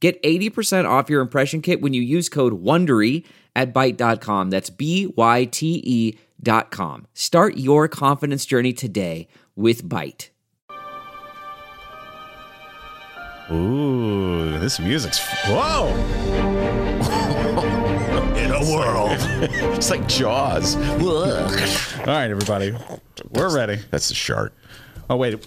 Get 80% off your impression kit when you use code WONDERY at Byte.com. That's Byte.com. Start your confidence journey today with Byte. Ooh, this music's... Whoa! In a world. It's like Jaws. All right, everybody. We're ready. That's the shark. Oh, wait.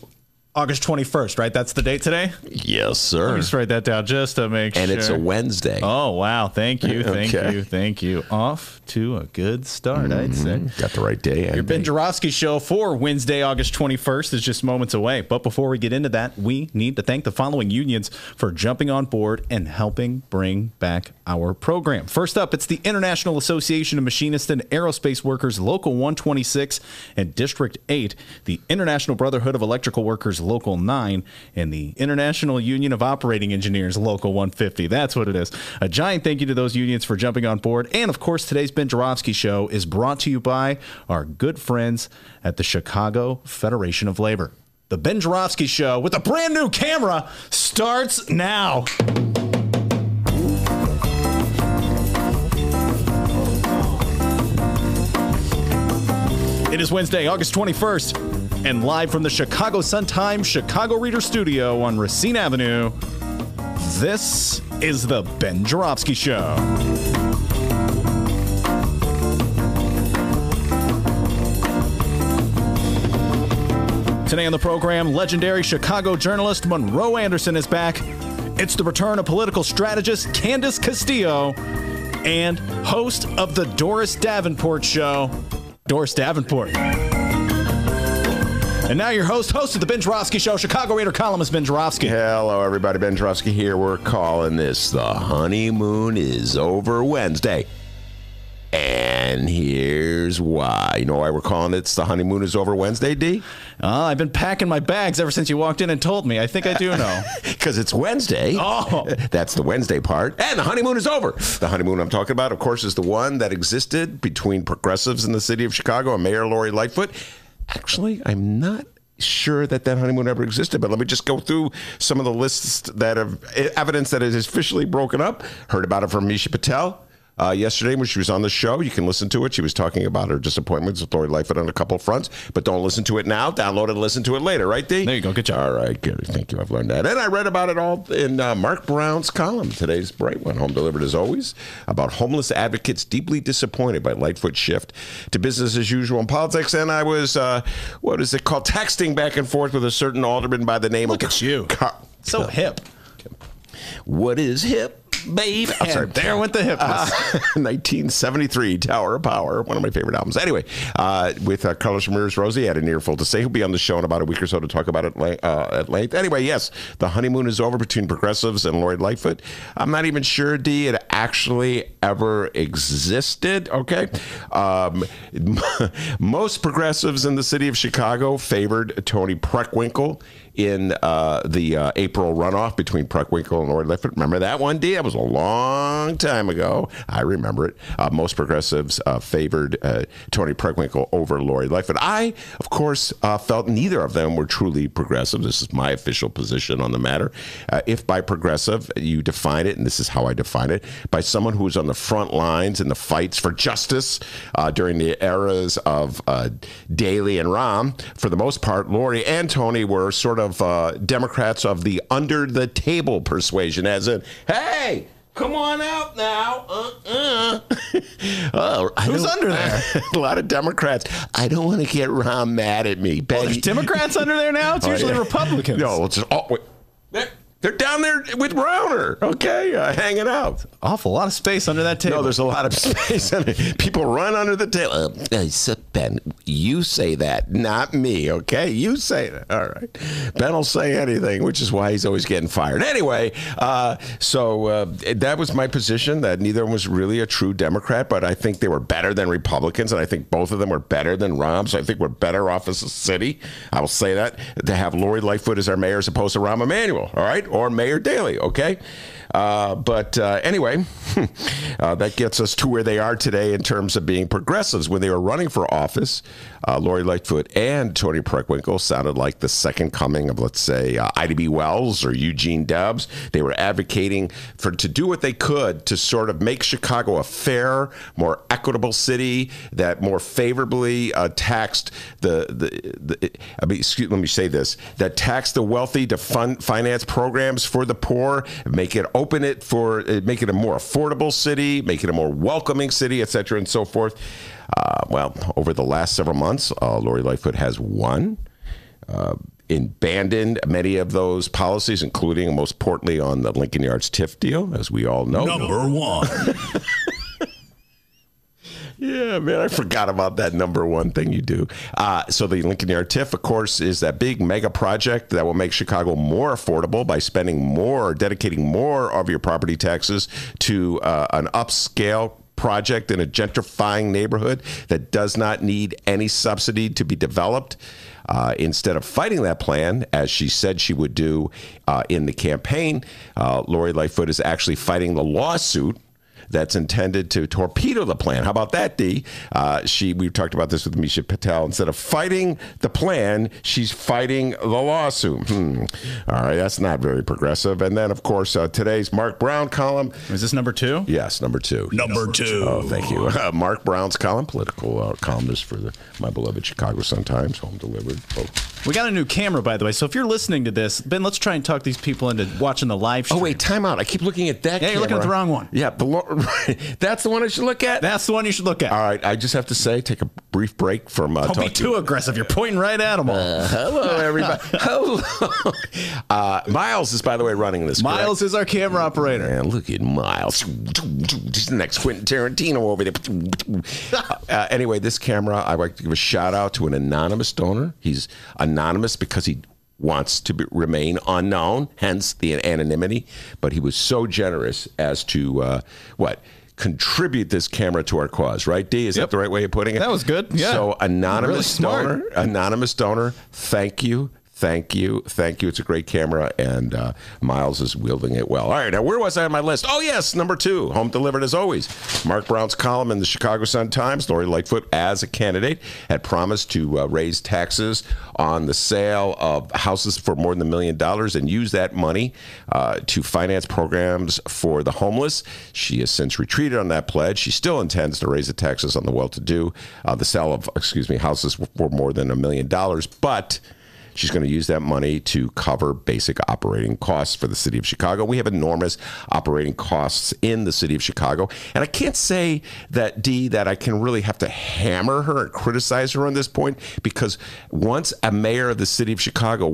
August 21st, right? That's the date today? Yes, sir. Let me just write that down just to make sure. And it's a Wednesday. Oh, wow. Thank you. Thank you. Thank you. Off to a good start, I'd say. Got the right day. Your Ben Joravsky show for Wednesday, August 21st is just moments away. But before we get into that, we need to thank the following unions for jumping on board and helping bring back our program. First up, it's the International Association of Machinists and Aerospace Workers, Local 126 and District 8, the International Brotherhood of Electrical Workers, Local 9, and the International Union of Operating Engineers, Local 150. That's what it is. A giant thank you to those unions for jumping on board. And, of course, today's Ben Joravsky Show is brought to you by our good friends at the Chicago Federation of Labor. The Ben Joravsky Show with a brand new camera starts now. It is Wednesday, August 21st. And live from the Chicago Sun-Times Chicago Reader Studio on Racine Avenue, this is the Ben Joravsky Show. Today on the program, legendary Chicago journalist Monroe Anderson is back. It's the return of political strategist Candace Castillo and host of the Doris Davenport Show, Doris Davenport. And now your host of the Ben Joravsky Show, Chicago Reader columnist Ben Joravsky. Hello, everybody. Ben Joravsky here. We're calling this The Honeymoon is Over Wednesday. And here's why. You know why we're calling it The Honeymoon is Over Wednesday, D? I've been packing my bags ever since you walked in and told me. I think I do know. Because it's Wednesday. Oh. That's the Wednesday part. And the honeymoon is over. The honeymoon I'm talking about, of course, is the one that existed between progressives in the city of Chicago and Mayor Lori Lightfoot. Actually, I'm not sure that honeymoon ever existed, but let me just go through some of the lists that have evidence that it is officially broken up. Heard about it from Misha Patel yesterday when she was on the show. You can listen to it. She was talking about her disappointments with Lori Lightfoot on a couple of fronts, but don't listen to it now. Download it and listen to it later, right, D? There you go. Good job. All right, good. Thank you. I've learned that. And I read about it all in Mark Brown's column, today's Bright One, home delivered as always, about homeless advocates deeply disappointed by Lightfoot's shift to business as usual in politics. And I was, texting back and forth with a certain alderman by the name of... Look at you. So hip. What is hip? Babe, I'm sorry. There went the hip. 1973, Tower of Power, one of my favorite albums. Anyway, with Carlos Ramirez-Rosie, had an earful to say. He'll be on the show in about a week or so to talk about it at length. Anyway, yes, the honeymoon is over between progressives and Lori Lightfoot. I'm not even sure, D, it actually ever existed, okay? Most progressives in the city of Chicago favored Tony Preckwinkle in the April runoff between Preckwinkle and Lori Lightfoot. Remember that one, D? That was a long time ago. I remember it. Most progressives favored Tony Preckwinkle over Lori Lightfoot. I, of course, felt neither of them were truly progressive. This is my official position on the matter. If by progressive you define it, and this is how I define it, by someone who was on the front lines in the fights for justice during the eras of Daley and Rahm, for the most part, Lori and Tony were sort of Democrats of the under-the-table persuasion, as in, hey, come on out now. Who's under there? A lot of Democrats. I don't want to get Rahm mad at me. Well, there's Democrats under there now? It's usually Republicans. No, it's just... Oh, wait. They're down there with Rauner, okay, hanging out. Awful lot of space under that table. No, there's a lot of space. People run under the table. Ben, you say that, not me, okay? You say that. All right. Ben will say anything, which is why he's always getting fired. Anyway, so that was my position, that neither one was really a true Democrat, but I think they were better than Republicans, and I think both of them were better than Rahm, so I think we're better off as a city, I will say that, to have Lori Lightfoot as our mayor as opposed to Rahm Emanuel, all right? Or Mayor Daley, okay? Anyway, that gets us to where they are today in terms of being progressives. When they were running for office, Lori Lightfoot and Tony Preckwinkle sounded like the second coming of, let's say, Ida B. Wells or Eugene Debs. They were advocating to do what they could to sort of make Chicago a fair, more equitable city that more favorably taxed that taxed the wealthy to finance programs for the poor, make it a more affordable city, make it a more welcoming city, et cetera, and so forth. Over the last several months, Lori Lightfoot has won, abandoned many of those policies, including, most importantly, on the Lincoln Yards TIF deal, as we all know. Number one. Yeah, man, I forgot about that number one thing you do. So the Lincoln Yard TIF, of course, is that big mega project that will make Chicago more affordable by dedicating more of your property taxes to an upscale project in a gentrifying neighborhood that does not need any subsidy to be developed. Instead of fighting that plan, as she said she would do in the campaign, Lori Lightfoot is actually fighting the lawsuit that's intended to torpedo the plan. How about that, Dee? We've talked about this with Misha Patel. Instead of fighting the plan, she's fighting the lawsuit. All right, that's not very progressive. And then, of course, today's Mark Brown column. Is this number two? Yes, number two. Number two. Oh, thank you. Mark Brown's column, political columnist for my beloved Chicago Sun-Times, home delivered. Oh. We got a new camera, by the way. So if you're listening to this, Ben, let's try and talk these people into watching the live stream. Oh, wait, time out. I keep looking at that camera. Yeah, you're looking at the wrong one. Yeah, that's the one I should look at? That's the one you should look at. All right, I just have to say, take a brief break from Don't be too aggressive. You're pointing right at them all. Hello, everybody. Hello. Miles is, by the way, running this. Miles correct? Is our camera operator. Man, look at Miles. He's the next Quentin Tarantino over there. Anyway, this camera, I'd like to give a shout-out to an anonymous donor. He's anonymous because he wants to remain unknown, hence the anonymity. But he was so generous as to contribute this camera to our cause, right, Dee? Is that the right way of putting it? That was good. Yeah. So anonymous donor, thank you. Thank you. Thank you. It's a great camera, and Miles is wielding it well. All right. Now, where was I on my list? Oh, yes. Number two, home delivered as always. Mark Brown's column in the Chicago Sun-Times. Lori Lightfoot, as a candidate, had promised to raise taxes on the sale of houses for more than $1 million and use that money to finance programs for the homeless. She has since retreated on that pledge. She still intends to raise the taxes on the well-to-do, the sale of, houses for more than $1 million, but she's going to use that money to cover basic operating costs for the city of Chicago. We have enormous operating costs in the city of Chicago. And I can't say that, Dee, that I can really have to hammer her and criticize her on this point, because once you're a mayor of the city of Chicago,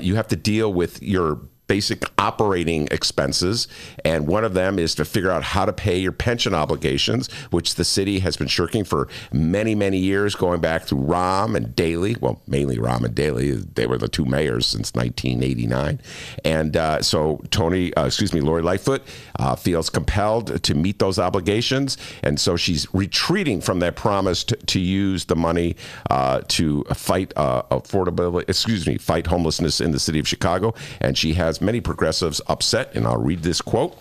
you have to deal with your basic operating expenses, and one of them is to figure out how to pay your pension obligations, which the city has been shirking for many, many years, going back to Rahm and Daley. Well, mainly Rahm and Daley. They were the two mayors since 1989. And so Lori Lightfoot feels compelled to meet those obligations, and so she's retreating from that promise to use the money to fight fight homelessness in the city of Chicago. And she has many progressives upset, and I'll read this quote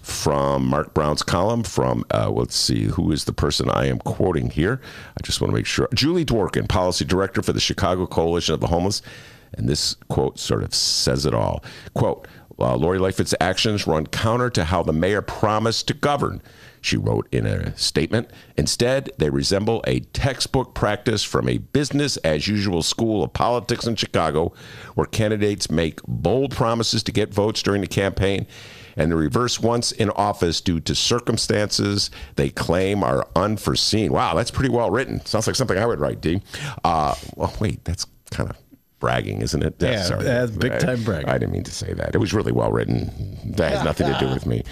from Mark Brown's column from, let's see, who is the person I am quoting here? I just want to make sure. Julie Dworkin, policy director for the Chicago Coalition of the Homeless, and this quote sort of says it all. Quote, Lori Lightfoot's actions run counter to how the mayor promised to govern, she wrote in a statement. Instead, they resemble a textbook practice from a business-as-usual school of politics in Chicago, where candidates make bold promises to get votes during the campaign and the reverse once in office due to circumstances they claim are unforeseen. Wow, that's pretty well written. Sounds like something I would write, Dee. Well, wait, that's kind of bragging, isn't it? Yeah, sorry. That's big time bragging. I didn't mean to say that. It was really well written. That has nothing to do with me.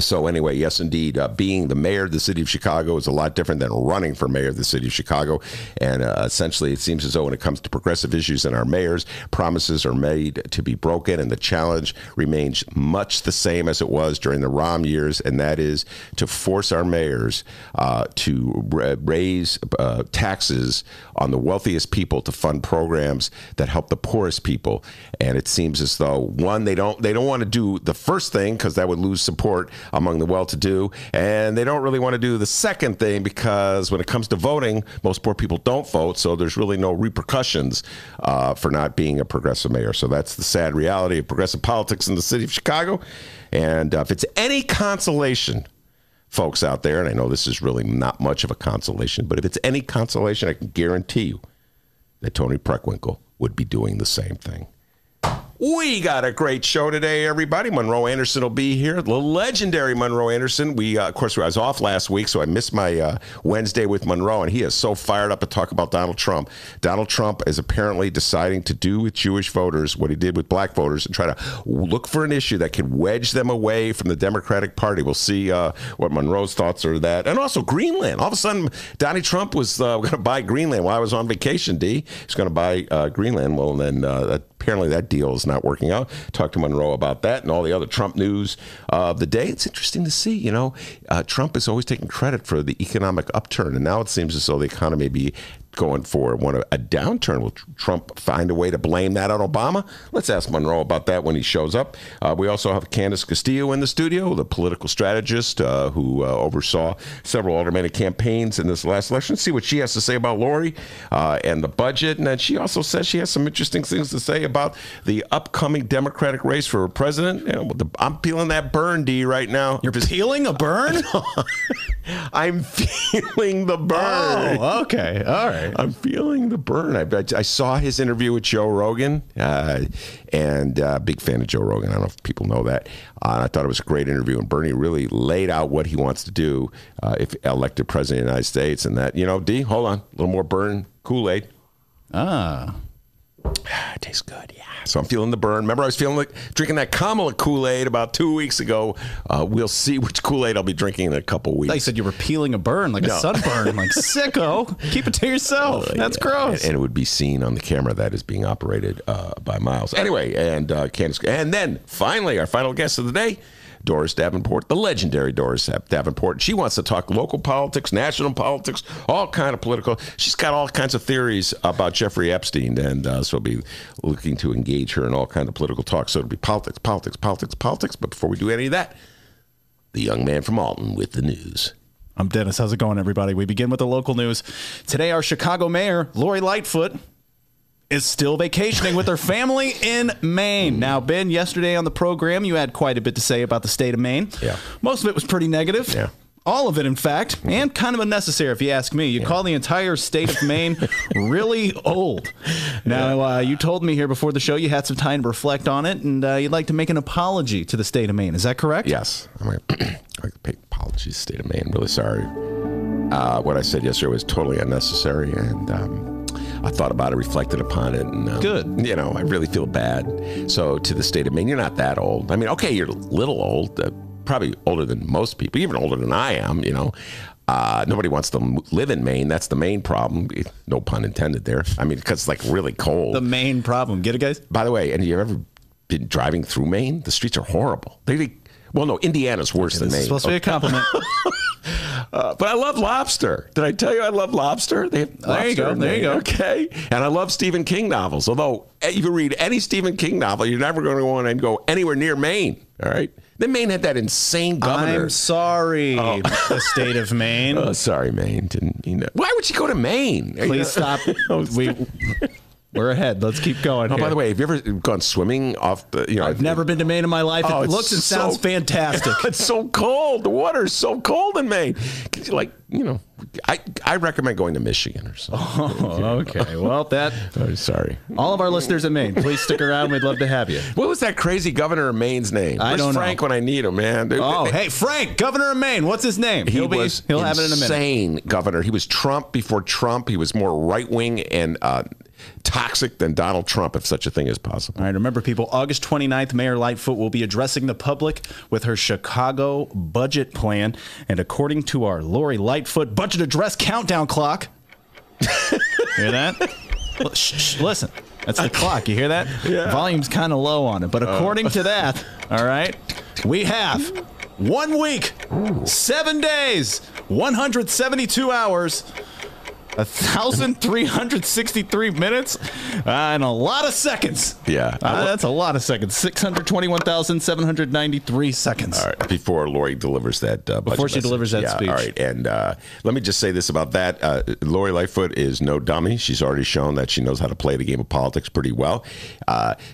So anyway, yes, indeed, being the mayor of the city of Chicago is a lot different than running for mayor of the city of Chicago. And essentially, it seems as though when it comes to progressive issues and our mayors, promises are made to be broken. And the challenge remains much the same as it was during the Rahm years. And that is to force our mayors to raise taxes on the wealthiest people to fund programs that help the poorest people. And it seems as though, one, they don't want to do the first thing because that would lose support among the well-to-do, and they don't really want to do the second thing because when it comes to voting, most poor people don't vote, so there's really no repercussions for not being a progressive mayor. So that's the sad reality of progressive politics in the city of Chicago. And if it's any consolation, folks out there, and I know this is really not much of a consolation, but if it's any consolation, I can guarantee you that Tony Preckwinkle would be doing the same thing. We got a great show today, everybody. Monroe Anderson will be here, the legendary Monroe Anderson. We, of course, I was off last week, so I missed my Wednesday with Monroe, and he is so fired up to talk about Donald Trump. Donald Trump is apparently deciding to do with Jewish voters what he did with black voters and try to look for an issue that could wedge them away from the Democratic Party. We'll see what Monroe's thoughts are of that. And also Greenland. All of a sudden, Donnie Trump was going to buy Greenland while I was on vacation, D. He's going to buy Greenland. Well, then apparently that deal is not working out. Talk to Monroe about that and all the other Trump news of the day. It's interesting to see, you know, Trump has always taken credit for the economic upturn, and now it seems as though the economy may be going for a downturn. Will Trump find a way to blame that on Obama? Let's ask Monroe about that when he shows up. We also have Candace Castillo in the studio, the political strategist who oversaw several automated campaigns in this last election. See what she has to say about Lori and the budget. And then she also says she has some interesting things to say about the upcoming Democratic race for president. You know, I'm feeling that burn, D, right now. You're feeling a burn? I'm feeling the burn. Oh, okay. All right. I'm feeling the burn. I saw his interview with Joe Rogan, and big fan of Joe Rogan. I don't know if people know that. I thought it was a great interview, and Bernie really laid out what he wants to do if elected president of the United States. And that, you know, D, hold on. A little more burn Kool-Aid. Ah. It tastes good, yeah. So I'm feeling the burn. Remember, I was feeling like drinking that Kamala Kool-Aid about 2 weeks ago. We'll see which Kool-Aid I'll be drinking in a couple weeks. I said you were peeling a burn, like a sunburn, like sicko. Keep it to yourself. That's gross. And it would be seen on the camera that is being operated by Miles. Anyway, and Candace, and then finally our final guest of the day, Doris Davenport, the legendary Doris Davenport. She wants to talk local politics, national politics, all kind of political. She's got all kinds of theories about Jeffrey Epstein, and so we'll be looking to engage her in all kinds of political talk. So it'll be politics, politics, politics, politics. But before we do any of that, the young man from Alton with the news. I'm Dennis. How's it going, everybody? We begin with the local news. Today, our Chicago mayor, Lori Lightfoot, is still vacationing with her family in Maine. Now, Ben, yesterday on the program, you had quite a bit to say about the state of Maine. Yeah. Most of it was pretty negative. Yeah. All of it, in fact, and kind of unnecessary, if you ask me. You call the entire state of Maine really old. Now, you told me here before the show you had some time to reflect on it, and you'd like to make an apology to the state of Maine. Is that correct? Yes. I'm going to make apologies to the state of Maine. I'm really sorry. What I said yesterday was totally unnecessary, and I thought about it, reflected upon it, and good. You know, I really feel bad. So to the state of Maine, you're not that old. I mean, okay, you're a little old, probably older than most people, even older than I am, you know. Nobody wants to live in Maine. That's the main problem. No pun intended there. I mean, because it's like really cold. The main problem. Get it, guys? By the way, have you ever been driving through Maine? The streets are horrible. Well, no, Indiana's worse than Maine. It's supposed to be a compliment. But I love lobster. Did I tell you I love lobster? They have lobster there you go. Okay. And I love Stephen King novels. Although, if you read any Stephen King novel, you're never going to want to go anywhere near Maine. All right? Then Maine had that insane governor. I'm sorry, the state of Maine. Oh, sorry, Maine. Didn't mean that. Why would you go to Maine? Please stop. We're ahead. Let's keep going. Oh, by the way, have you ever gone swimming off the, you know? I've never been to Maine in my life. Oh, it looks and sounds fantastic. It's so cold. The water's so cold in Maine. Like, you know, I recommend going to Michigan or something. Oh, okay. Well, I'm sorry. All of our listeners in Maine, please stick around. We'd love to have you. What was that crazy governor of Maine's name? Where's Frank when I need him, man? Oh, hey, Frank, governor of Maine. What's his name? He'll have it in a minute. Insane governor. He was Trump before Trump. He was more right-wing and toxic than Donald Trump, if such a thing is possible. All right, remember, people, August 29th, Mayor Lightfoot will be addressing the public with her Chicago budget plan. And according to our Lori Lightfoot budget address countdown clock, hear that? Listen, that's the clock. You hear that? Yeah. Volume's kind of low on it. But according to that, all right, we have 1 week, 7 days, 172 hours, 1,363 minutes, and a lot of seconds. Yeah. That's a lot of seconds. 621,793 seconds. All right. Before Lori delivers that speech. All right. And let me just say this about that. Lori Lightfoot is no dummy. She's already shown that she knows how to play the game of politics pretty well.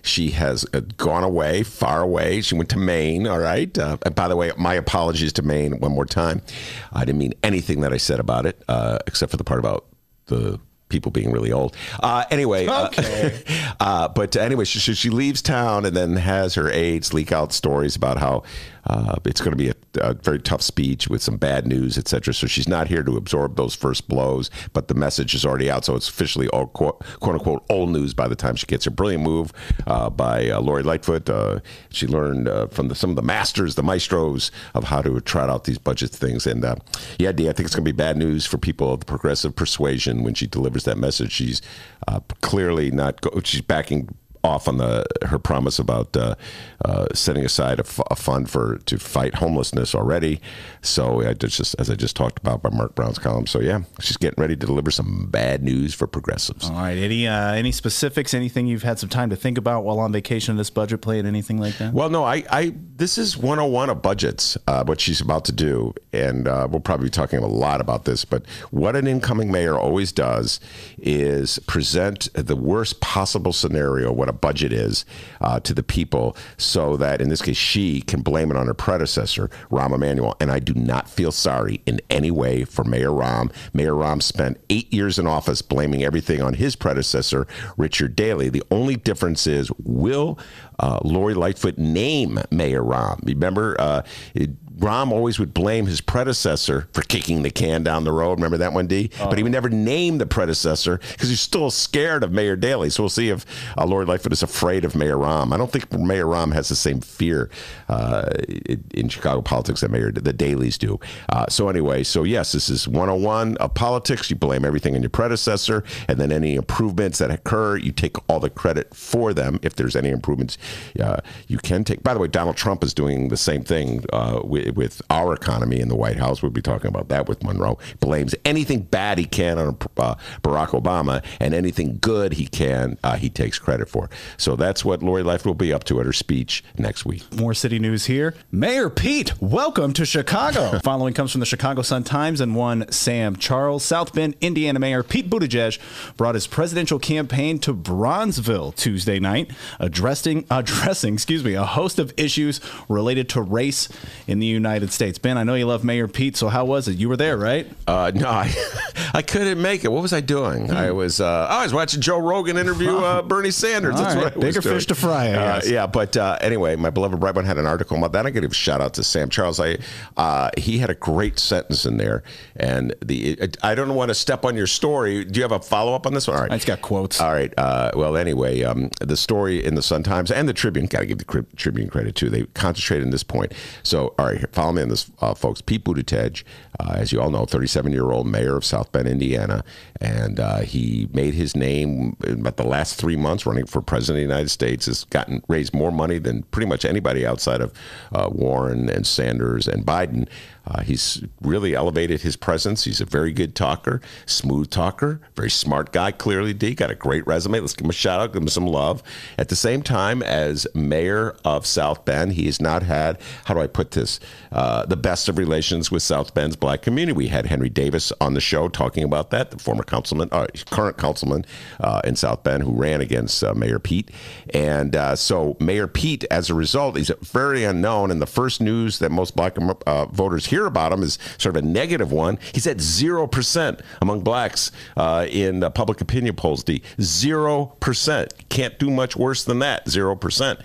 She has gone away, far away. She went to Maine. All right. And by the way, my apologies to Maine one more time. I didn't mean anything that I said about it, except for the part about the people being really old. Anyway, she leaves town and then has her aides leak out stories about how it's going to be a very tough speech with some bad news, etc. So she's not here to absorb those first blows, but the message is already out, so it's officially all quote-unquote old news by the time she gets her. Brilliant move by Lori Lightfoot. She learned from some of the masters, the maestros, of how to trot out these budget things. And yeah, D, I think it's going to be bad news for people of the progressive persuasion when she delivers that message. She's clearly not she's backing off on her promise about setting aside a fund to fight homelessness already. So as I just talked about by Mark Brown's column. So yeah, she's getting ready to deliver some bad news for progressives. All right, any specifics? Anything you've had some time to think about while on vacation? This budget play and anything like that? Well, no, this is 101 of budgets. What she's about to do, and we'll probably be talking a lot about this. But what an incoming mayor always does is present the worst possible scenario. What a budget is to the people, so that in this case she can blame it on her predecessor, Rahm Emanuel. And I do not feel sorry in any way for Mayor Rahm. Mayor Rahm spent 8 years in office blaming everything on his predecessor, Richard Daley. The only difference is, will Lori Lightfoot name Mayor Rahm? Remember, Rahm always would blame his predecessor for kicking the can down the road. Remember that one, D? But he would never name the predecessor because he's still scared of Mayor Daley. So we'll see if Lori Lightfoot is afraid of Mayor Rahm. I don't think Mayor Rahm has the same fear in Chicago politics that the Daleys do. So anyway, so yes, this is 101 of politics. You blame everything on your predecessor, and then any improvements that occur, you take all the credit for them. If there's any improvements you can take. By the way, Donald Trump is doing the same thing with our economy in the White House. We'll be talking about that with Monroe. Blames anything bad he can on Barack Obama, and anything good he can, he takes credit for. So that's what Lori Lightfoot will be up to at her speech next week. More city news here. Mayor Pete, welcome to Chicago. Following comes from the Chicago Sun-Times and one Sam Charles. South Bend, Indiana Mayor Pete Buttigieg brought his presidential campaign to Bronzeville Tuesday night, addressing a host of issues related to race in the United States. Ben, I know you love Mayor Pete, so how was it? You were there, right? No, I couldn't make it. What was I doing? I was watching Joe Rogan interview Bernie Sanders. That's right. Bigger fish to fry, I guess. Yeah, but anyway, my beloved Brightman had an article about that. I could give a shout out to Sam Charles. He had a great sentence in there, and I don't want to step on your story. Do you have a follow up on this one? All right, it's got quotes. All right. Well, anyway, the story in the Sun Times and the Tribune. Got to give the Tribune credit too. They concentrated on this point. So, all right. Here, follow me on this, folks. Pete Buttigieg, as you all know, 37-year-old mayor of South Bend, Indiana, and he made his name in about the last 3 months running for president of the United States. Has raised more money than pretty much anybody outside of Warren and Sanders and Biden. He's really elevated his presence. He's a very good talker, smooth talker, very smart guy, clearly, D. Got a great resume. Let's give him a shout out, give him some love. At the same time, as mayor of South Bend, he has not had, how do I put this, the best of relations with South Bend's black community. We had Henry Davis on the show talking about that, the former councilman, current councilman in South Bend who ran against Mayor Pete. And so Mayor Pete, as a result, he's very unknown. And the first news that most black voters hear about him is sort of a negative one. He's at 0% among blacks in public opinion polls, D. 0%. Can't do much worse than that, 0%.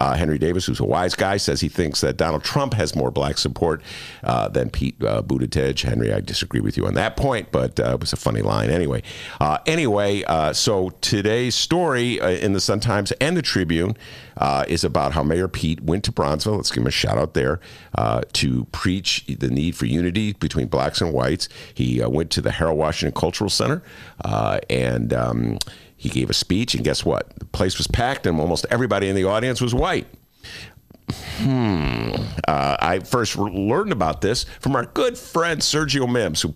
Henry Davis, who's a wise guy, says he thinks that Donald Trump has more black support than Pete Buttigieg. Henry, I disagree with you on that point, but it was a funny line anyway. So today's story in the Sun-Times and the Tribune is about how Mayor Pete went to Bronzeville, let's give him a shout out there, to preach the need for unity between blacks and whites. He went to the Harold Washington Cultural Center and he gave a speech, and guess what? The place was packed, and almost everybody in the audience was white. I first learned about this from our good friend Sergio Mims, who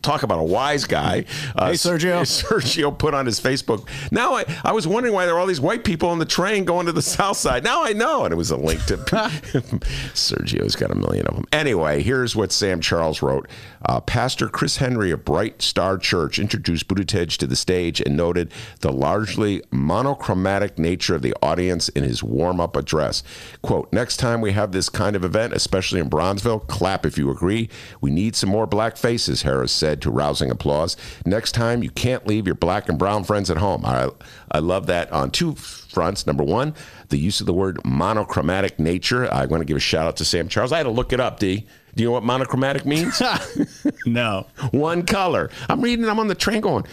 talk about a wise guy. Hey, Sergio. Sergio put on his Facebook. Now I was wondering why there were all these white people on the train going to the South Side. Now I know. And it was a link to Sergio's got a million of them. Anyway, here's what Sam Charles wrote. Pastor Chris Henry of Bright Star Church introduced Buttigieg to the stage and noted the largely monochromatic nature of the audience in his warm-up address. Quote, next time we have this kind of event, especially in Bronzeville, clap if you agree. We need some more black faces, Harris said to rousing applause. Next time, you can't leave your black and brown friends at home. I love that on two fronts. Number one, the use of the word monochromatic nature. I want to give a shout out to Sam Charles. I had to look it up, D. Do you know what monochromatic means? No. One color. I'm on the train going,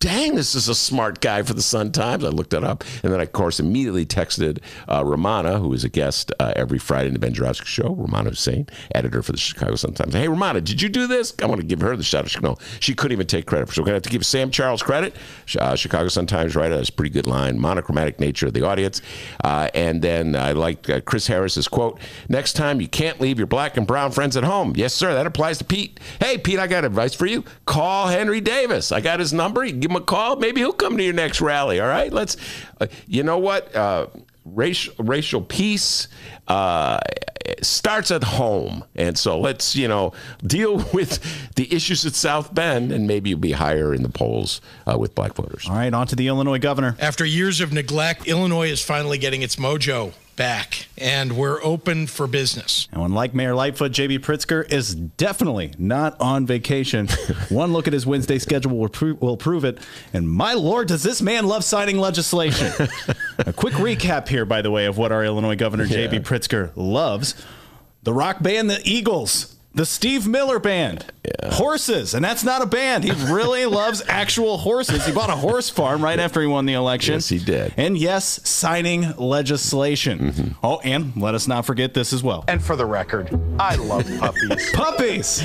dang, this is a smart guy for the Sun-Times. I looked it up. And then I, of course, immediately texted Ramona, who is a guest every Friday in the Ben Joravsky Show, Ramona Hussain, editor for the Chicago Sun-Times. Hey, Ramona, did you do this? I want to give her the shout out. No, she couldn't even take credit for it. So we're going to have to give Sam Charles credit. Chicago Sun-Times writer. That's a pretty good line. Monochromatic nature of the audience. And then I like Chris Harris's quote, next time you can't leave your black and brown friends at home. Yes, sir. That applies to Pete. Hey, Pete, I got advice for you. Call Henry Davis. I got his number. You can give him a call. Maybe he'll come to your next rally. All right. Let's. You know what? Racial peace starts at home. And so let's, deal with the issues at South Bend, and maybe you'll be higher in the polls with black voters. All right. On to the Illinois governor. After years of neglect, Illinois is finally getting its mojo back, and we're open for business. And unlike Mayor Lightfoot, J.B. Pritzker is definitely not on vacation. One look at his Wednesday schedule will prove it. And my Lord, does this man love signing legislation. A quick recap here, by the way, of what our Illinois governor, J.B. Pritzker, loves. The rock band, the Eagles. The Steve Miller Band. Yeah. Horses. And that's not a band. He really loves actual horses. He bought a horse farm right after he won the election. Yes, he did. And yes, signing legislation. Mm-hmm. Oh, and let us not forget this as well. And for the record, I love puppies. Puppies!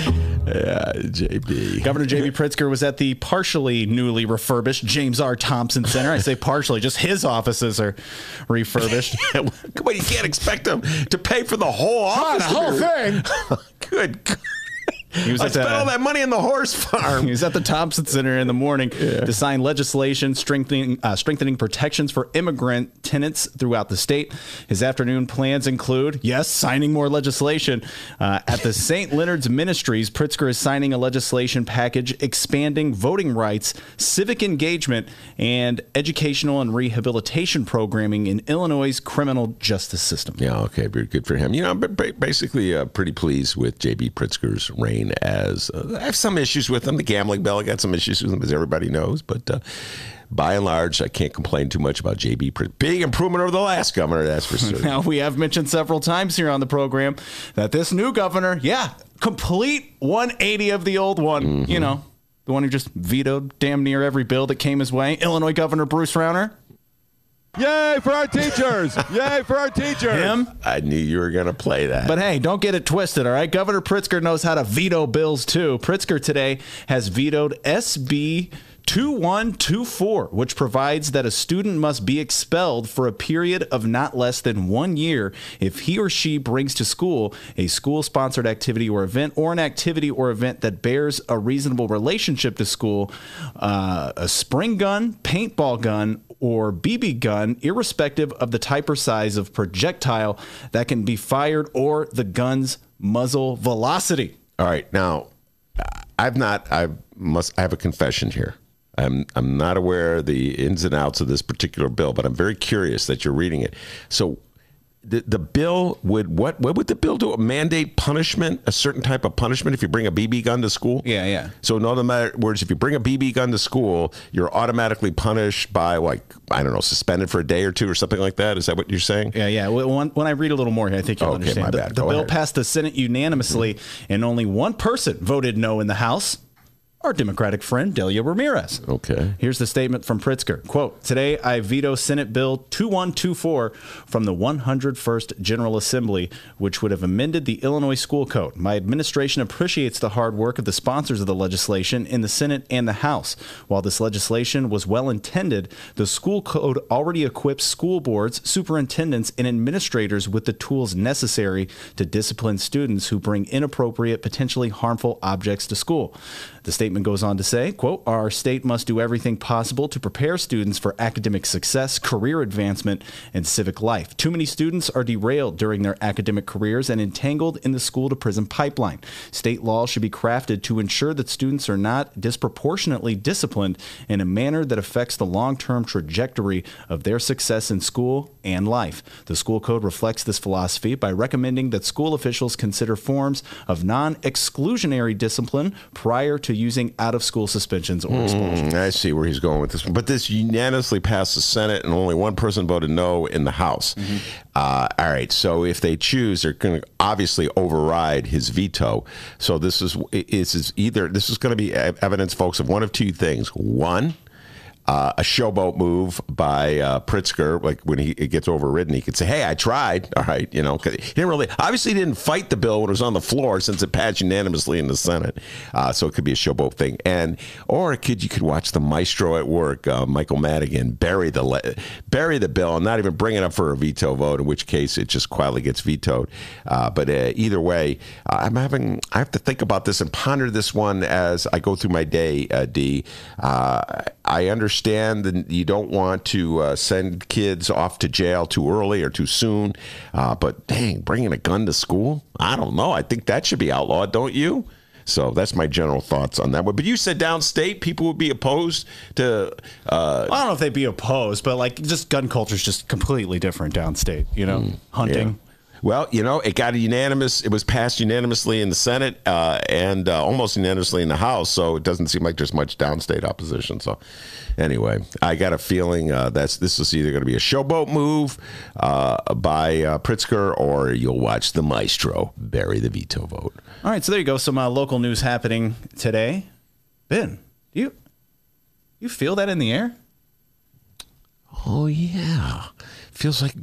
Yeah, JB. Governor J.B. Pritzker was at the partially newly refurbished James R. Thompson Center. I say partially, just his offices are refurbished. Come on, you can't expect him to pay for the whole office. The whole thing. Good God. I spent all that money on the horse farm. He was at the Thompson Center in the morning to sign legislation strengthening protections for immigrant tenants throughout the state. His afternoon plans include, yes, signing more legislation. At the St. Leonard's Ministries, Pritzker is signing a legislation package expanding voting rights, civic engagement, and educational and rehabilitation programming in Illinois' criminal justice system. Yeah, okay, good for him. I'm basically pretty pleased with J.B. Pritzker's reign. As I have some issues with them. The gambling bill, I got some issues with them, as everybody knows. But by and large, I can't complain too much about J.B. Pritzker. Big improvement over the last governor, that's for certain. Now, we have mentioned several times here on the program that this new governor, complete 180 of the old one, the one who just vetoed damn near every bill that came his way. Illinois Governor Bruce Rauner. Yay for our teachers! Yay for our teachers! Him? I knew you were going to play that. But hey, don't get it twisted, all right? Governor Pritzker knows how to veto bills, too. Pritzker today has vetoed SB 2124, which provides that a student must be expelled for a period of not less than 1 year if he or she brings to school a school-sponsored activity or event, or an activity or event that bears a reasonable relationship to school, a spring gun, paintball gun, or BB gun, irrespective of the type or size of projectile that can be fired or the gun's muzzle velocity. All right, now I have a confession here. I'm not aware of the ins and outs of this particular bill, but I'm very curious that you're reading it. So the bill would, what would the bill do? Mandate punishment, a certain type of punishment if you bring a BB gun to school? Yeah, yeah. So in other words, if you bring a BB gun to school, you're automatically punished by, like, I don't know, suspended for a day or two or something like that? Is that what you're saying? Yeah, yeah. When I read a little more here, I think you'll understand. The bill passed the Senate unanimously, and only one person voted no in the House. Our Democratic friend, Delia Ramirez. Okay. Here's the statement from Pritzker. Quote, today I veto Senate Bill 2124 from the 101st General Assembly, which would have amended the Illinois School Code. My administration appreciates the hard work of the sponsors of the legislation in the Senate and the House. While this legislation was well-intended, the school code already equips school boards, superintendents, and administrators with the tools necessary to discipline students who bring inappropriate, potentially harmful objects to school. The statement goes on to say, quote, our state must do everything possible to prepare students for academic success, career advancement, and civic life. Too many students are derailed during their academic careers and entangled in the school-to-prison pipeline. State laws should be crafted to ensure that students are not disproportionately disciplined in a manner that affects the long-term trajectory of their success in school and life. The school code reflects this philosophy by recommending that school officials consider forms of non-exclusionary discipline prior to using out-of-school suspensions or expulsions. I see where he's going with this one. But this unanimously passed the Senate, and only one person voted no in the House. Mm-hmm. All right, so if they choose, they're going to obviously override his veto. So this is going to be evidence, folks, of one of two things. One, a showboat move by Pritzker, like when it gets overridden, he could say, hey, I tried. All right, you know, 'cause he didn't really, obviously he didn't fight the bill when it was on the floor since it passed unanimously in the Senate. So it could be a showboat thing. Or you could watch the maestro at work, Michael Madigan, bury the bill and not even bring it up for a veto vote, in which case it just quietly gets vetoed. But either way, I have to think about this and ponder this one as I go through my day, D. I understand that you don't want to send kids off to jail too early or too soon, but dang, bringing a gun to school? I don't know. I think that should be outlawed, don't you? So that's my general thoughts on that one. But you said downstate people would be opposed to... I don't know if they'd be opposed, but like just gun culture is just completely different downstate, you know, hunting. Yeah. Well, you know, it got unanimous. It was passed unanimously in the Senate and almost unanimously in the House. So it doesn't seem like there's much downstate opposition. So anyway, I got a feeling this is either going to be a showboat move by Pritzker, or you'll watch the maestro bury the veto vote. All right. So there you go. Some local news happening today. Ben, do you feel that in the air? Oh, yeah. Feels like...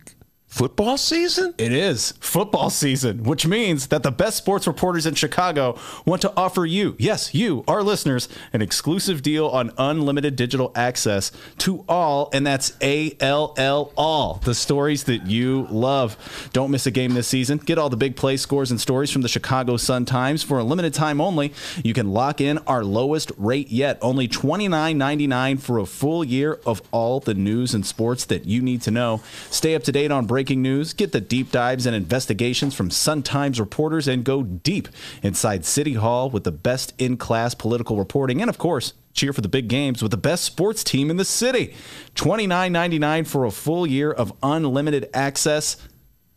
football season? It is football season, which means that the best sports reporters in Chicago want to offer you, yes, you, our listeners, an exclusive deal on unlimited digital access to all, and that's A-L-L, all, the stories that you love. Don't miss a game this season. Get all the big play scores and stories from the Chicago Sun-Times for a limited time only. You can lock in our lowest rate yet, only $29.99 for a full year of all the news and sports that you need to know. Stay up to date on breaking news, get the deep dives and investigations from Sun-Times reporters, and go deep inside City Hall with the best in-class political reporting. And, of course, cheer for the big games with the best sports team in the city. $29.99 for a full year of unlimited access.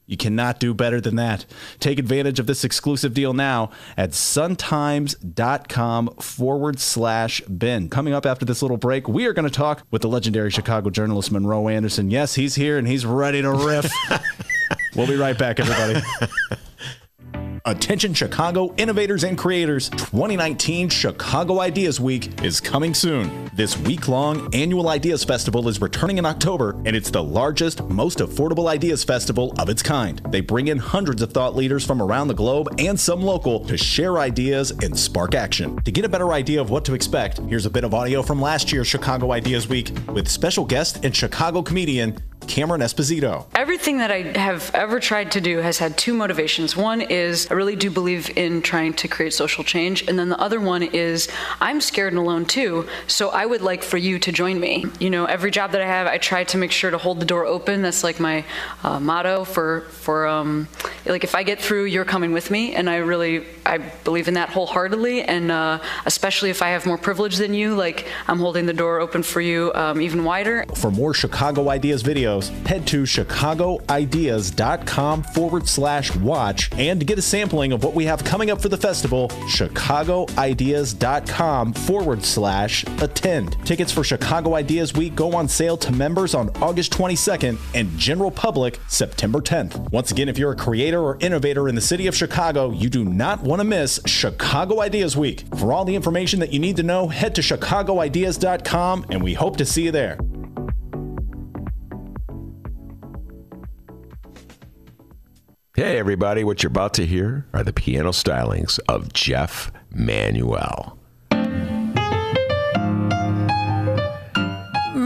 You cannot do better than that. Take advantage of this exclusive deal now at suntimes.com/Ben. Coming up after this little break, we are going to talk with the legendary Chicago journalist Monroe Anderson. Yes, he's here and he's ready to riff. We'll be right back, everybody. Attention Chicago innovators and creators, 2019 Chicago Ideas Week is coming soon. This week-long annual Ideas Festival is returning in October, and it's the largest, most affordable Ideas Festival of its kind. They bring in hundreds of thought leaders from around the globe and some local to share ideas and spark action. To get a better idea of what to expect, here's a bit of audio from last year's Chicago Ideas Week with special guest and Chicago comedian Cameron Esposito. Everything that I have ever tried to do has had two motivations. One is I really do believe in trying to create social change. And then the other one is I'm scared and alone too. So I would like for you to join me. You know, every job that I have, I try to make sure to hold the door open. That's like my motto for like, if I get through, you're coming with me. And I believe in that wholeheartedly. And especially if I have more privilege than you, like I'm holding the door open for you even wider. For more Chicago Ideas videos, head to chicagoideas.com/watch and get a sampling of what we have coming up for the festival, chicagoideas.com/attend. Tickets for Chicago Ideas Week go on sale to members on August 22nd and general public September 10th. Once again, if you're a creator or innovator in the city of Chicago, you do not want to miss Chicago Ideas Week. For all the information that you need to know, head to chicagoideas.com and we hope to see you there. Hey everybody, what you're about to hear are the piano stylings of Jeff Manuel.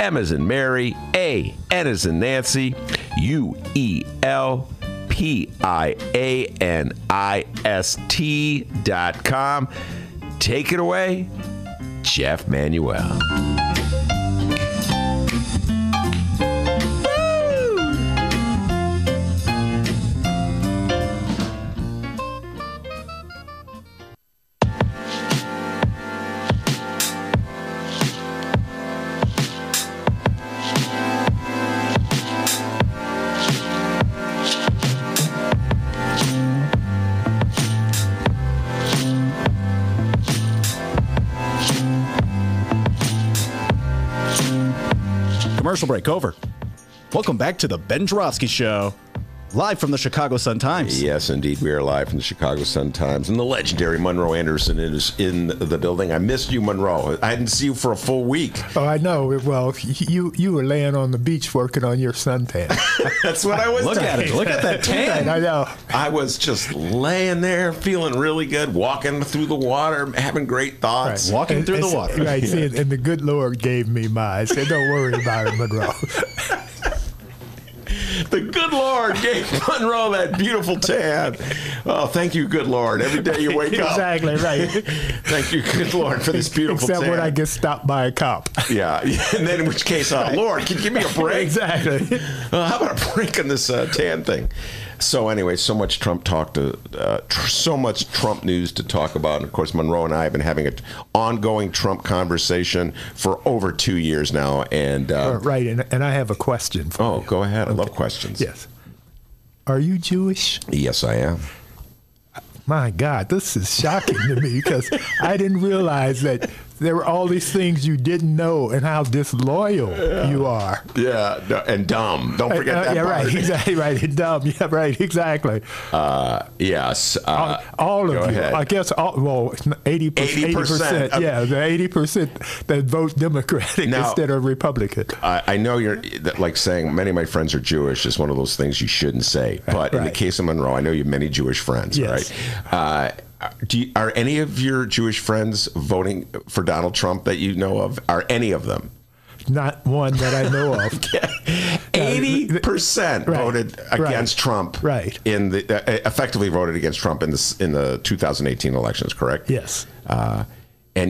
M as in Mary, A, N as in Nancy, UELPIANIST.com. Take it away, Jeff Manuel. Break over. Welcome back to the Ben Joravsky Show, live from the Chicago Sun-Times. Yes, indeed. We are live from the Chicago Sun-Times, and the legendary Monroe Anderson is in the building. I missed you, Monroe. I didn't see you for a full week. Oh, I know. Well, you were laying on the beach working on your suntan. That's what I was doing. Look at it. Look at that tan. I know. I was just laying there feeling really good, walking through the water, having great thoughts. Right. Walking through the water. Right. Yeah. See, and the good Lord gave me mine. I said, don't worry about it, Monroe. The good Lord gave Monroe that beautiful tan. Oh, thank you, good Lord. Every day you wake exactly, up. Exactly, right. Thank you, good Lord, for this beautiful tan. Except when I get stopped by a cop. Yeah, and then in which case, oh, Lord, can you give me a break? Exactly. How about a break on this tan thing? So anyway, so much Trump news to talk about. And of course, Monroe and I have been having an ongoing Trump conversation for over 2 years now. And right, and I have a question for you. Oh, go ahead. Okay. I love questions. Yes. Are you Jewish? Yes, I am. My God, this is shocking to me because I didn't realize that there were all these things you didn't know and how disloyal you are. Yeah, and dumb. Don't forget that yeah, part. Right, exactly, right, and dumb. Yeah, right, exactly. Yes. All of you. Ahead. I guess, 80%. Yeah, the 80% that vote Democratic now, instead of Republican. I know you're, like saying many of my friends are Jewish is one of those things you shouldn't say. But right. In the case of Monroe, I know you have many Jewish friends, yes. Right? Are any of your Jewish friends voting for Donald Trump that you know of? Are any of them? Not one that I know of. 80% voted against Trump. Right. In the effectively voted against Trump in the 2018 elections. Correct. Yes. And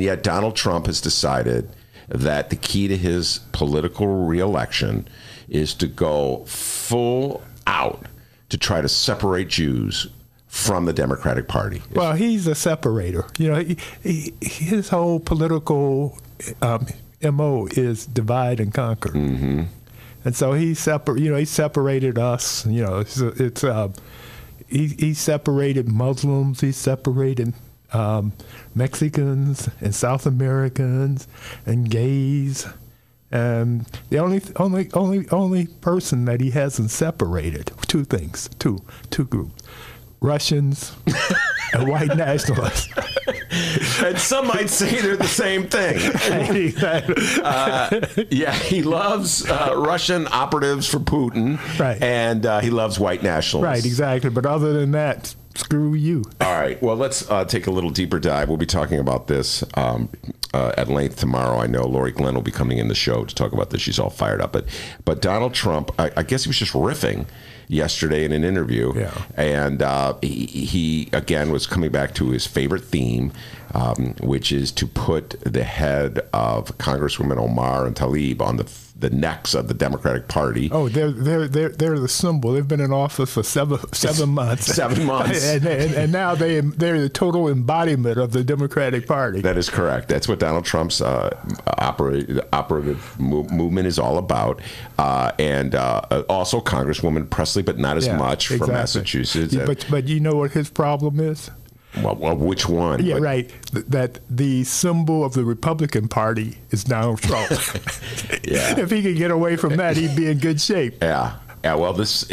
yet Donald Trump has decided that the key to his political reelection is to go full out to try to separate Jews from the Democratic Party. Well, he's a separator. You know, his whole political MO is divide and conquer. Mm-hmm. And so he separated us. You know, he separated Muslims. He separated Mexicans and South Americans and gays. And the only person that he hasn't separated, two groups: Russians and white nationalists. And some might say they're the same thing. Yeah, he loves Russian operatives for Putin, right? And he loves white nationalists. Right, exactly. But other than that, screw you. All right. Well, let's take a little deeper dive. We'll be talking about this at length tomorrow. I know Lori Glenn will be coming in the show to talk about this. She's all fired up. But Donald Trump, I guess he was just riffing yesterday in an interview. Yeah. And he, again, was coming back to his favorite theme, which is to put the head of Congresswomen Omar and Tlaib on the necks of the Democratic Party. Oh, they're the symbol. They've been in office for seven months. 7 months. and now they're the total embodiment of the Democratic Party. That is correct. That's what Donald Trump's operative movement is all about. And also Congresswoman Presley, but not as much, exactly, from Massachusetts. But you know what his problem is? Well, which one? Yeah, right. That the symbol of the Republican Party is Donald Trump. Yeah. If he could get away from that, he'd be in good shape. Yeah. Yeah. Well, that's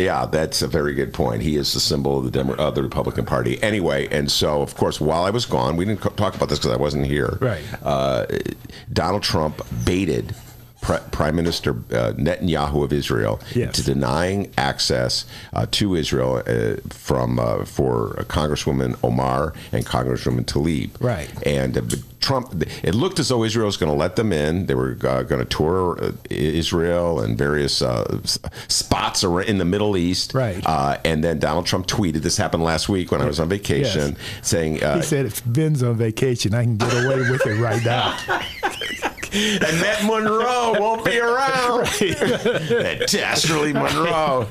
a very good point. He is the symbol of the Republican Party. Anyway, and so, of course, while I was gone, we didn't talk about this because I wasn't here. Right. Donald Trump baited Prime Minister Netanyahu of Israel, yes, to denying access to Israel for Congresswoman Omar and Congresswoman Tlaib. Right. And Trump, it looked as though Israel was going to let them in. They were going to tour Israel and various spots in the Middle East. Right. And then Donald Trump tweeted, this happened last week when I was on vacation, yes, saying... he said, if Ben's on vacation, I can get away with it right now. And that Monroe won't be around. That dastardly Monroe.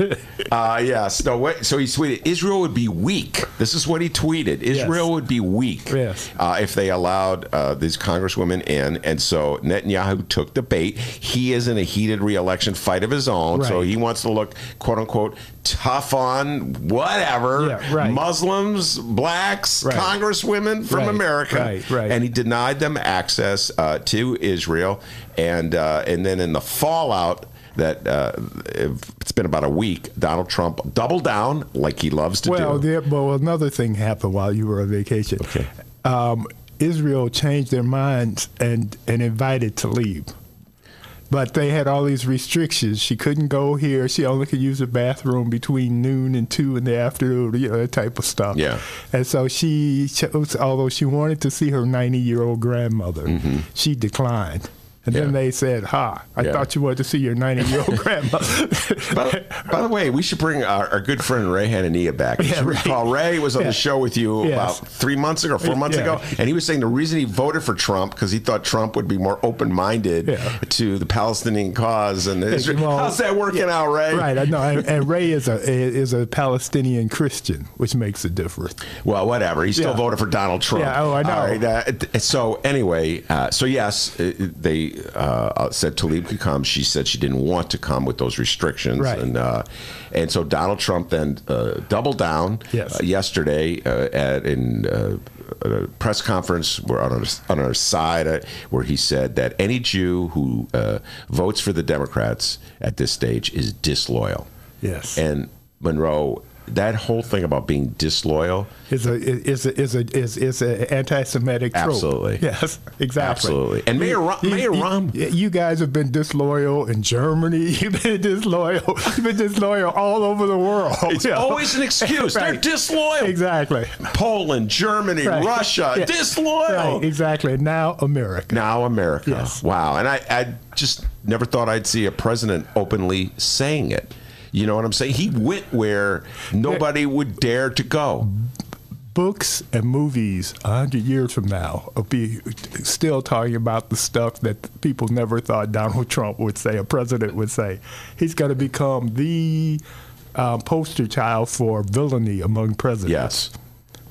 So he tweeted, Israel would be weak. This is what he tweeted. Israel, yes, would be weak, yes, if they allowed these congresswomen in. And so Netanyahu took the bait. He is in a heated re-election fight of his own. Right. So he wants to look, quote unquote, tough on whatever, yeah, right, Muslims, blacks, right, congresswomen from, right, America. Right. Right. And he denied them access to Israel. And then in the fallout that it's been about a week, Donald Trump doubled down like he loves to do. Well, another thing happened while you were on vacation. Okay. Israel changed their minds and invited Tlaib. But they had all these restrictions. She couldn't go here. She only could use the bathroom between noon and 2 in the afternoon, you know, that type of stuff. Yeah. And so she chose, although she wanted to see her 90-year-old grandmother, mm-hmm, she declined. And then they said, I thought you wanted to see your 90-year-old grandma. By the way, we should bring our good friend Ray Hanania back. Yeah, recall, Ray was on the show with you about 3 months ago, 4 months ago, and he was saying the reason he voted for Trump because he thought Trump would be more open-minded to the Palestinian cause. And Israel. Well, how's that working out, Ray? Right, I know. And Ray is a Palestinian Christian, which makes a difference. Well, whatever. He still voted for Donald Trump. Yeah, I know. All right, they said Tlaib could come. She said she didn't want to come with those restrictions, right, and so Donald Trump then doubled down yesterday at a press conference on our side, where he said that any Jew who votes for the Democrats at this stage is disloyal. Yes, and Monroe, that whole thing about being disloyal is an anti-Semitic trope. Absolutely. Yes, exactly. Absolutely. And Mayor Rahm, you guys have been disloyal in Germany. You've been disloyal. You've been disloyal all over the world. It's always an excuse. Right. They're disloyal. Exactly. Poland, Germany, right, Russia, disloyal. Right. Exactly. Now America. Now America. Yes. Wow. And I just never thought I'd see a president openly saying it. You know what I'm saying? He went where nobody would dare to go. Books and movies 100 years from now will be still talking about the stuff that people never thought Donald Trump would say, a president would say. He's going to become the poster child for villainy among presidents. Yes,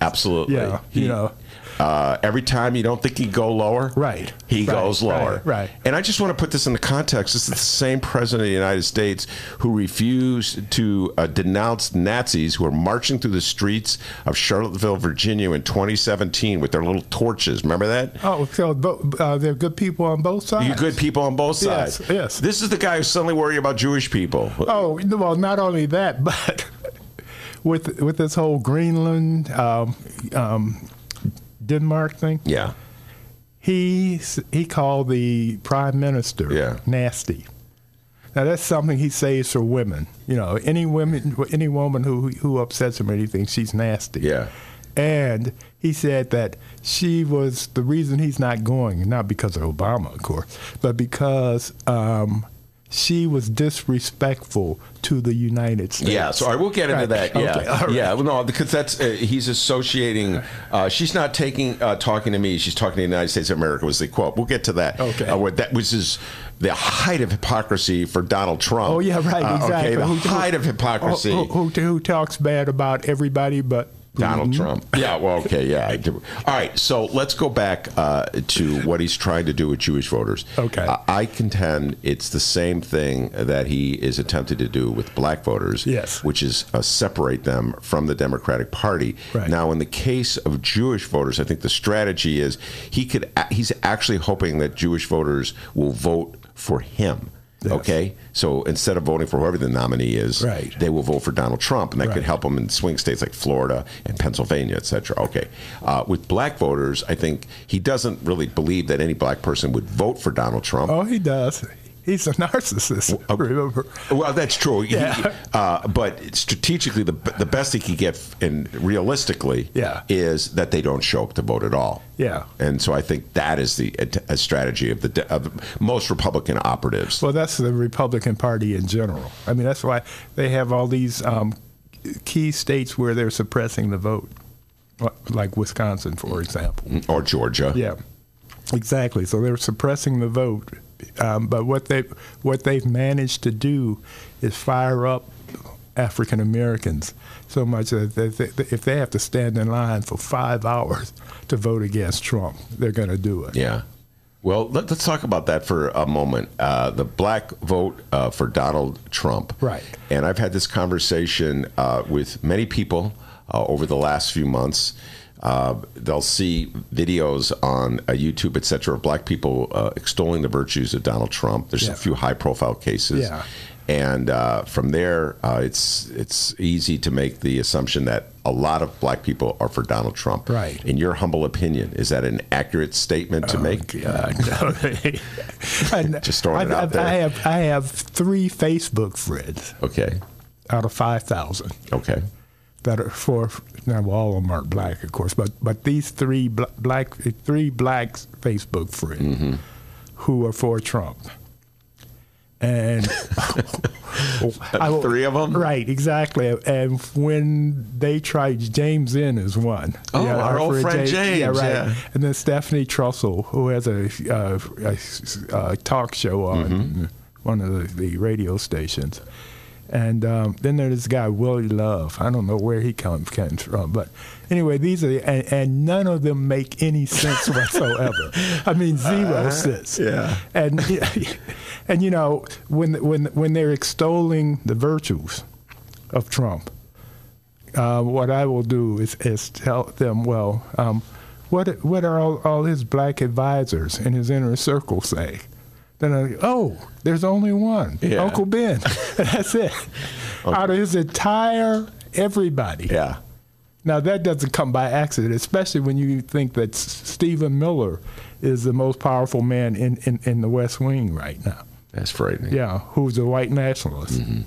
absolutely. Yeah, you know. Every time you don't think he'd go lower, right? He goes lower. Right. And I just want to put this in the context. This is the same president of the United States who refused to denounce Nazis who were marching through the streets of Charlottesville, Virginia in 2017 with their little torches. Remember that? Oh, so they're good people on both sides. You're good people on both sides. Yes, yes. This is the guy who's suddenly worried about Jewish people. Oh, well, not only that, but with this whole Greenland, Denmark thing? Yeah. He called the prime minister nasty. Now that's something he says for women. You know, any woman who upsets him or anything, she's nasty. Yeah. And he said that she was the reason he's not going, not because of Obama, of course, but because she was disrespectful to the United States. Yeah, so I will get into that. Yeah, okay. Right. Yeah, well, no, because that's he's associating. She's not talking to me. She's talking to the United States of America. Was the quote? We'll get to that. Okay, that was the height of hypocrisy for Donald Trump. Oh yeah, right. Exactly. Okay, the height of hypocrisy. Who talks bad about everybody but Donald Trump. Yeah, well, okay, yeah. All right, so let's go back to what he's trying to do with Jewish voters. Okay. I contend it's the same thing that he is attempting to do with black voters, yes, which is separate them from the Democratic Party. Right. Now, in the case of Jewish voters, I think the strategy is he's actually hoping that Jewish voters will vote for him. Yes. Okay, so instead of voting for whoever the nominee is, right, they will vote for Donald Trump, and that could help him in swing states like Florida and Pennsylvania, etc. Okay, with black voters, I think he doesn't really believe that any black person would vote for Donald Trump. Oh, he does. He's a narcissist, remember? Well, that's true. Yeah. He, but strategically, the best he can get, and realistically, is that they don't show up to vote at all. Yeah. And so I think that is the strategy of most Republican operatives. Well, that's the Republican Party in general. I mean, that's why they have all these key states where they're suppressing the vote, like Wisconsin, for example. Or Georgia. Yeah, exactly. So they're suppressing the vote. But what they've managed to do is fire up African Americans so much that if they have to stand in line for 5 hours to vote against Trump, they're going to do it. Yeah. Well, let's talk about that for a moment. The black vote for Donald Trump. Right. And I've had this conversation with many people over the last few months. They'll see videos on YouTube, et cetera, of black people extolling the virtues of Donald Trump. There's a few high-profile cases. Yeah. And from there, it's easy to make the assumption that a lot of black people are for Donald Trump. Right. In your humble opinion, is that an accurate statement to make? God, no. Just throwing it out there. I have 3 Facebook friends. Okay. Out of 5,000. Okay. That are for, well, all of them aren't black, of course, but these three black Facebook friends who are for Trump, and three of them, right? Exactly. And when they tried, James N is one. Oh, yeah, our old friend James. Yeah, right. Yeah. And then Stephanie Trussell, who has a talk show on one of the radio stations. And then there's this guy, Willie Love. I don't know where he comes from. But anyway, these are, and none of them make any sense whatsoever. I mean, zero sense. Yeah. And you know, when they're extolling the virtues of Trump, what I will do is tell them, well, what are all his black advisors in his inner circle saying? Then I go, oh, there's only one, Uncle Ben. That's it. Okay. Out of his entire everybody. Yeah. Now, that doesn't come by accident, especially when you think that Stephen Miller is the most powerful man in the West Wing right now. That's frightening. Yeah, who's a white nationalist. Mm-hmm.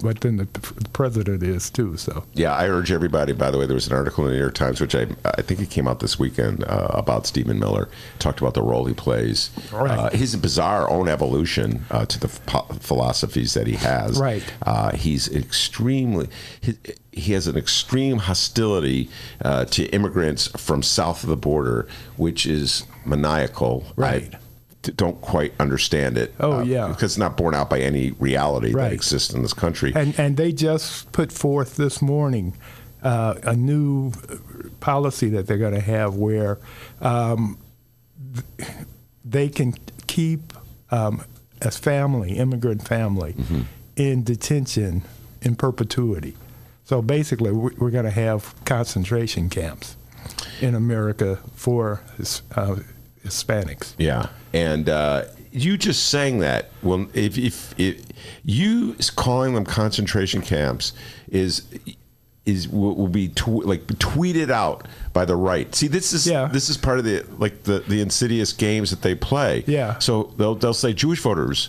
But then the president is, too. So yeah, I urge everybody, by the way, there was an article in the New York Times, which I think it came out this weekend, about Stephen Miller. Talked about the role he plays. Right. His bizarre own evolution to the philosophies that he has. Right. He has an extreme hostility to immigrants from south of the border, which is maniacal. Right. don't quite understand it. Oh, yeah. Because it's not borne out by any reality that exists in this country. And they just put forth this morning a new policy that they're going to have where they can keep a family, immigrant family, mm-hmm. in detention in perpetuity. So basically, we're going to have concentration camps in America for Hispanics. Yeah, and you just saying that. Well, if you calling them concentration camps will be tweeted out by the right. See, this is part of the insidious games that they play. Yeah. So they'll say Jewish voters.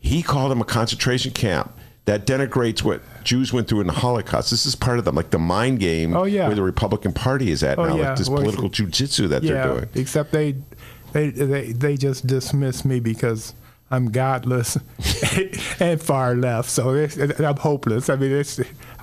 He called them a concentration camp. That denigrates what Jews went through in the Holocaust. This is part of them, like the mind game where the Republican Party is at now, like this political jujitsu that they're doing. Except they just dismiss me because I'm godless and far left, so I'm hopeless. I mean,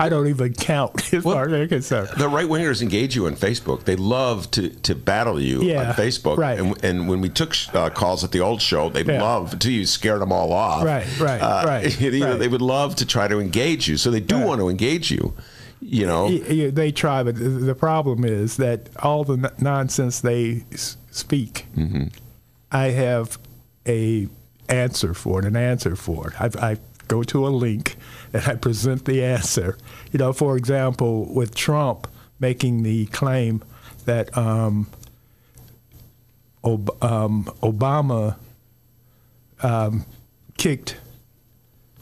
I don't even count as far as they're concerned. The right wingers engage you on Facebook. They love to battle you on Facebook. Right. And when we took calls at the old show, they love until you scared them all off. Right. They would love to try to engage you, so they do want to engage you. You know, they try, but the problem is that all the nonsense they speak, mm-hmm. I have an answer for it. I go to a link and I present the answer. You know, for example, with Trump making the claim that Obama kicked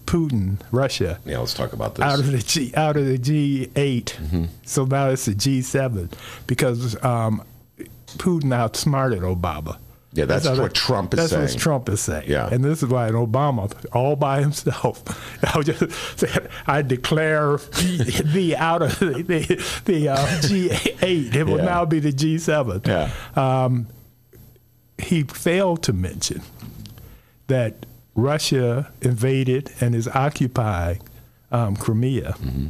Putin, Russia. Yeah, let's talk about this. Out of the G8, mm-hmm. so now it's the G7 because Putin outsmarted Obama. Yeah, that's what Trump is saying. That's what Trump is saying. Yeah. And this is why an Obama, all by himself, I declare the out of the G8. It will now be the G7. Yeah. He failed to mention that Russia invaded and is occupying Crimea. Mm-hmm.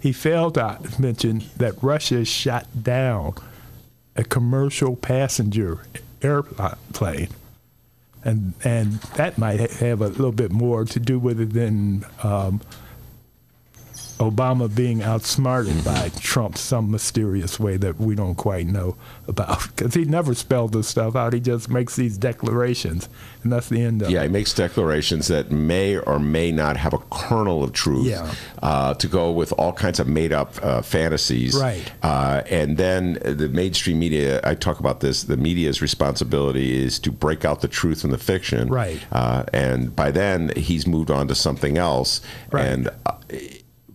He failed to mention that Russia shot down a commercial passenger airplane, and that might have a little bit more to do with it than Obama being outsmarted by Trump some mysterious way that we don't quite know about, because he never spelled this stuff out. He just makes these declarations, and that's the end of it. Yeah, he makes declarations that may or may not have a kernel of truth to go with all kinds of made-up fantasies. Right. And then the mainstream media, I talk about this, the media's responsibility is to break out the truth and the fiction. Right. And by then, he's moved on to something else. Right. And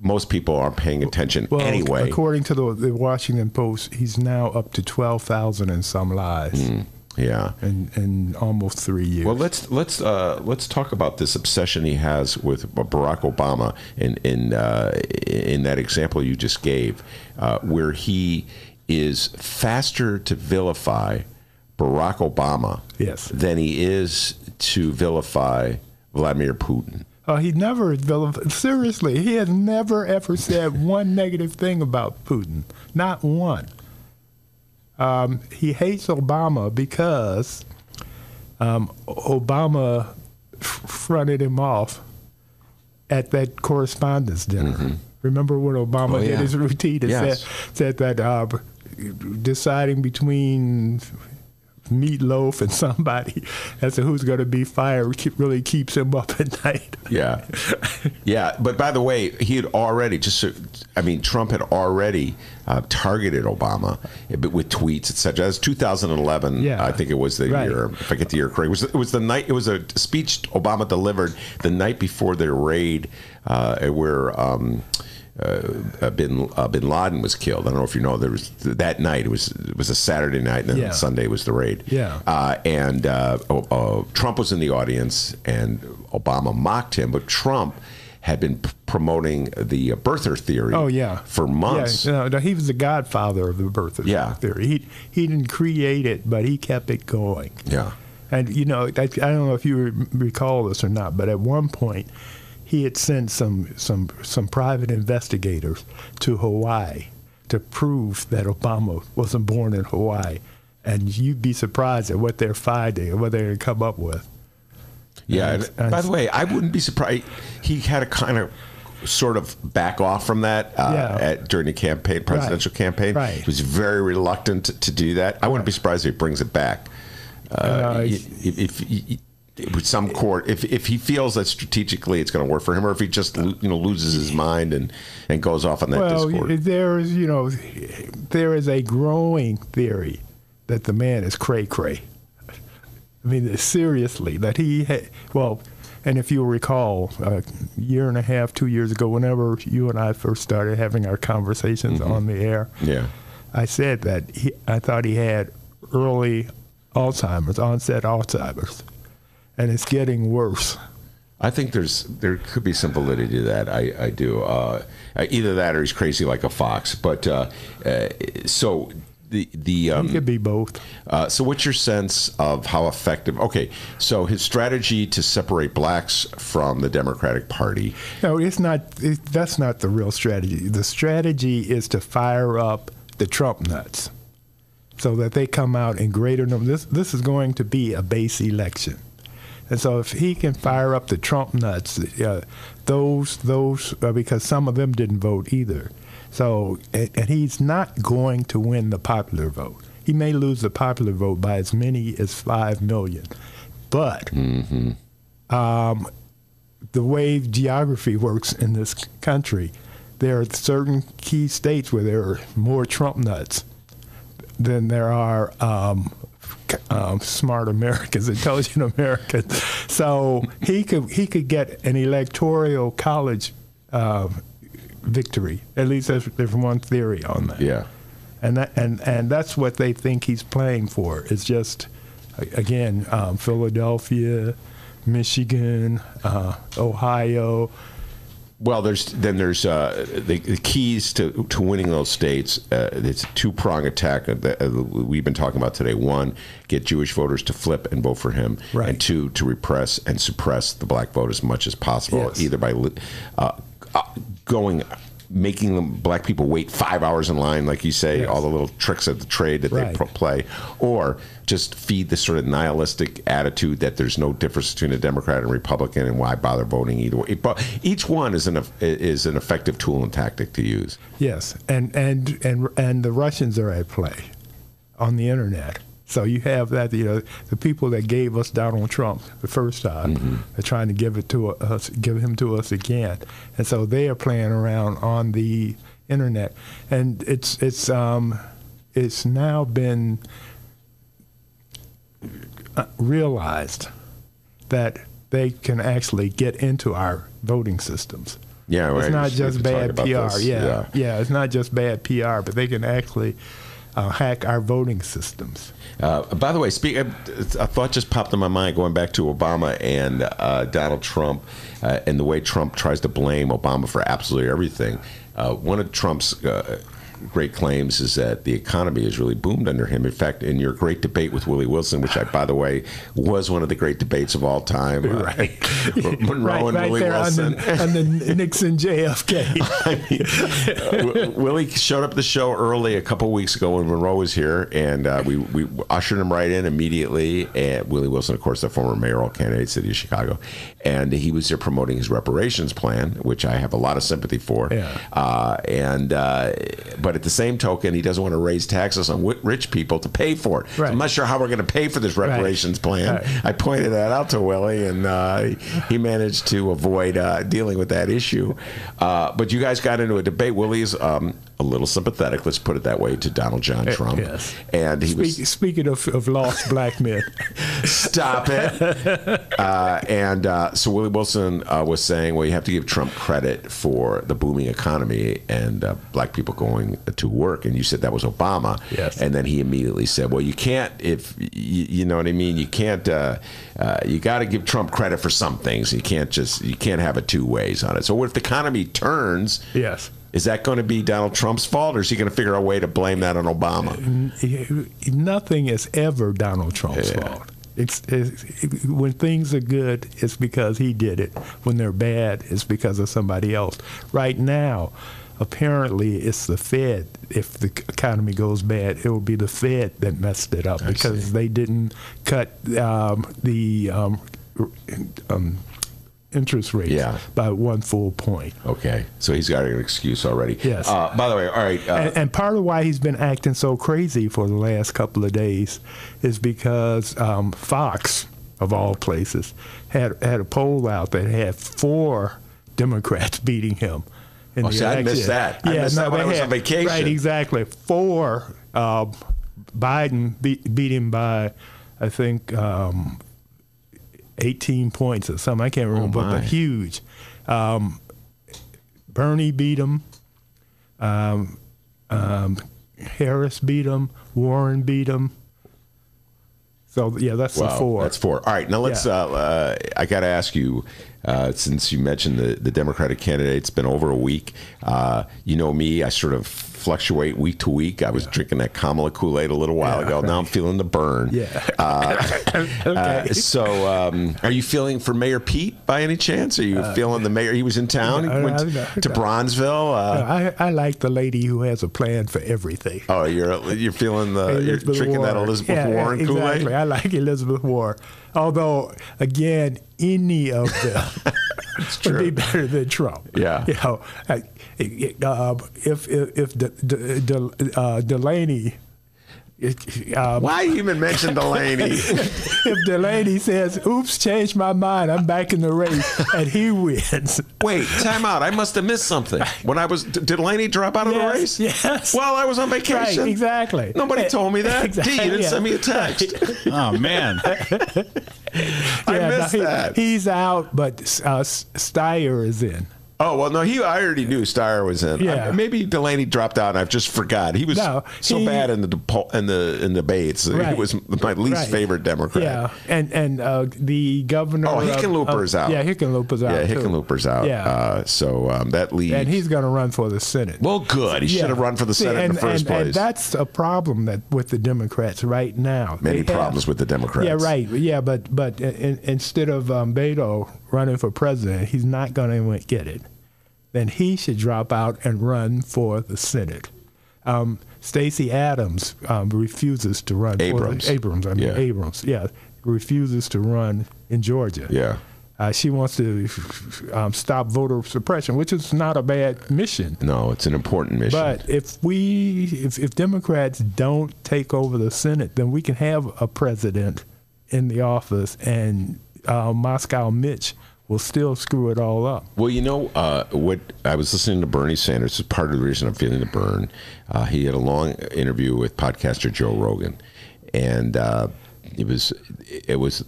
most people aren't paying attention anyway. According to the Washington Post, he's now up to 12,000 and some lies. Mm, yeah, in almost 3 years. Well, let's talk about this obsession he has with Barack Obama in that example you just gave, where he is faster to vilify Barack Obama than he is to vilify Vladimir Putin. He never, seriously, he has never ever said one negative thing about Putin. Not one. He hates Obama because Obama fronted him off at that correspondence dinner. Mm-hmm. Remember when Obama did his routine and said that deciding between Meatloaf and somebody as to who's going to be fired really keeps him up at night. Yeah. Yeah. But by the way, he had already Trump had already targeted Obama with tweets, et cetera. That was 2011. Yeah. I think it was the year, if I get the year correct. It was the night, it was a speech Obama delivered the night before their raid where Bin Laden was killed. I don't know if you know, there was that night. It was a Saturday night, and then Sunday was the raid. Yeah. Trump was in the audience, and Obama mocked him, but Trump had been promoting the birther theory for months. Yeah, no, he was the godfather of the birther theory. He didn't create it, but he kept it going. Yeah. And, you know, I don't know if you recall this or not, but at one point, he had sent some private investigators to Hawaii to prove that Obama wasn't born in Hawaii. and you'd be surprised at what they're finding and what they're going to come up with. Yeah. And by the way, I wouldn't be surprised. He had a kind of sort of back off from that during the campaign, presidential campaign. Right. He was very reluctant to do that. I wouldn't be surprised if he brings it back. With some court, if he feels that strategically it's going to work for him, or if he just loses his mind and goes off on that discord. Well, there is a growing theory that the man is cray-cray. I mean, seriously, that he had, well, and if you'll recall, a year and a half, 2 years ago, whenever you and I first started having our conversations on the air, I said that I thought he had early Alzheimer's, onset Alzheimer's. And it's getting worse. I think there could be some validity to that. I do. Either that or he's crazy like a fox. But so it could be both. So what's your sense of how effective? Okay, so his strategy to separate blacks from the Democratic Party. No, it's not. That's not the real strategy. The strategy is to fire up the Trump nuts so that they come out in greater numbers. This is going to be a base election. And so if he can fire up the Trump nuts, because some of them didn't vote either. So, and he's not going to win the popular vote. He may lose the popular vote by as many as 5 million. But the way geography works in this country, there are certain key states where there are more Trump nuts than there are smart Americans, intelligent Americans. So he could get an electoral college victory. At least there's one theory on that. Yeah, and that's what they think he's playing for. It's just again Philadelphia, Michigan, Ohio. Well, there's the keys to winning those states. It's a two-prong attack that we've been talking about today. One, get Jewish voters to flip and vote for him. Right. And two, to repress and suppress the black vote as much as possible, either by making them black people wait 5 hours in line, like you say, all the little tricks of the trade that they play, or just feed the sort of nihilistic attitude that there's no difference between a Democrat and Republican, and why bother voting either way. But each one is an effective tool and tactic to use. Yes, and the Russians are at play on the internet. So you have that, the people that gave us Donald Trump the first time are trying to give him to us again, and so they are playing around on the internet, and it's now been realized that they can actually get into our voting systems. Yeah, right. It's not just bad PR. Yeah, it's not just bad PR, but they can actually hack our voting systems. By the way, a thought just popped in my mind going back to Obama and Donald Trump and the way Trump tries to blame Obama for absolutely everything. One of Trump's great claims is that the economy has really boomed under him. In fact, in your great debate with Willie Wilson, which by the way was one of the great debates of all time, Monroe and Willie Wilson on the Nixon JFK. I mean, Willie showed up the show early a couple weeks ago when Monroe was here, and we ushered him right in immediately. And Willie Wilson, of course, the former mayoral candidate, city of Chicago, and he was there promoting his reparations plan, which I have a lot of sympathy for. Yeah. But at the same token, he doesn't want to raise taxes on rich people to pay for it. Right. So I'm not sure how we're going to pay for this reparations plan. Right. I pointed that out to Willie, and he managed to avoid dealing with that issue. But you guys got into a debate. Willie's a little sympathetic, let's put it that way, to Donald John Trump. Yes. And he was speaking of lost black men. Stop it. So Willie Wilson was saying, well, you have to give Trump credit for the booming economy and black people going to work, and you said that was Obama. Yes. And then he immediately said, well, you can't, if you know what I mean, you can't you got to give Trump credit for some things. You can't have it two ways on it. So if the economy turns, is that going to be Donald Trump's fault, or is he going to figure out a way to blame that on Obama? Nothing is ever Donald Trump's fault. It's when things are good, it's because he did it. When they're bad, it's because of somebody else. Right now, apparently it's the Fed. If the economy goes bad, it will be the Fed that messed it up because they didn't cut the interest rates by one full point. Okay, so he's got an excuse already. Yes. By the way, all right. And part of why he's been acting so crazy for the last couple of days is because Fox, of all places, had a poll out that had 4 Democrats beating him. Oh, see, I missed that. Yeah, I missed that when I was on vacation. Right, exactly. 4. Biden beat him by, I think, 18 points or something. I can't remember, but huge. Bernie beat him. Harris beat him. Warren beat him. So, yeah, that's the 4. That's 4. All right, now let's I got to ask you, since you mentioned the Democratic candidate, it's been over a week. You know me, I sort of fluctuate week to week. I was drinking that Kamala Kool-Aid a little while ago. Right. Now I'm feeling the burn. Yeah. So are you feeling for Mayor Pete by any chance? Are you feeling the mayor? He was in town. He went to Bronzeville. I like the lady who has a plan for everything. Oh, you're feeling the drinking that Elizabeth Warren Kool-Aid? Exactly. I like Elizabeth Warren. Although, again, any of them would be better than Trump. Yeah. You know, if Delaney. Why even mention Delaney? If Delaney says, oops, changed my mind, I'm back in the race, and he wins. Wait, time out. I must have missed something. When I was, did Delaney drop out of the race? Yes. Well, I was on vacation. Right, exactly. Nobody told me that. Exactly, you didn't send me a text. Oh, man. I missed that. He's out, but Steyer is in. Oh, well, no, I already knew Steyer was in. Yeah. Maybe Delaney dropped out, and I've just forgot. He was so bad in the debates. Right. He was my least favorite Democrat. Yeah, and the governor. Oh, Hickenlooper's out. Yeah, Hickenlooper's out. Yeah, Hickenlooper's out. Yeah. So that leaves. And he's going to run for the Senate. Well, good. He should have run for the Senate in the first place. And that's a problem with the Democrats right now. Many problems with the Democrats. Yeah, right. Yeah, but instead of Beto running for president, he's not going to get it. Then he should drop out and run for the Senate. Stacey Abrams refuses to run. Abrams refuses to run in Georgia. Yeah. She wants to stop voter suppression, which is not a bad mission. No, it's an important mission. But if Democrats don't take over the Senate, then we can have a president in the office, and Moscow Mitch will still screw it all up. Well, you know, what I was listening to Bernie Sanders is part of the reason I'm feeling the burn. He had a long interview with podcaster Joe Rogan, and it was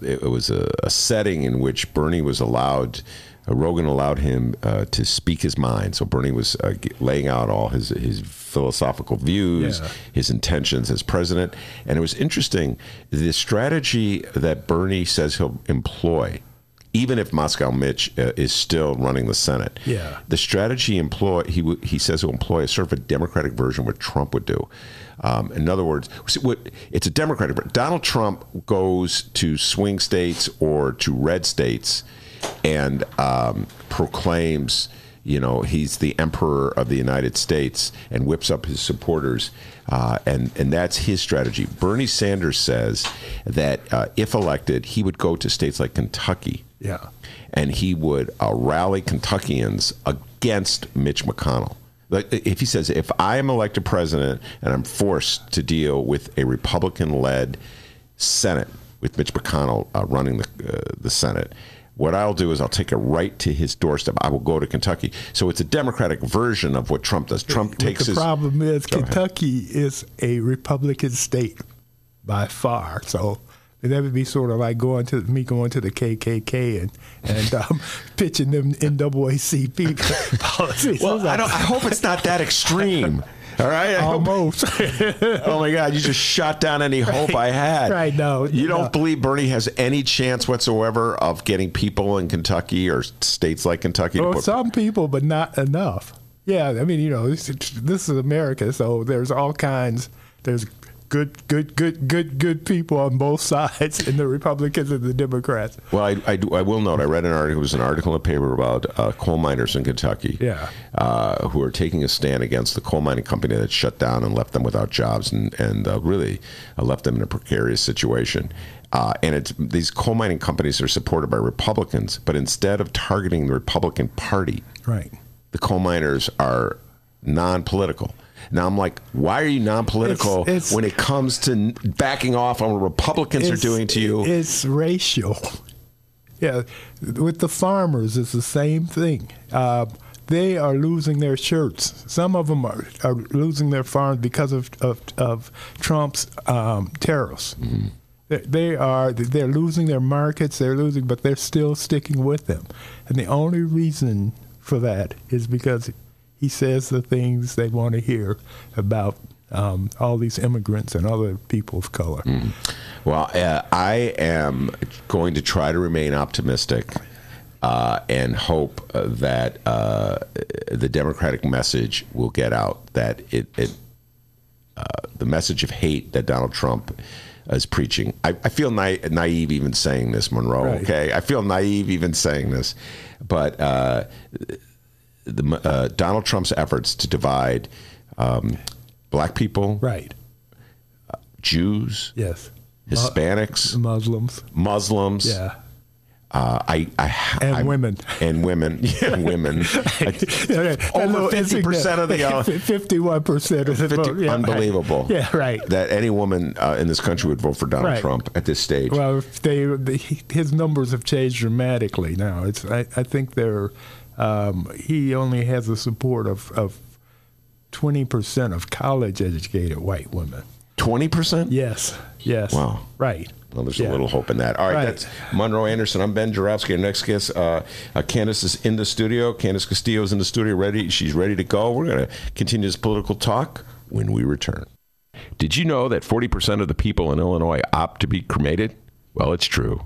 a setting in which Bernie was allowed. Rogan allowed him to speak his mind. So Bernie was laying out all his philosophical views, his intentions as president. And it was interesting, the strategy that Bernie says he'll employ, even if Moscow Mitch is still running the Senate. Yeah. The strategy he says he'll employ is sort of a Democratic version of what Trump would do. In other words, it's a Democratic version. Donald Trump goes to swing states or to red states and proclaims, you know, he's the emperor of the United States and whips up his supporters, and that's his strategy. Bernie Sanders says that if elected, he would go to states like Kentucky, and he would rally Kentuckians against Mitch McConnell. Like if he says, if I am elected president and I'm forced to deal with a Republican-led Senate with Mitch McConnell running the Senate, what I'll do is I'll take it right to his doorstep. I will go to Kentucky. So it's a Democratic version of what Trump does. Trump takes his... The problem is Kentucky is a Republican state by far. So that would be sort of like going to the KKK and pitching them NAACP policies. Well, I hope it's not that extreme. All right. Almost. Oh, my God. You just shot down any hope I had. Right. No. You don't believe Bernie has any chance whatsoever of getting people in Kentucky or states like Kentucky? Well, some people, but not enough. Yeah. I mean, you know, this is America. So there's all kinds. There's good people on both sides, in the Republicans and the Democrats. Well, I will note, I read an article, it was an article in a paper about coal miners in Kentucky, who are taking a stand against the coal mining company that shut down and left them without jobs, and really left them in a precarious situation. And it's, these coal mining companies are supported by Republicans, but instead of targeting the Republican Party, right, the coal miners are non-political. Now I'm like, why are you non-political when it comes to backing off on what Republicans are doing to you? It's racial. Yeah, with the farmers, it's the same thing. They are losing their shirts. Some of them are losing their farms because of Trump's tariffs. Mm-hmm. They're losing their markets. They're losing, but they're still sticking with them. And the only reason for that is because he says the things they want to hear about all these immigrants and other people of color. Mm. Well, I am going to try to remain optimistic and hope that the Democratic message will get out, that the message of hate that Donald Trump is preaching. I feel naive even saying this, Monroe, right. Okay? I feel naive even saying this, but Donald Trump's efforts to divide black people, right, Jews, yes, Hispanics, Muslims, yeah, women, and women, yeah, women. Over 50% of the 51% of the vote. Yeah, unbelievable. Right. Yeah, right. That any woman in this country would vote for Donald right. Trump at this stage. Well, his numbers have changed dramatically now. I think they're. He only has the support of 20% of college-educated white women. 20%? Yes. Yes. Wow. Right. Well, there's a little hope in that. All right. That's Monroe Anderson. I'm Ben Joravsky. Our next guest, Candace is in the studio. Candace Castillo is in the studio. She's ready to go. We're going to continue this political talk when we return. Did you know that 40% of the people in Illinois opt to be cremated? Well, it's true.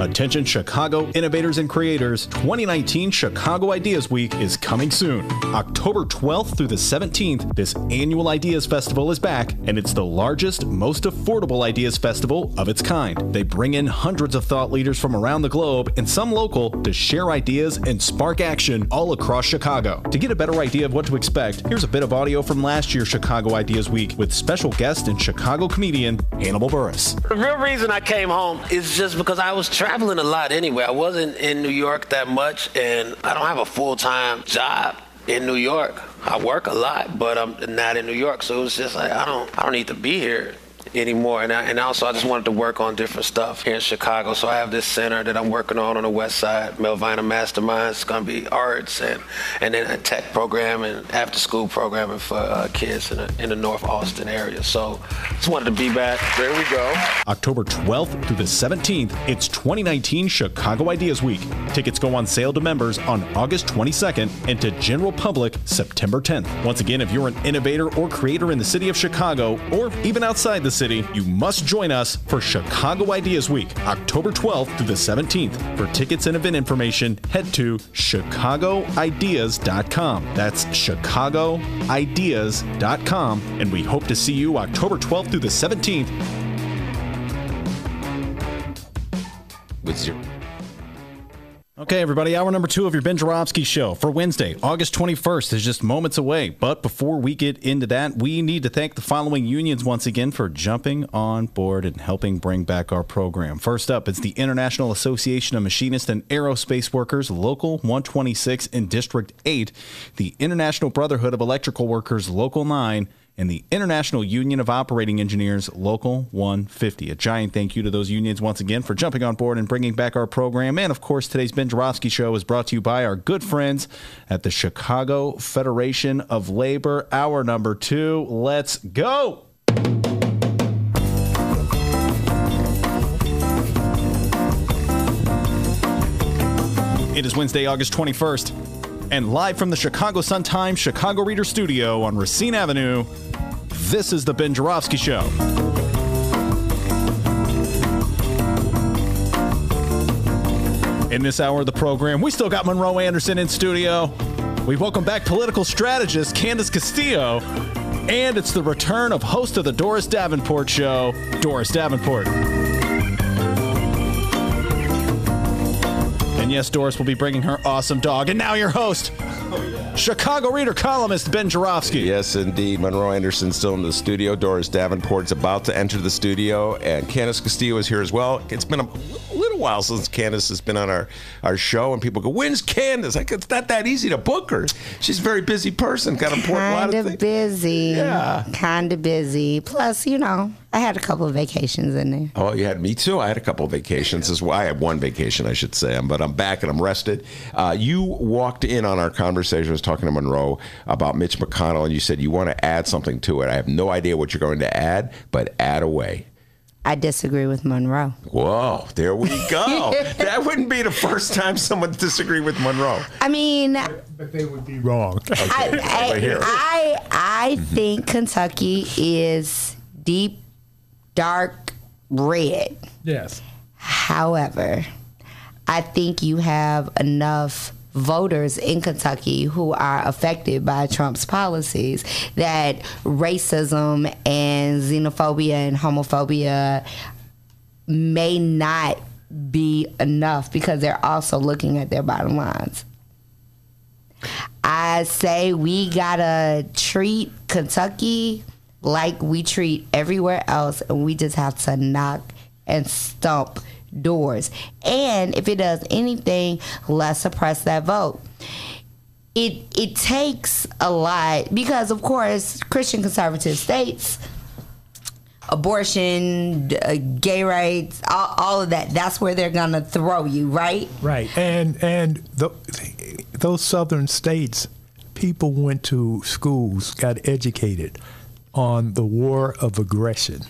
Attention Chicago innovators and creators, 2019 Chicago Ideas Week is coming soon. October 12th through the 17th, this annual Ideas Festival is back, and it's the largest, most affordable Ideas Festival of its kind. They bring in hundreds of thought leaders from around the globe and some local to share ideas and spark action all across Chicago. To get a better idea of what to expect, here's a bit of audio from last year's Chicago Ideas Week with special guest and Chicago comedian Hannibal Buress. The real reason I came home is just because I was traveling a lot anyway. I wasn't in New York that much, and I don't have a full-time job in New York. I work a lot, but I'm not in New York, so it was just like I don't need to be here anymore. And also I just wanted to work on different stuff here in Chicago. So I have this center that I'm working on the west side, Melvina Masterminds. It's gonna be arts and then a tech program and after school programming for kids in the North Austin area. So just wanted to be back. There we go. October 12th through the 17th, it's 2019 Chicago Ideas Week. Tickets go on sale to members on August 22nd and to general public September 10th. Once again, if you're an innovator or creator in the city of Chicago or even outside the city, you must join us for Chicago Ideas Week, October 12th through the 17th. For tickets and event information, head to chicagoideas.com. That's chicagoideas.com, and we hope to see you October 12th through the 17th. With zero. Okay, everybody, hour number 2 of your Ben Joravsky show for Wednesday, August 21st is just moments away. But before we get into that, we need to thank the following unions once again for jumping on board and helping bring back our program. First up, it's the International Association of Machinists and Aerospace Workers, Local 126 in District 8, the International Brotherhood of Electrical Workers, Local 9, and the International Union of Operating Engineers, Local 150. A giant thank you to those unions once again for jumping on board and bringing back our program. And, of course, today's Ben Joravsky Show is brought to you by our good friends at the Chicago Federation of Labor. Hour number 2, let's go! It is Wednesday, August 21st. And live from the Chicago Sun-Times Chicago Reader Studio on Racine Avenue, this is the Ben Joravsky Show. In this hour of the program, we still got Monroe Anderson in studio. We welcome back political strategist Candace Castillo. And it's the return of host of the Doris Davenport Show, Doris Davenport. And yes, Doris will be bringing her awesome dog. And now your host, Chicago Reader columnist Ben Joravsky. Yes, indeed. Monroe Anderson's still in the studio. Doris Davenport's about to enter the studio. And Candace Castillo is here as well. It's been a little while since Candace has been on our show. And people go, when's Candace? Like, it's not that easy to book her. She's a very busy person. Got important a lot of things. Kind of busy. Plus, you know, I had a couple of vacations in there. Oh, you had me too. I had a couple of vacations as well. I had one vacation, I should say, but I'm back and I'm rested. You walked in on our conversation. I was talking to Monroe about Mitch McConnell, and you said you want to add something to it. I have no idea what you're going to add, but add away. I disagree with Monroe. Whoa, there we go. That wouldn't be the first time someone disagreed with Monroe. I mean, but they would be wrong. Okay, I think Kentucky is deep, dark red. Yes. However, I think you have enough voters in Kentucky who are affected by Trump's policies that racism and xenophobia and homophobia may not be enough because they're also looking at their bottom lines. I say we gotta treat Kentucky like we treat everywhere else, and we just have to knock and stomp doors. And if it does anything, let's suppress that vote. It takes a lot because, of course, Christian conservative states, abortion, gay rights, all of that, that's where they're going to throw you, right? Right. And those southern states, people went to schools, got educated on the war of aggression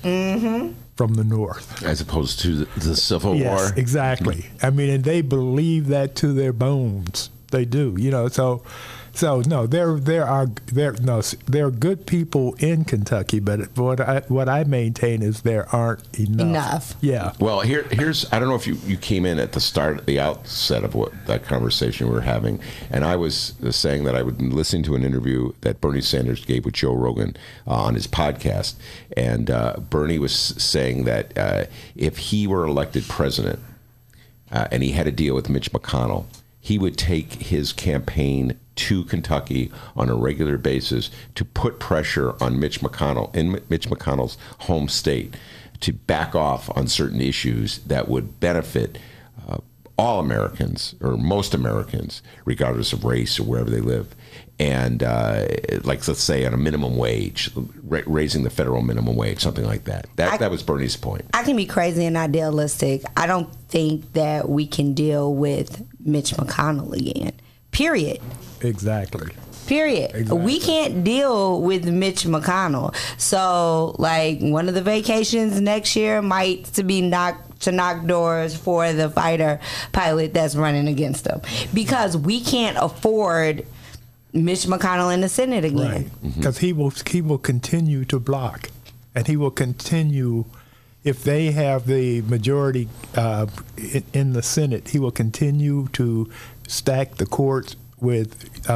from the North. As opposed to the Civil War. Yes, exactly. I mean, and they believe that to their bones. They do, you know. So no, there are good people in Kentucky, but what I maintain is there aren't enough. Yeah. Well, here's I don't know if you came in at the start, at the outset of what that conversation we were having, and I was saying that I would listen to an interview that Bernie Sanders gave with Joe Rogan on his podcast, and Bernie was saying that if he were elected president and he had a deal with Mitch McConnell, he would take his campaign to Kentucky on a regular basis to put pressure on Mitch McConnell in Mitch McConnell's home state to back off on certain issues that would benefit all Americans or most Americans, regardless of race or wherever they live. And like, let's say on a minimum wage, raising the federal minimum wage, something like that. That was Bernie's point. I can be crazy and idealistic. I don't think that we can deal with Mitch McConnell again. Period. Exactly. Period. Exactly. We can't deal with Mitch McConnell. So, like, one of the vacations next year might be to knock doors for the fighter pilot that's running against them, because we can't afford Mitch McConnell in the Senate again. Right. Because he will continue to block, and he will continue, if they have the majority in the Senate, he will continue to stack the courts with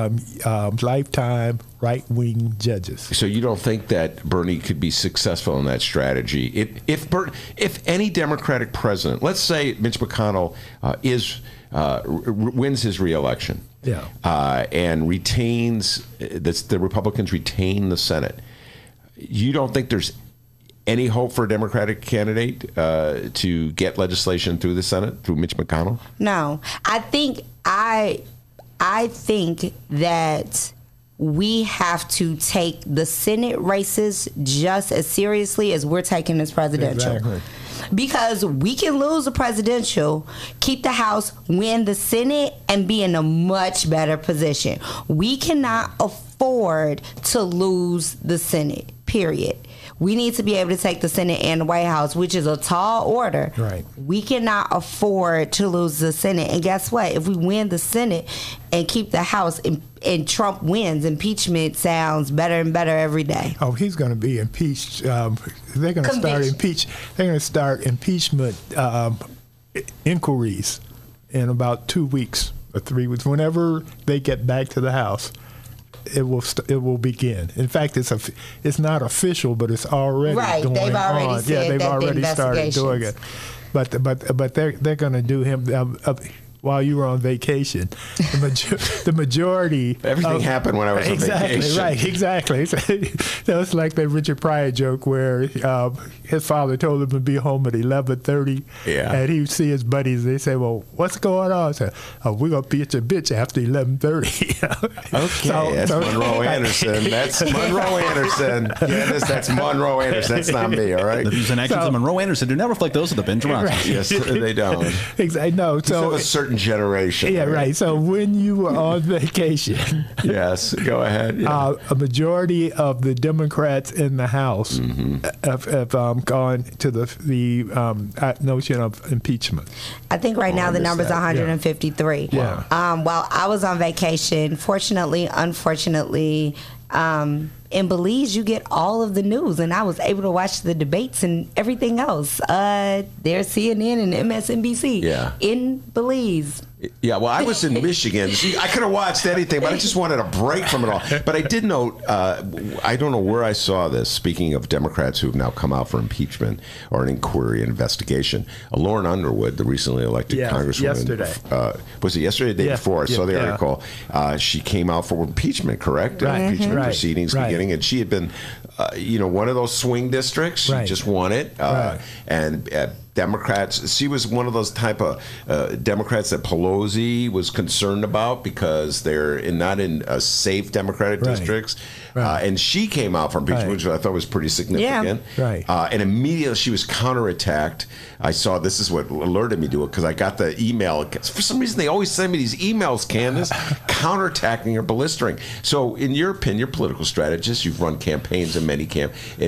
lifetime right-wing judges. So you don't think that Bernie could be successful in that strategy? If any Democratic president, let's say Mitch McConnell wins his re-election, yeah, and retains the Republicans retain the Senate, you don't think there's any hope for a Democratic candidate to get legislation through the Senate, through Mitch McConnell? No. I think that we have to take the Senate races just as seriously as we're taking this presidential. Exactly. Because we can lose the presidential, keep the House, win the Senate, and be in a much better position. We cannot afford to lose the Senate, period. We need to be able to take the Senate and the White House, which is a tall order. Right. We cannot afford to lose the Senate. And guess what? If we win the Senate and keep the House and Trump wins, impeachment sounds better and better every day. Oh, he's going to be impeached. They're going to start impeachment inquiries in about 2 weeks or 3 weeks. Whenever they get back to the House, it will begin. In fact, it's not official, but it's already going on. Right, they've already said that the investigations. Yeah, they've already started doing it. But they're going to do him while you were on vacation. The majority. Everything happened when I was on vacation. Right, exactly. So it's like that Richard Pryor joke where his father told him to be home at 11:30. Yeah. And he'd see his buddies. They say, "Well, what's going on?" So, "Oh, we're gonna beat your bitch after 11:30." Okay, that's Monroe Anderson. That's Monroe Anderson. Yeah, that's Monroe Anderson. That's not me. All right. The views and actions of Monroe Anderson do not reflect those of the Ben Joravsky. Right. Yes, they don't. Exactly. No. So a certain generation. Yeah, right. So when you were on vacation. Yes, go ahead. Yeah. A majority of the Democrats in the House have gone to the notion of impeachment. I think right now the number's 153. Yeah. While I was on vacation, fortunately, unfortunately, in Belize, you get all of the news, and I was able to watch the debates and everything else. There's CNN and MSNBC in Belize. Yeah, well, I was in Michigan. I could have watched anything, but I just wanted a break from it all. But I did note, I don't know where I saw this, speaking of Democrats who have now come out for impeachment or an inquiry, an investigation. Lauren Underwood, the recently elected congresswoman. Yesterday. Was it yesterday or the day before? I saw the article. She came out for impeachment, correct? Right. Impeachment proceedings beginning. And she had been, one of those swing districts. She just won it. And Democrats, she was one of those type of Democrats that Pelosi was concerned about because they're not in safe Democratic districts. And she came out for impeachment, which I thought was pretty significant. Yeah. Right. And immediately she was counterattacked. I saw, this is what alerted me to it, because I got the email. For some reason, they always send me these emails, Candace, counterattacking or blistering. So in your opinion, you're a political strategist. You've run campaigns in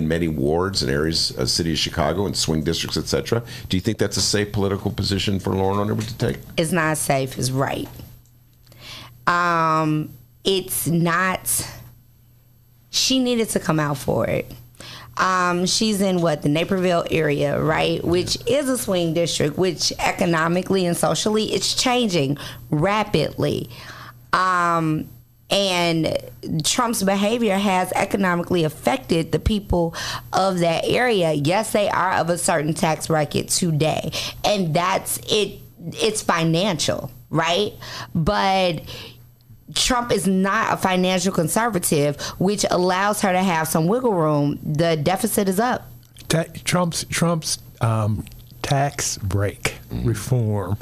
many wards and areas of the city of Chicago and swing districts, et cetera. Do you think that's a safe political position for Lauren Underwood to take? It's not safe. It's right. It's not. She needed to come out for it. She's in the Naperville area, right? Which is a swing district, which economically and socially it's changing rapidly. And Trump's behavior has economically affected the people of that area. Yes, they are of a certain tax bracket today, and that's it. It's financial, right? But Trump is not a financial conservative, which allows her to have some wiggle room. The deficit is up. Trump's tax break reform.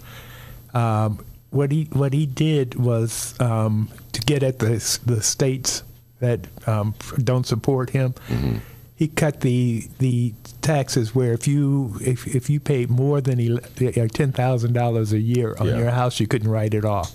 What he did was to get at the states that don't support him. Mm-hmm. He cut the taxes where if you paid more than $10,000 a year on your house, you couldn't write it off.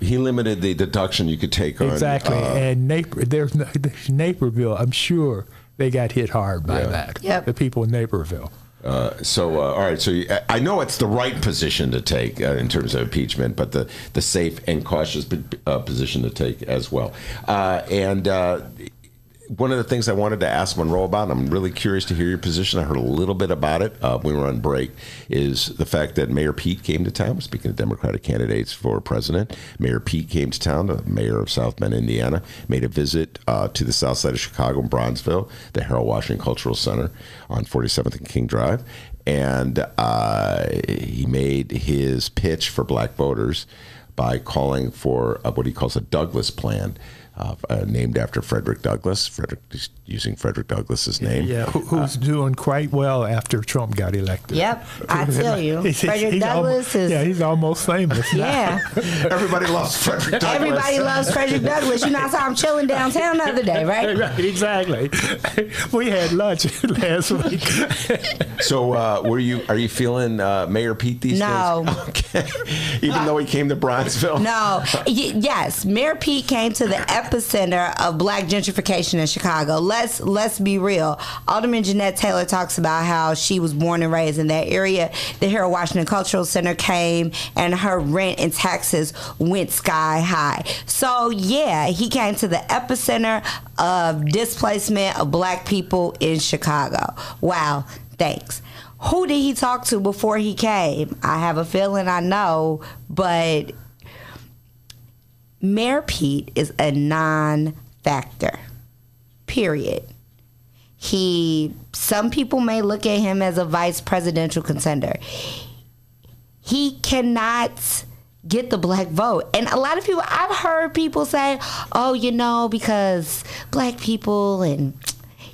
He limited the deduction you could take on. Exactly. And Naperville, I'm sure they got hit hard by that. Yep. The people in Naperville. All right. So I know it's the right position to take in terms of impeachment, but the safe and cautious position to take as well. And one of the things I wanted to ask Monroe about, and I'm really curious to hear your position, I heard a little bit about it when we were on break, is the fact that Mayor Pete came to town. Speaking of Democratic candidates for president, Mayor Pete came to town, the mayor of South Bend, Indiana, made a visit to the south side of Chicago and Bronzeville, the Harold Washington Cultural Center on 47th and King Drive. And he made his pitch for black voters by calling for what he calls a Douglass plan, named after Frederick Douglass. Frederick, using Frederick Douglass's name. Yeah, who's doing quite well after Trump got elected. Yep, I tell you, Frederick Douglass is... Yeah, he's almost famous. Yeah. Everybody loves Frederick Douglass. Everybody loves Frederick Douglass. You know, I saw him chilling downtown the other day, right? Right, exactly. We had lunch last week. So are you feeling Mayor Pete these days? No. Okay. Even though he came to Bronzeville? No. Yes, Mayor Pete came to the epicenter of black gentrification in Chicago. Let's be real. Alderman Jeanette Taylor talks about how she was born and raised in that area. The Harold Washington Cultural Center came, and her rent and taxes went sky high. So yeah, he came to the epicenter of displacement of black people in Chicago. Wow, thanks. Who did he talk to before he came? I have a feeling I know, but Mayor Pete is a non-factor, period. Some people may look at him as a vice presidential contender. He cannot get the black vote. And a lot of people, I've heard people say, oh, you know, because black people and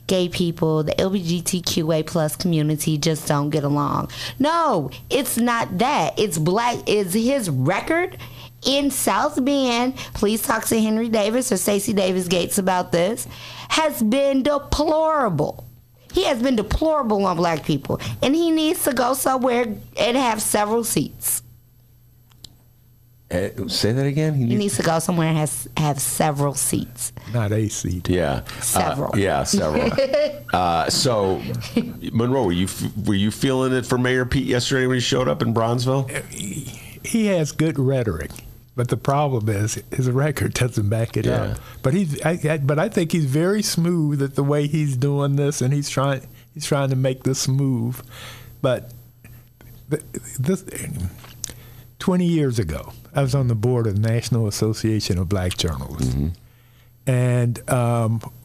gay people, the LGBTQA plus community just don't get along. No, it's not that. It's black, it's his record in South Bend, please talk to Henry Davis or Stacey Davis Gates about this, has been deplorable. He has been deplorable on black people, and he needs to go somewhere and have several seats. Say that again? He needs to go somewhere and have several seats. Not a seat. Yeah. Several. Yeah, several. So, Monroe, were you feeling it for Mayor Pete yesterday when he showed up in Bronzeville? He has good rhetoric, but the problem is his record doesn't back it up. But I think he's very smooth at the way he's doing this, and he's trying to make this move. But this 20 years ago, I was on the board of the National Association of Black Journalists, and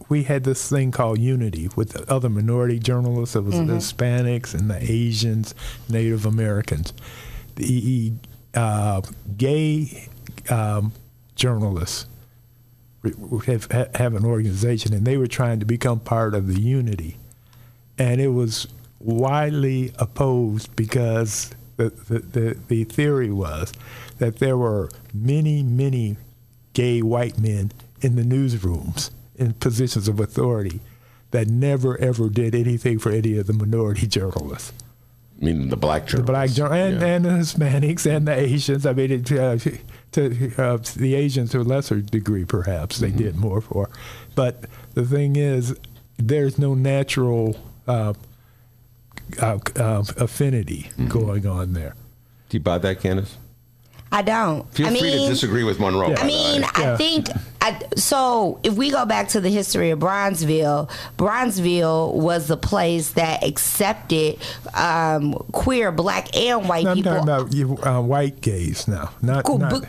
we had this thing called Unity with the other minority journalists. It was the Hispanics and the Asians, Native Americans, the gay journalists have an organization, and they were trying to become part of the Unity, and it was widely opposed because the theory was that there were many gay white men in the newsrooms in positions of authority that never ever did anything for any of the minority journalists. Meaning the black journalists. The black journalists and the Hispanics and the Asians. I mean, to the Asians to a lesser degree, perhaps, they did more for. But the thing is, there's no natural affinity going on there. Do you buy that, Candace? I don't. Feel free to disagree with Monroe. Yeah. I mean, so if we go back to the history of Bronzeville, Bronzeville was the place that accepted queer black and white people. I'm talking about white gays now. Not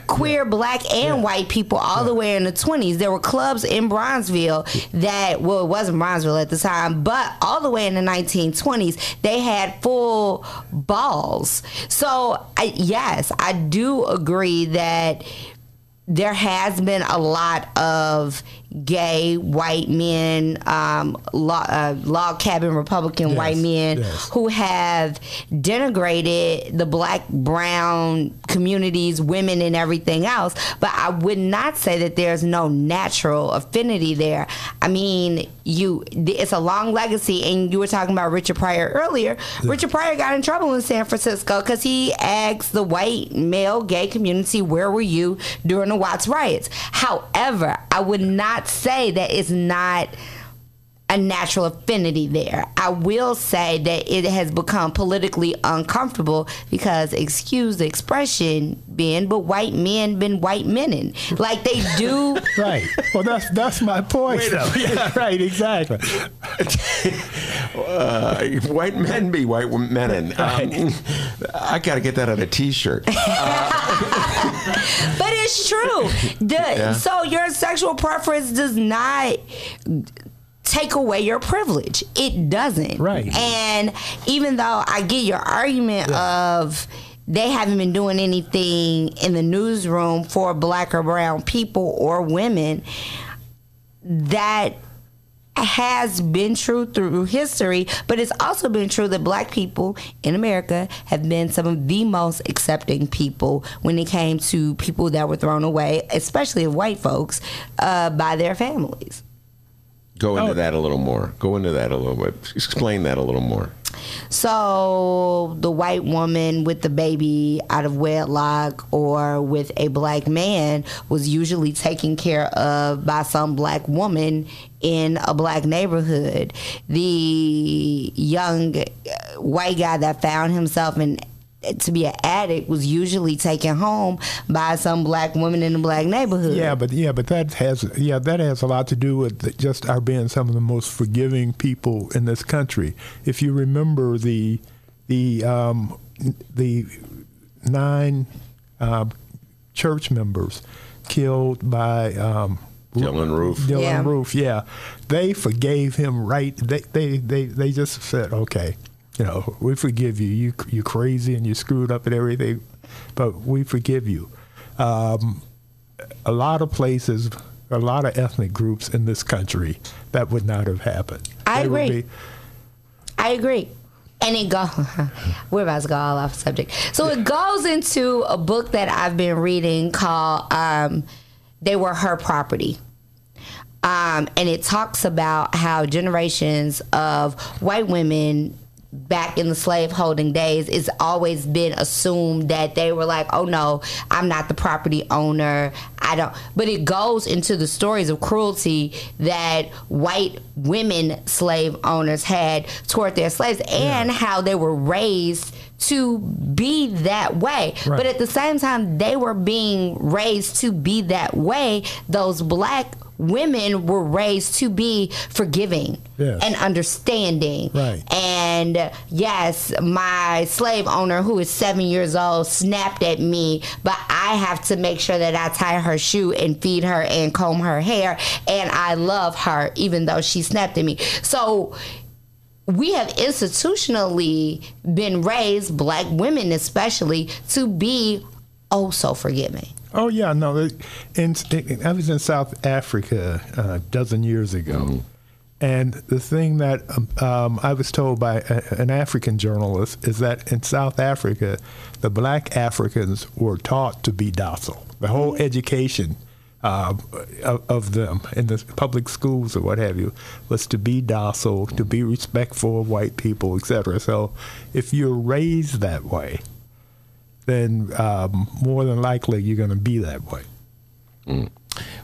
queer black and white people all the way in the 20s. There were clubs in Bronzeville that, well, it wasn't Bronzeville at the time, but all the way in the 1920s, they had full balls. So, I do agree that there has been a lot of gay white men, log cabin Republican white men who have denigrated the black, brown communities, women, and everything else. But I would not say that there's no natural affinity there. I mean, it's a long legacy, and you were talking about Richard Pryor earlier. Yeah. Richard Pryor got in trouble in San Francisco because he asked the white male gay community, where were you during the Watts riots? However, I would not say that it's not a natural affinity there. I will say that it has become politically uncomfortable because, excuse the expression, been, but white men been white menning. Like they do. Right. Well, that's my point. Wait up. Yeah. Right, exactly. White men be white menning. I got to get that on a T-shirt. But it's true. So your sexual preference does not take away your privilege. It doesn't. Right. And even though I get your argument of they haven't been doing anything in the newsroom for black or brown people or women, that has been true through history, but it's also been true that black people in America have been some of the most accepting people when it came to people that were thrown away, especially of white folks, by their families. Go into that a little more. Go into that a little bit. Explain that a little more. So the white woman with the baby out of wedlock or with a black man was usually taken care of by some black woman in a black neighborhood. The young white guy that found himself in to be an addict was usually taken home by some black woman in the black neighborhood. Yeah, but that has a lot to do with just our being some of the most forgiving people in this country. If you remember the 9 church members killed by Dylann Roof. Yeah, they forgave him. Right? They just said, okay, you know, we forgive you. You're crazy and you screwed up and everything, but we forgive you. A lot of places, a lot of ethnic groups in this country, that would not have happened. I agree. And it goes, we're about to go all off subject. So it goes into a book that I've been reading called They Were Her Property. And it talks about how generations of white women back in the slaveholding days, it's always been assumed that they were like, oh no, I'm not the property owner. I don't. But it goes into the stories of cruelty that white women slave owners had toward their slaves and how they were raised to be that way. Right. But at the same time, they were being raised to be that way. Those black women were raised to be forgiving and understanding. Right. And yes, my slave owner who is 7 years old snapped at me, but I have to make sure that I tie her shoe and feed her and comb her hair. And I love her, even though she snapped at me. So we have institutionally been raised, black women especially, to be oh so forgiving. Oh, yeah, no. I was in South Africa a dozen years ago. Mm-hmm. And the thing that I was told by an African journalist is that in South Africa, the black Africans were taught to be docile. The whole education of them in the public schools or what have you was to be docile, to be respectful of white people, etc. So if you're raised that way, then more than likely you're going to be that way. Mm.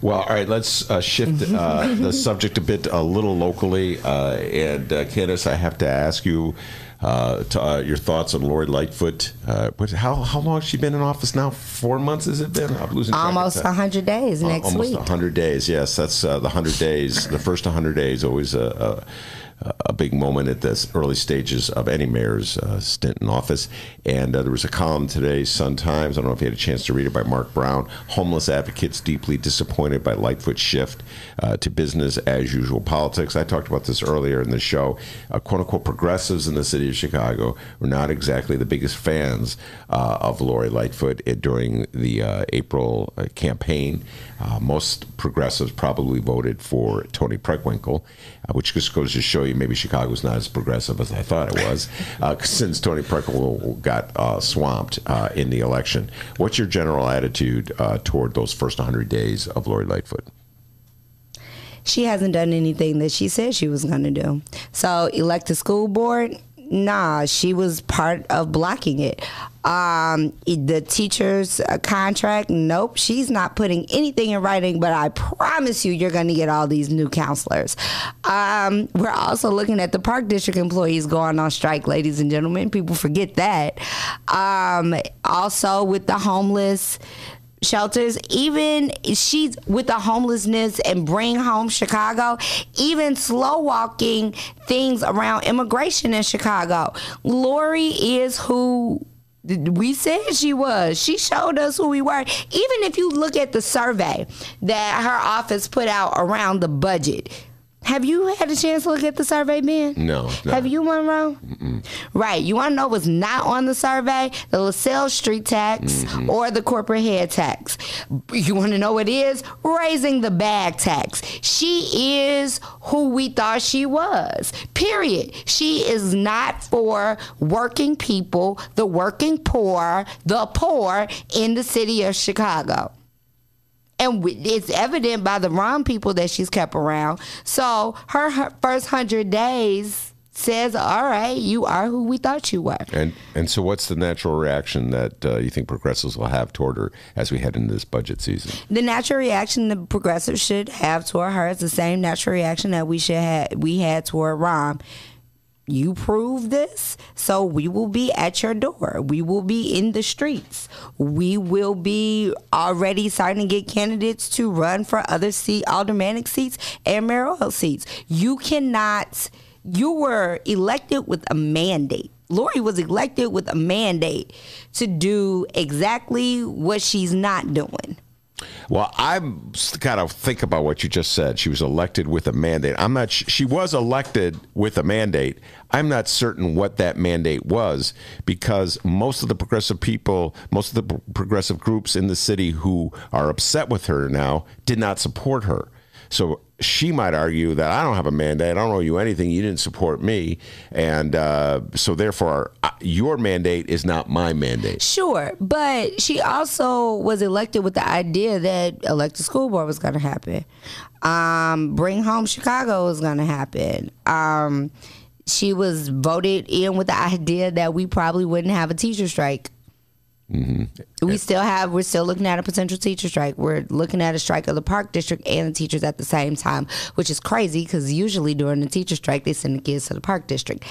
Well, all right, let's shift the subject a bit, a little locally. And Candace, I have to ask you your thoughts on Lori Lightfoot. How long has she been in office now? 4 months has it been? I'm losing track. Almost 100 days next week. Almost 100 days, yes. That's the 100 days. The first 100 days always a big moment at the early stages of any mayor's stint in office. And there was a column today, Sun Times, I don't know if you had a chance to read it, by Mark Brown, homeless advocates deeply disappointed by Lightfoot's shift to business as usual politics. I talked about this earlier in the show. Quote-unquote progressives in the city of Chicago were not exactly the biggest fans of Lori Lightfoot during the April campaign. Most progressives probably voted for Tony Preckwinkle, which just goes to show you maybe Chicago's not as progressive as I thought it was, since Tony Preckwinkle got swamped in the election. What's your general attitude toward those first 100 days of Lori Lightfoot? She hasn't done anything that she said she was going to do. So elect a school board? Nah, she was part of blocking it. The teacher's contract, nope, she's not putting anything in writing, but I promise you, you're going to get all these new counselors. We're also looking at the Park District employees going on strike, ladies and gentlemen. People forget that. Also with the homeless shelters, even she's with the homelessness and Bring Home Chicago, even slow walking things around immigration in Chicago. Lori is who we said she was. She showed us who we were. Even if you look at the survey that her office put out around the budget. Have you had a chance to look at the survey, Ben? No. Have you, Monroe? Mm-mm. Right. You want to know what's not on the survey? The LaSalle Street tax or the corporate head tax. You want to know what it is? Raising the bag tax. She is who we thought she was, period. She is not for working people, the working poor, the poor in the city of Chicago. And it's evident by the wrong people that she's kept around. So her first 100 days says, all right, you are who we thought you were. And so what's the natural reaction that you think progressives will have toward her as we head into this budget season? The natural reaction the progressives should have toward her is the same natural reaction that we had toward Rahm. You prove this, so we will be at your door. We will be in the streets. We will be already starting to get candidates to run for other aldermanic seats and mayoral seats. You cannot, you were elected with a mandate. Lori was elected with a mandate to do exactly what she's not doing. Well, I'm kind of think about what you just said. She was elected with a mandate. I'm not. She was elected with a mandate. I'm not certain what that mandate was, because most of the progressive people, most of the progressive groups in the city who are upset with her now did not support her. So she might argue that I don't have a mandate. I don't owe you anything. You didn't support me. And so therefore, your mandate is not my mandate. Sure. But she also was elected with the idea that elected school board was going to happen. Bring Home Chicago was going to happen. She was voted in with the idea that we probably wouldn't have a teacher strike. Mm-hmm. We're still looking at a potential teacher strike. We're looking at a strike of the Park District and the teachers at the same time, which is crazy because usually during the teacher strike, they send the kids to the Park District.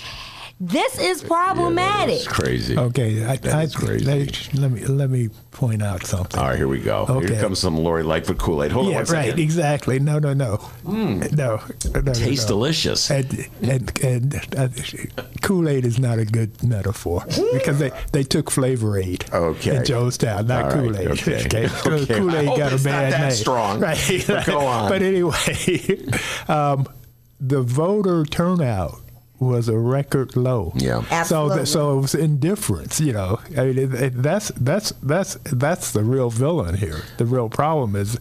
This is problematic. It's crazy. Okay, that's crazy. Let me point out something. All right, here we go. Okay. Here comes some Lori Lightfoot Kool-Aid. Hold on one second. Right, exactly. No. Tastes delicious. And Kool-Aid is not a good metaphor because they took Flavor Aid in Jonestown, not right, Kool-Aid. Okay. Kool-Aid got a bad name. Strong. Right. But go on. But anyway, the voter turnout was a record low. Yeah, absolutely. So it was indifference. You know, I mean, that's the real villain here. The real problem is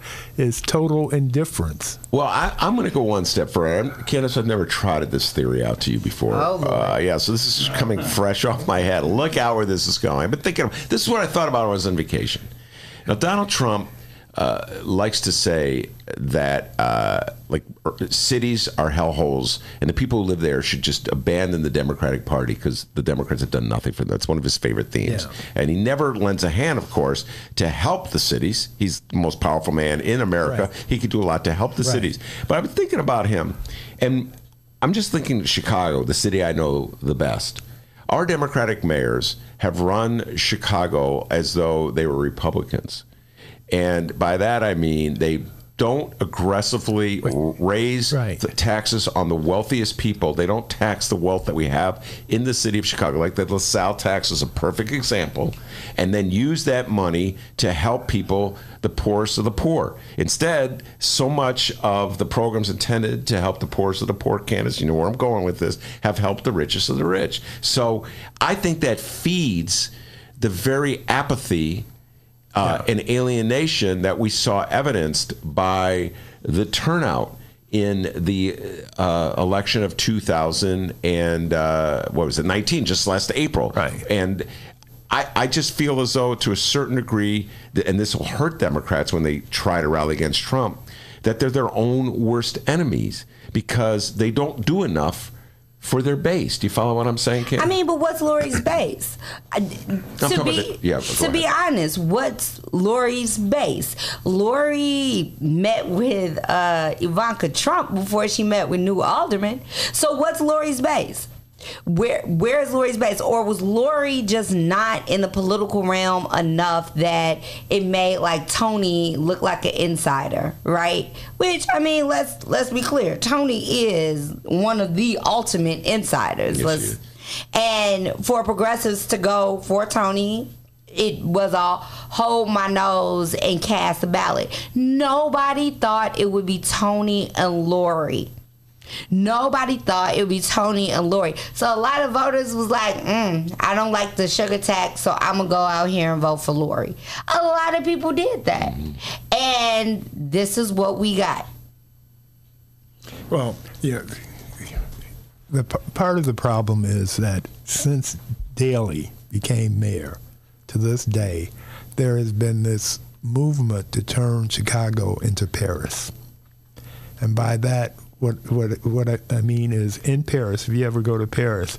total indifference. Well, I'm going to go one step further. Candace, I've never trotted this theory out to you before. Oh, yeah. So this is coming fresh off my head. Look out where this is going. I've been thinking. This is what I thought about when I was on vacation. Now, Donald Trump likes to say that like cities are hellholes and the people who live there should just abandon the Democratic Party because the Democrats have done nothing for them. That's one of his favorite themes. Yeah. And he never lends a hand, of course, to help the cities. He's the most powerful man in America. Right. He could do a lot to help the cities. But I've been thinking about him, and I'm just thinking Chicago, the city I know the best. Our Democratic mayors have run Chicago as though they were Republicans. And by that, I mean they don't aggressively raise the taxes on the wealthiest people. They don't tax the wealth that we have in the city of Chicago. Like the LaSalle tax is a perfect example. And then use that money to help people, the poorest of the poor. Instead, so much of the programs intended to help the poorest of the poor, Candace, you know where I'm going with this, have helped the richest of the rich. So I think that feeds the very apathy an alienation that we saw evidenced by the turnout in the election of 2019, just last April. Right. And I just feel as though, to a certain degree, and this will hurt Democrats when they try to rally against Trump, that they're their own worst enemies because they don't do enough for their base. Do you follow what I'm saying, Kim? I mean, but what's Lori's base? To be honest, what's Lori's base? Lori met with Ivanka Trump before she met with new aldermen. So what's Lori's base? Where is Lori's base? Or was Lori just not in the political realm enough that it made like Tony look like an insider, right? Which, I mean, let's be clear, Tony is one of the ultimate insiders. Yes, let's, and for progressives to go for Tony, it was all hold my nose and cast a ballot. Nobody thought it would be Tony and Lori. Nobody thought it would be Tony and Lori. So a lot of voters was like, I don't like the sugar tax, so I'm going to go out here and vote for Lori. A lot of people did that. Mm-hmm. And this is what we got. Well, yeah, the part of the problem is that since Daley became mayor to this day, there has been this movement to turn Chicago into Paris. And by that, What I mean is, in Paris, if you ever go to Paris,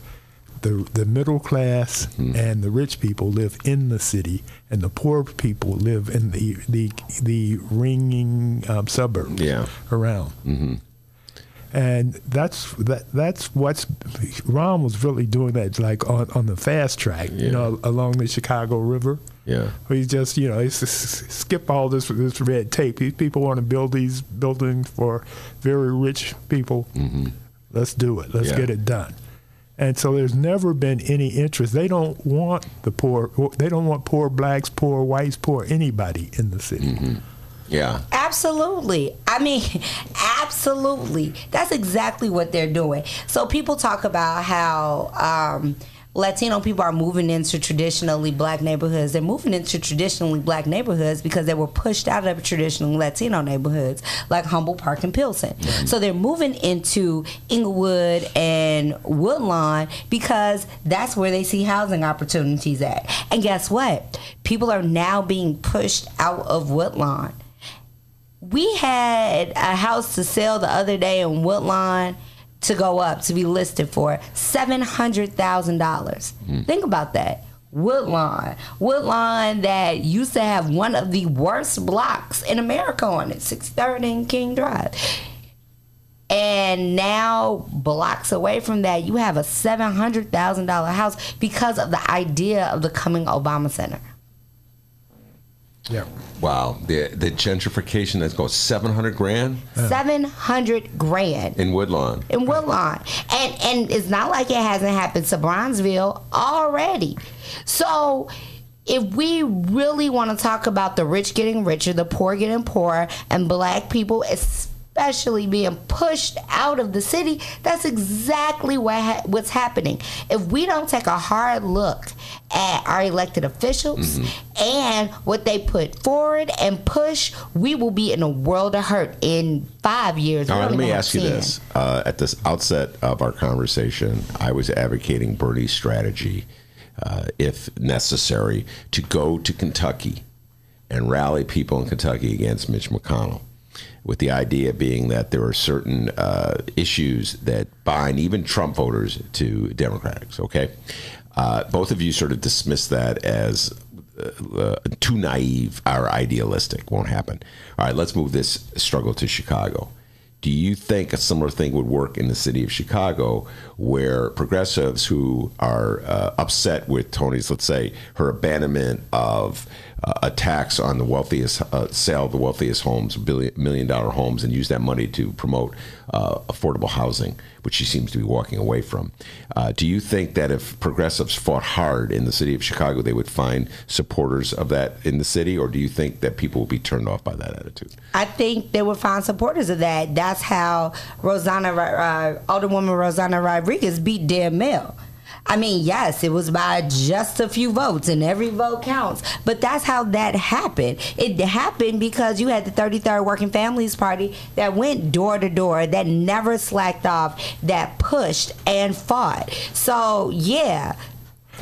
the middle class and the rich people live in the city, and the poor people live in the ringing suburbs around. Mm-hmm. And that's what's Rahm was really doing, that like on the fast track, you know, along the Chicago River. Yeah, he's just, you know, he's just skip all this red tape. These people want to build these buildings for very rich people. Mm-hmm. Let's do it. Let's get it done. And so there's never been any interest. They don't want the poor. They don't want poor blacks, poor whites, poor anybody in the city. Mm-hmm. Yeah. Absolutely. I mean, absolutely. That's exactly what they're doing. So people talk about how Latino people are moving into traditionally black neighborhoods. They're moving into traditionally black neighborhoods because they were pushed out of traditional Latino neighborhoods like Humble Park and Pilsen. Mm-hmm. So they're moving into Inglewood and Woodlawn because that's where they see housing opportunities at. And guess what? People are now being pushed out of Woodlawn. We had a house to sell the other day in Woodlawn to go up, to be listed for $700,000. Mm. Think about that. Woodlawn that used to have one of the worst blocks in America on it, 63rd and King Drive. And now, blocks away from that, you have a $700,000 house because of the idea of the coming Obama Center. Yeah. Wow. The gentrification that's going $700,000. $700,000 in Woodlawn. In Woodlawn, and it's not like it hasn't happened to Bronzeville already. So, if we really want to talk about the rich getting richer, the poor getting poorer, and black people especially being pushed out of the city, that's exactly what's happening. If we don't take a hard look at our elected officials and what they put forward and push, we will be in a world of hurt in 5 years. All right, let me ask you this. At the outset of our conversation, I was advocating Bernie's strategy, if necessary, to go to Kentucky and rally people in Kentucky against Mitch McConnell, with the idea being that there are certain issues that bind even Trump voters to Democrats, okay? Both of you sort of dismiss that as too naive or idealistic. Won't happen. All right, let's move this struggle to Chicago. Do you think a similar thing would work in the city of Chicago, where progressives who are upset with Tony's, let's say, her abandonment of attacks on the wealthiest, sale of the wealthiest homes, $1 million homes, and use that money to promote affordable housing, which she seems to be walking away from. Do you think that if progressives fought hard in the city of Chicago, they would find supporters of that in the city, or do you think that people will be turned off by that attitude? I think they would find supporters of that. That's how Alderwoman Rosanna Rodriguez beat Dan Mell. I mean, yes, it was by just a few votes, and every vote counts. But that's how that happened. It happened because you had the 33rd Working Families Party that went door to door, that never slacked off, that pushed and fought. So, yeah.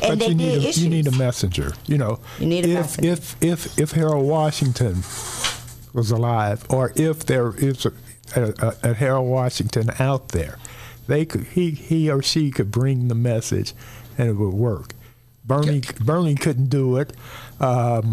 And but you need a messenger. You know, you need a messenger. If Harold Washington was alive, or if there is a Harold Washington out there, They could, he or she could bring the message, and it would work. Bernie couldn't do it. I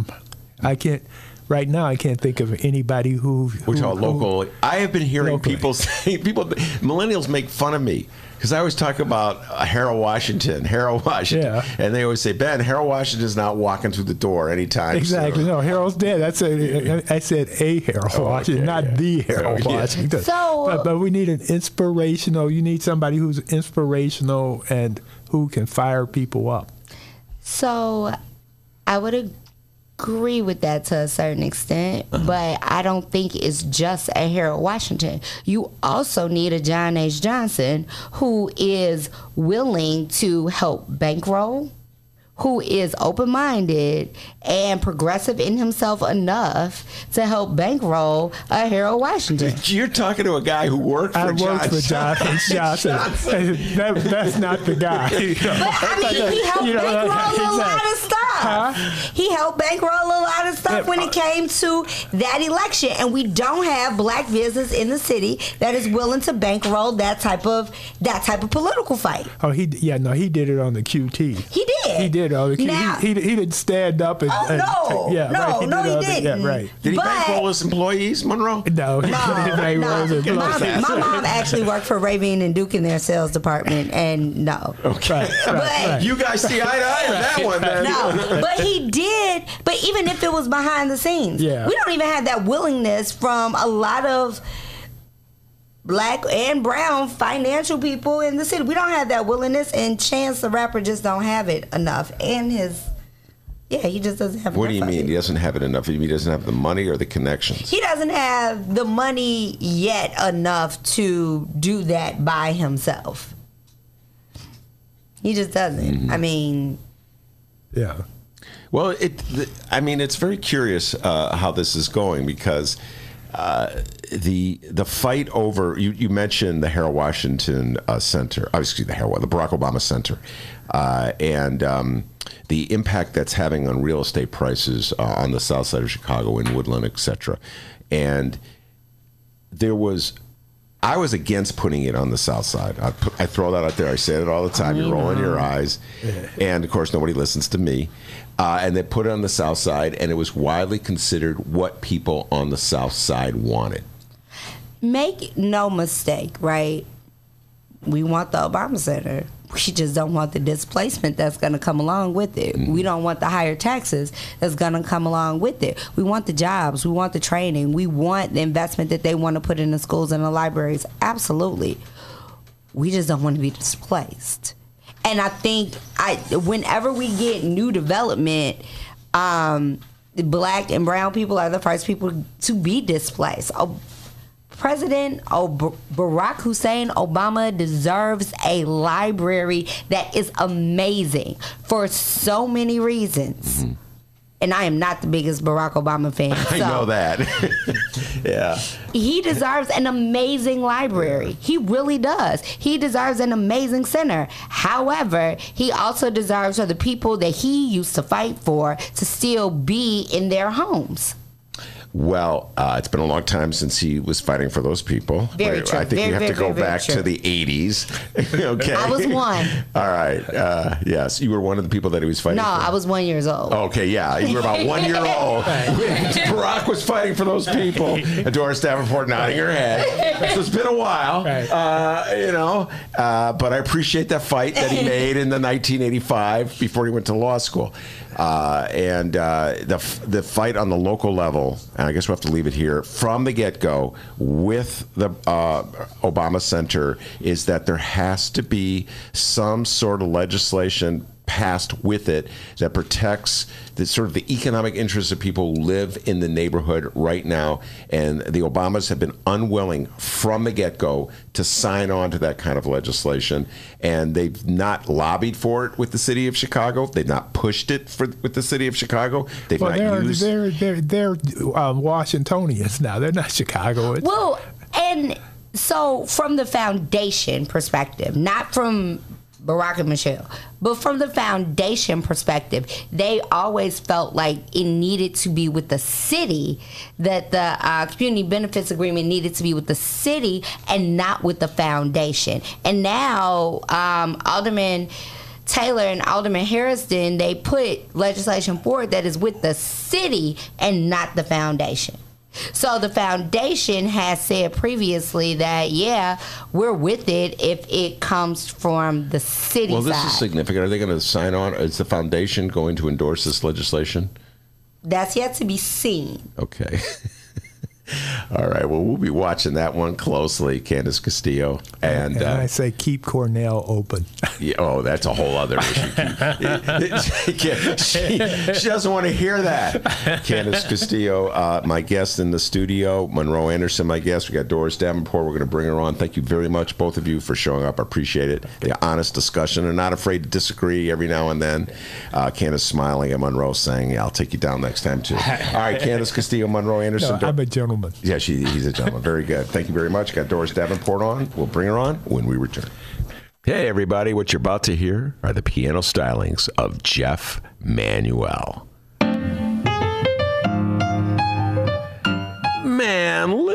can't. Right now, I can't think of anybody who. We're talking local. I have been hearing people say, millennials make fun of me because I always talk about Harold Washington, yeah. And they always say, Ben, Harold Washington's not walking through the door anytime. Exactly. So. No, Harold's dead. I said a Harold Washington, okay, not the Harold Washington. So, but we need an inspirational. You need somebody who's inspirational and who can fire people up. So, I would agree with that to a certain extent, but I don't think it's just a Harold Washington. You also need a John H. Johnson who is willing to help bankroll, who is open-minded and progressive in himself enough to help bankroll a Harold Washington. You're talking to a guy who worked for Johnson. That's not the guy. But I mean, he helped bankroll a lot of stuff. Huh? He helped bankroll a lot of stuff when it came to that election, and we don't have black business in the city that is willing to bankroll that type of political fight. Oh, he did it on the QT. He did. Oh, he didn't stand up and. Oh, no! Yeah, no, right. he didn't. Yeah, right. Did he bankroll his employees, Monroe? No, he didn't bankroll his employees. My mom actually worked for Rabin and Duke in their sales department, and no. Okay. But you guys see eye to eye on that one, man. No, but he did. But even if it was behind the scenes, yeah. We don't even have that willingness from a lot of black and brown financial people in the city. We don't have that willingness, and Chance the Rapper just don't have it enough. And he just doesn't have enough. What do you mean he doesn't have it enough? He doesn't have the money or the connections? He doesn't have the money yet enough to do that by himself. He just doesn't. Mm-hmm. I mean... Yeah. Well, it's very curious how this is going because... the fight over you mentioned the Harold Washington Center, the Barack Obama Center, and the impact that's having on real estate prices on the south side of Chicago, in Woodland, etc. And I was against putting it on the south side. I throw that out there. I say it all the time. You're rolling your eyes, and of course nobody listens to me. And they put it on the south side, and it was widely considered what people on the south side wanted. Make no mistake, right? We want the Obama Center. We just don't want the displacement that's going to come along with it. Mm-hmm. We don't want the higher taxes that's going to come along with it. We want the jobs. We want the training. We want the investment that they want to put in the schools and the libraries. Absolutely. We just don't want to be displaced. And I think whenever we get new development, black and brown people are the first people to be displaced. Barack Hussein Obama deserves a library that is amazing for so many reasons. Mm-hmm. And I am not the biggest Barack Obama fan. So. I know that. Yeah. He deserves an amazing library. He really does. He deserves an amazing center. However, he also deserves for the people that he used to fight for to still be in their homes. Well, it's been a long time since he was fighting for those people. Very true. I think you have to go back to the 80s. Okay. I was one. All right. Yes, you were one of the people that he was fighting for. No, I was 1 year old. Okay, yeah. You were about 1 year old. Barack was fighting for those people. And Doris Davenport nodding her head. So it's been a while, but I appreciate that fight that he made in the 1985 before he went to law school. The fight on the local level, and I guess we'll have to leave it here, from the get-go with the Obama Center is that there has to be some sort of legislation passed with it that protects the sort of the economic interests of people who live in the neighborhood right now. And the Obamas have been unwilling from the get-go to sign on to that kind of legislation. And they've not lobbied for it with the city of Chicago. They've not pushed it with the city of Chicago. They've they're Washingtonians now. They're not Chicagoans. Well, and so from the foundation perspective, not from Barack and Michelle. But from the foundation perspective, they always felt like it needed to be with the city, that the community benefits agreement needed to be with the city and not with the foundation. And now Alderman Taylor and Alderman Harrison, they put legislation forward that is with the city and not the foundation. So the foundation has said previously that, yeah, we're with it if it comes from the city side. Well, this is significant. Are they going to sign on? Is the foundation going to endorse this legislation? That's yet to be seen. Okay. All right. Well, we'll be watching that one closely, Candace Castillo. And I say keep Cornell open. Yeah, oh, that's a whole other issue. she doesn't want to hear that. Candace Castillo, my guest in the studio, Monroe Anderson, my guest. We got Doris Davenport. We're going to bring her on. Thank you very much, both of you, for showing up. I appreciate it. The honest discussion. They're not afraid to disagree every now and then. Candace smiling and Monroe saying, yeah, I'll take you down next time, too. All right, Candace Castillo, Monroe Anderson. No, I'm a gentleman. Yeah, he's a gentleman. Very good. Thank you very much. Got Doris Davenport on. We'll bring her on when we return. Hey, everybody. What you're about to hear are the piano stylings of Jeff Manuel. Man,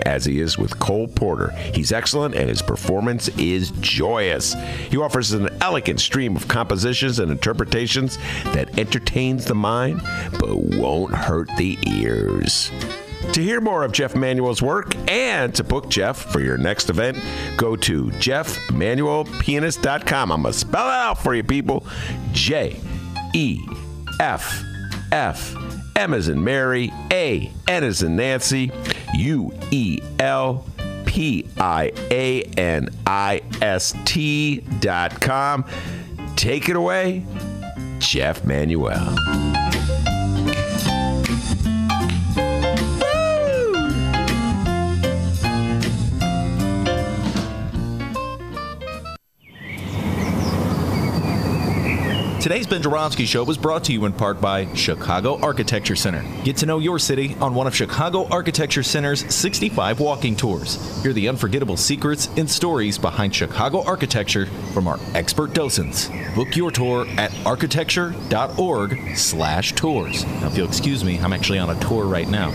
as he is with Cole Porter. He's excellent and his performance is joyous. He offers an elegant stream of compositions and interpretations that entertains the mind but won't hurt the ears. To hear more of Jeff Manuel's work and to book Jeff for your next event, go to jeffmanuelpianist.com. I'm going to spell it out for you, people. J-E-F-F, M as in Mary, A, N as in Nancy, U-E-L-P-I-A-N-I-S-T.com. Take it away, Jeff Manuel. Today's Ben Joravsky Show was brought to you in part by Chicago Architecture Center. Get to know your city on one of Chicago Architecture Center's 65 walking tours. Hear the unforgettable secrets and stories behind Chicago architecture from our expert docents. Book your tour at architecture.org/tours. Now, if you'll excuse me, I'm actually on a tour right now.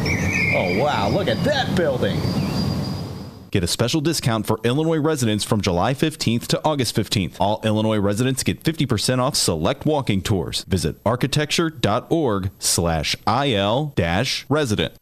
Oh, wow, look at that building. Get a special discount for Illinois residents from July 15th to August 15th. All Illinois residents get 50% off select walking tours. Visit architecture.org/il-resident.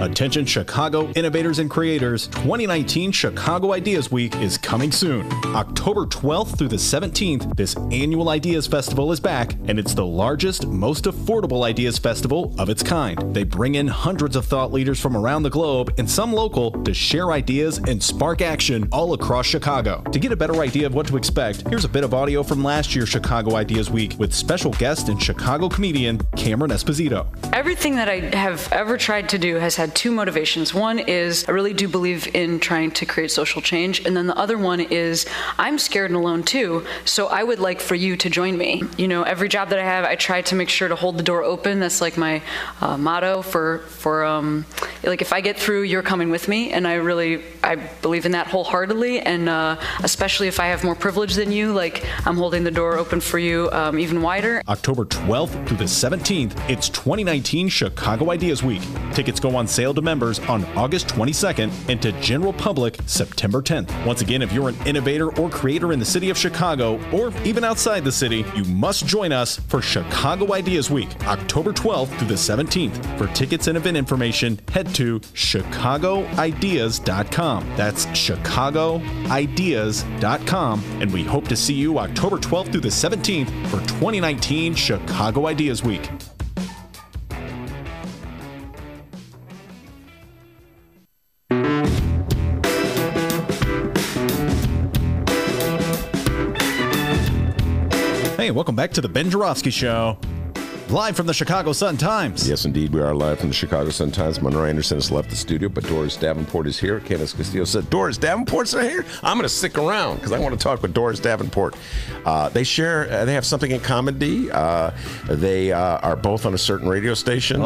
Attention Chicago innovators and creators, 2019 Chicago Ideas Week is coming soon. October 12th through the 17th, this annual Ideas Festival is back, and it's the largest, most affordable Ideas Festival of its kind. They bring in hundreds of thought leaders from around the globe and some local to share ideas and spark action all across Chicago. To get a better idea of what to expect, here's a bit of audio from last year's Chicago Ideas Week with special guest and Chicago comedian Cameron Esposito. Everything that I have ever tried to do has had two motivations. One is I really do believe in trying to create social change, and then the other one is I'm scared and alone too, so I would like for you to join me. You know, every job that I have, I try to make sure to hold the door open. That's like my motto for like, if I get through, you're coming with me, and I believe in that wholeheartedly, and especially if I have more privilege than you, like, I'm holding the door open for you even wider. October 12th through the 17th, it's 2019 Chicago Ideas Week. Tickets go on sale to members on August 22nd and to general public September 10th. Once again, if you're an innovator or creator in the city of Chicago or even outside the city, you must join us for Chicago Ideas Week, October 12th through the 17th. For tickets and event information, head to chicagoideas.com. That's chicagoideas.com, and we hope to see you October 12th through the 17th for 2019 Chicago Ideas Week. Hey, welcome back to the Ben Joravsky Show. Live from the Chicago Sun-Times. Yes, indeed, we are live from the Chicago Sun-Times. Monroe Anderson has left the studio, but Doris Davenport is here. Candace Castillo said, Doris Davenport's here? I'm going to stick around because I want to talk with Doris Davenport. They have something in common, D. They are both on a certain radio station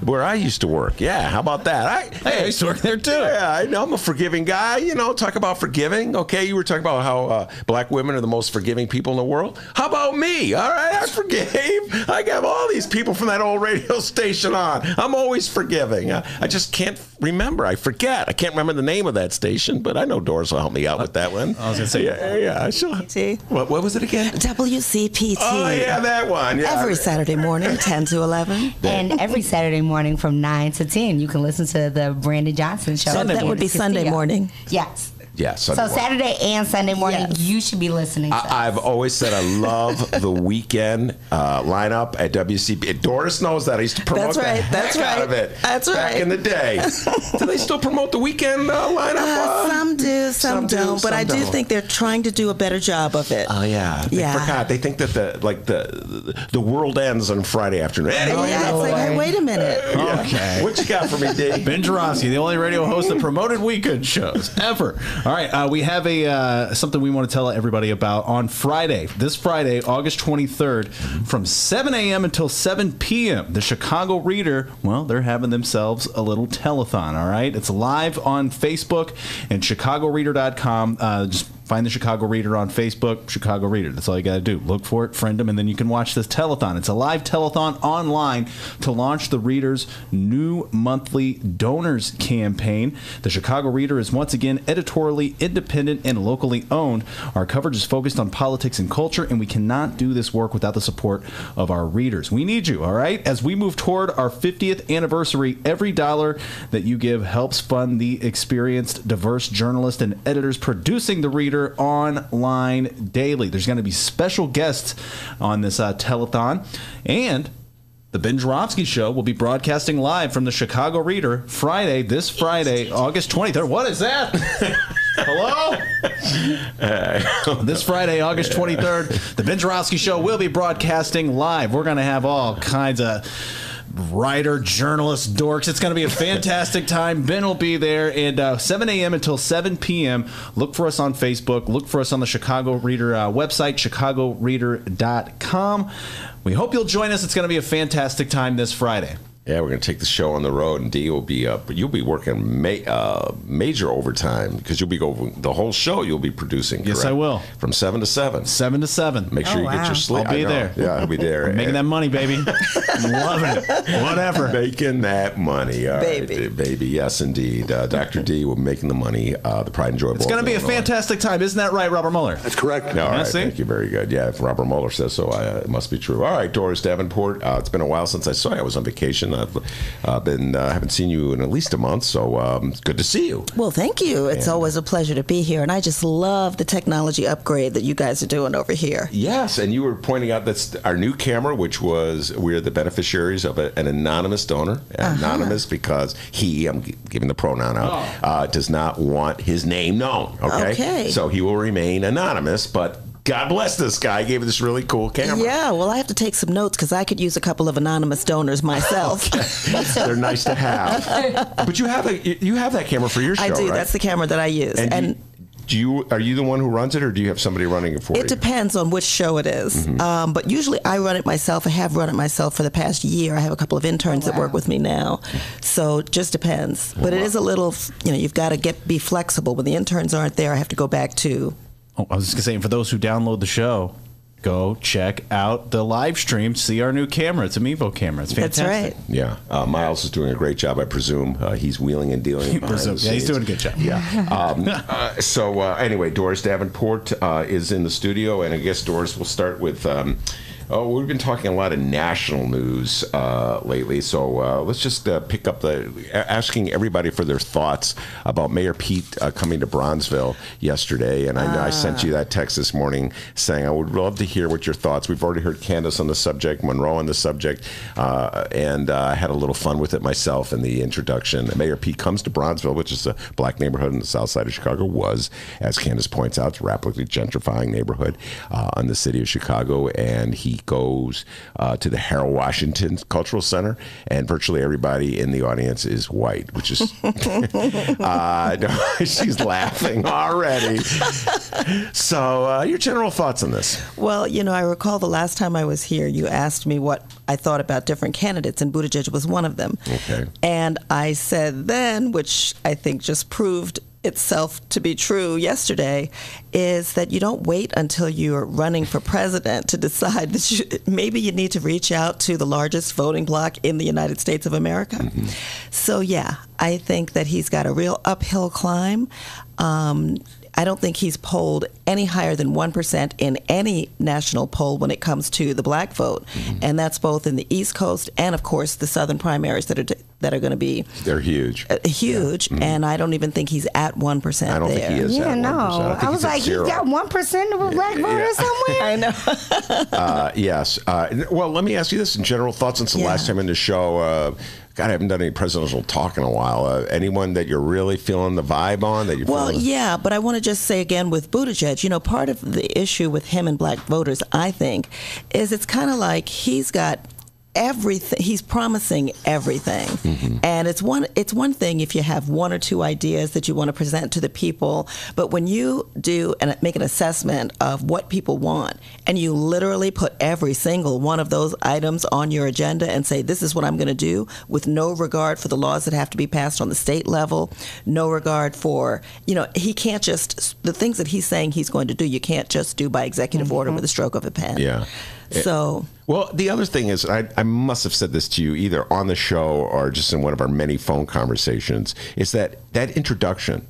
where I used to work. Yeah, how about that? I used to work there, too. Yeah, I know. I'm a forgiving guy. You know, talk about forgiving. Okay, you were talking about how black women are the most forgiving people in the world. How about me? All right, I forgave. I got all these people from that old radio station on. I'm always forgiving. I just can't remember. I forget. I can't remember the name of that station, but I know Doris will help me out with that one. I was going to say, yeah, sure. What was it again? WCPT. Oh, yeah, that one. Yeah. Every Saturday morning, 10 to 11. And every Saturday morning from 9 to 10, you can listen to the Brandon Johnson Show. Sunday that would be Sunday morning. Yes. Yeah, Sunday morning. Saturday and Sunday morning, you should be listening to us. I've always said I love the weekend lineup at WCB. Doris knows that. I used to promote out of it. That's right. Back in the day. Do they still promote the weekend lineup? Some do, some don't. But I do think they're trying to do a better job of it. Oh, yeah. They forgot. They think that the world ends on Friday afternoon. Anyway, it's like, hey, wait a minute. Okay. What you got for me, Dave? Ben Joravsky, the only radio host that promoted weekend shows ever. All right, we have something we want to tell everybody about on Friday. This Friday, August 23rd, from 7 a.m. until 7 p.m., the Chicago Reader, well, they're having themselves a little telethon, all right? It's live on Facebook and chicagoreader.com. Just find the Chicago Reader on Facebook, Chicago Reader. That's all you got to do. Look for it, friend them, and then you can watch this telethon. It's a live telethon online to launch the Reader's new monthly donors campaign. The Chicago Reader is once again editorially independent and locally owned. Our coverage is focused on politics and culture, and we cannot do this work without the support of our readers. We need you, all right? As we move toward our 50th anniversary, every dollar that you give helps fund the experienced, diverse journalists and editors producing the Reader online daily. There's going to be special guests on this telethon, and the Ben Joravsky Show will be broadcasting live from the Chicago Reader this Friday, August 23rd. What is that? Hello? This Friday, August 23rd, the Ben Joravsky Show will be broadcasting live. We're going to have all kinds of writer, journalist, dorks. It's going to be a fantastic time. Ben will be there, and 7 a.m. until 7 p.m. Look for us on Facebook. Look for us on the Chicago Reader website, chicagoreader.com. We hope you'll join us. It's going to be a fantastic time this Friday. Yeah, we're going to take the show on the road, and D will be up. You'll be working major overtime because you'll be going the whole show. You'll be producing. Yes, correct? I will. From 7 to 7. 7 to 7. Make sure you get your sleep. I'll be there. Yeah, I'll be there. Making that money, baby. Loving it. Whatever. Making that money, all baby. Right, baby. Yes, indeed. Dr. D will be making the money. The Pride and Joy Bowl. It's going to be a fantastic time, isn't that right, Robert Mueller? That's correct. No, all right. Thank you. Very good. Yeah, if Robert Mueller says so, it must be true. All right, Doris Davenport. It's been a while since I saw you. I was on vacation. Haven't seen you in at least a month, so it's good to see you. Well, thank you. It's always a pleasure to be here, and I just love the technology upgrade that you guys are doing over here. Yes, and you were pointing out that's our new camera, which was we're the beneficiaries of an anonymous donor. Anonymous because I'm giving the pronoun out, does not want his name known. Okay. So he will remain anonymous, but God bless this guy. He gave this really cool camera. Yeah, well, I have to take some notes because I could use a couple of anonymous donors myself. They're nice to have. But you have that camera for your show, I do. Right? That's the camera that I use. And are you the one who runs it, or do you have somebody running it for you? It depends on which show it is. But usually I run it myself. I have run it myself for the past year. I have a couple of interns that work with me now. So it just depends. But it is a little, you've got to be flexible. When the interns aren't there, I have to go back to... Oh, I was just going to say, for those who download the show, go check out the live stream, see our new camera. It's a Mevo camera. It's fantastic. That's right. Yeah. Miles is doing a great job, I presume. He's wheeling and dealing. He's doing a good job. Yeah. Anyway, Doris Davenport is in the studio, and I guess Doris will start with... Oh, we've been talking a lot of national news lately, so let's just pick up asking everybody for their thoughts about Mayor Pete coming to Bronzeville yesterday, and I know I sent you that text this morning saying I would love to hear what your thoughts. We've already heard Candace on the subject, Monroe on the subject, and I had a little fun with it myself in the introduction. Mayor Pete comes to Bronzeville, which is a black neighborhood on the south side of Chicago, was, as Candace points out, a rapidly gentrifying neighborhood on the city of Chicago, and he goes to the Harold Washington Cultural Center, and virtually everybody in the audience is white, which is she's laughing already. So your general thoughts on this? Well, you know, I recall the last time I was here, you asked me what I thought about different candidates, and Buttigieg was one of them. Okay. And I said then, which I think just proved itself to be true yesterday, is that you don't wait until you're running for president to decide that maybe you need to reach out to the largest voting bloc in the United States of America. Mm-hmm. So yeah, I think that he's got a real uphill climb. I don't think he's polled any higher than 1% in any national poll when it comes to the black vote. Mm-hmm. And that's both in the East Coast and, of course, the Southern primaries that are going to be... They're huge. Huge. Yeah. Mm-hmm. And I don't even think he's at 1% there. I don't think he is at 1%. No. I was like, he's got 1% of a black voter somewhere? I know. Yes. Well, let me ask you this in general. Thoughts since the last time in the show... God, I haven't done any presidential talk in a while. Anyone that you're really feeling the vibe on? But I want to just say again with Buttigieg, you know, part of the issue with him and black voters, I think, is it's kind of like he's got everything. He's promising everything. Mm-hmm. And it's one thing if you have one or two ideas that you want to present to the people, but when you do and make an assessment of what people want and you literally put every single one of those items on your agenda and say, this is what I'm going to do, with no regard for the laws that have to be passed on the state level, no regard for, you know, he can't just, the things that he's saying he's going to do, you can't just do by executive mm-hmm. order with a stroke of a pen. Yeah. So... Well, the other thing is, I must have said this to you either on the show or just in one of our many phone conversations, is that introduction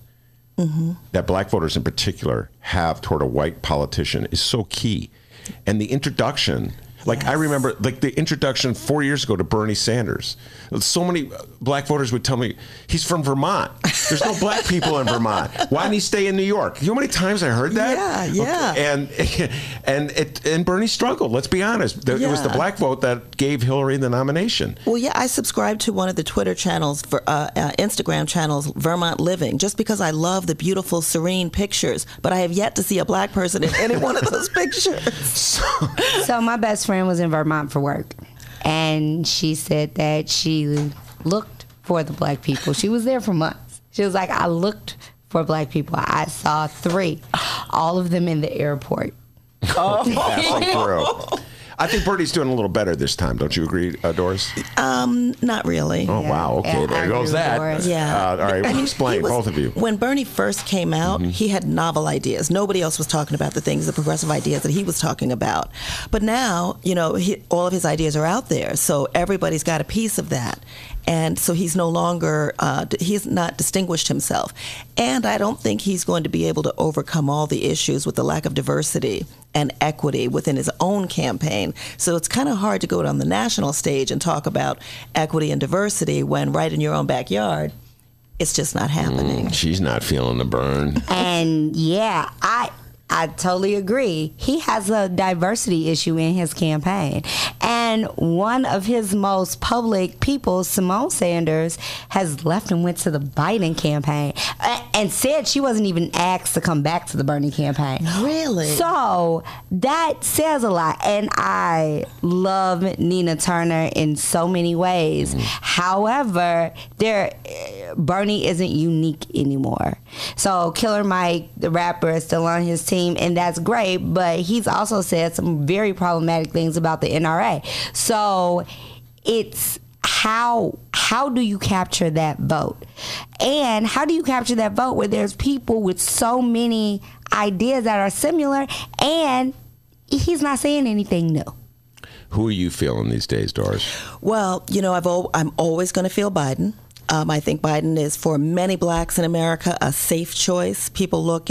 mm-hmm. that black voters in particular have toward a white politician is so key. And the introduction... Like, yes. I remember, like, the introduction 4 years ago to Bernie Sanders. So many black voters would tell me, he's from Vermont. There's no black people in Vermont. Why didn't he stay in New York? You know how many times I heard that? Yeah, yeah. Okay. And Bernie struggled, let's be honest. It was the black vote that gave Hillary the nomination. Well, yeah, I subscribed to one of the Twitter channels, Instagram channels, Vermont Living, just because I love the beautiful, serene pictures. But I have yet to see a black person in any one of those pictures. So my best friend was in Vermont for work, and she said that she looked for the black people. She was there for months. She was like, I looked for black people. I saw three, all of them in the airport. Oh, I think Bernie's doing a little better this time. Don't you agree, Doris? Not really. Oh, yeah. Wow. Okay, yeah, there goes that. Doris. Yeah. All right, well, explain, both of you. When Bernie first came out, mm-hmm. he had novel ideas. Nobody else was talking about the progressive ideas that he was talking about. But now, you know, all of his ideas are out there, so everybody's got a piece of that. And so he's no longer, he's not distinguished himself. And I don't think he's going to be able to overcome all the issues with the lack of diversity and equity within his own campaign. So it's kind of hard to go on the national stage and talk about equity and diversity when right in your own backyard, it's just not happening. She's not feeling the burn. And yeah, I totally agree. He has a diversity issue in his campaign. And one of his most public people, Simone Sanders, has left and went to the Biden campaign and said she wasn't even asked to come back to the Bernie campaign. Really? So that says a lot. And I love Nina Turner in so many ways. Mm-hmm. However, Bernie isn't unique anymore. So Killer Mike, the rapper, is still on his team. And that's great, but he's also said some very problematic things about the NRA. So it's how do you capture that vote? And how do you capture that vote where there's people with so many ideas that are similar and he's not saying anything new? Who are you feeling these days, Doris? Well, you know, I'm always going to feel Biden. I think Biden is, for many blacks in America, a safe choice. People want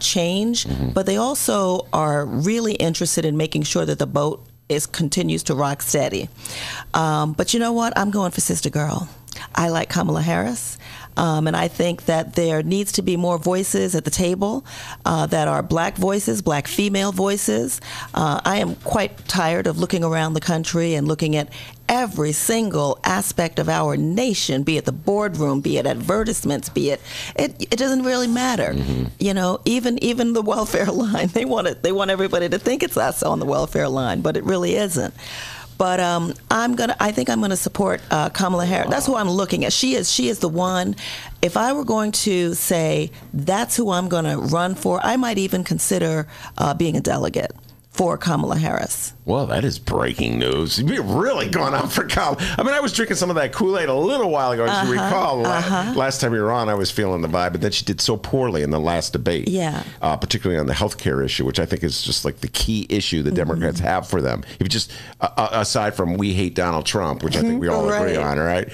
change, but they also are really interested in making sure that the boat continues to rock steady. But you know what? I'm going for Sister Girl. I like Kamala Harris. And I think that there needs to be more voices at the table that are black voices, black female voices. I am quite tired of looking around the country and looking at every single aspect of our nation, be it the boardroom, be it advertisements, be it doesn't really matter. You know, even the welfare line, they want everybody to think it's us on the welfare line, but it really isn't. But I think I'm gonna support Kamala Harris. That's who I'm looking at. She is the one. If I were going to say that's who I'm gonna run for, I might even consider being a delegate for Kamala Harris. Well, that is breaking news. You're really going on for Kamala. I mean, I was drinking some of that Kool-Aid a little while ago. As you recall, last time you were on, I was feeling the vibe, but then she did so poorly in the last debate, particularly on the healthcare issue, which I think is just like the key issue the Democrats have for them. If just aside from we hate Donald Trump, which I think we all agree on, right?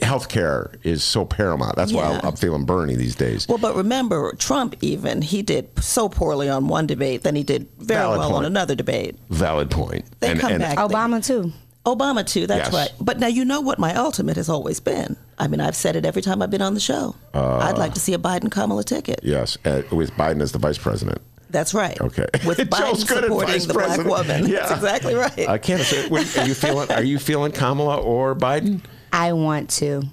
Healthcare is so paramount. That's why I'm feeling Bernie these days. Well, but remember, Trump even, he did so poorly on one debate, then he did very well on another debate. Valid point. They come back. Obama too. Obama too, that's right. But now you know what my ultimate has always been. I mean, I've said it every time I've been on the show. I'd like to see a Biden-Kamala ticket. Yes, with Biden as the vice president. That's right. Okay. With Biden supporting the black woman. Yeah. That's exactly right. Candace, are you feeling Kamala or Biden? I want to.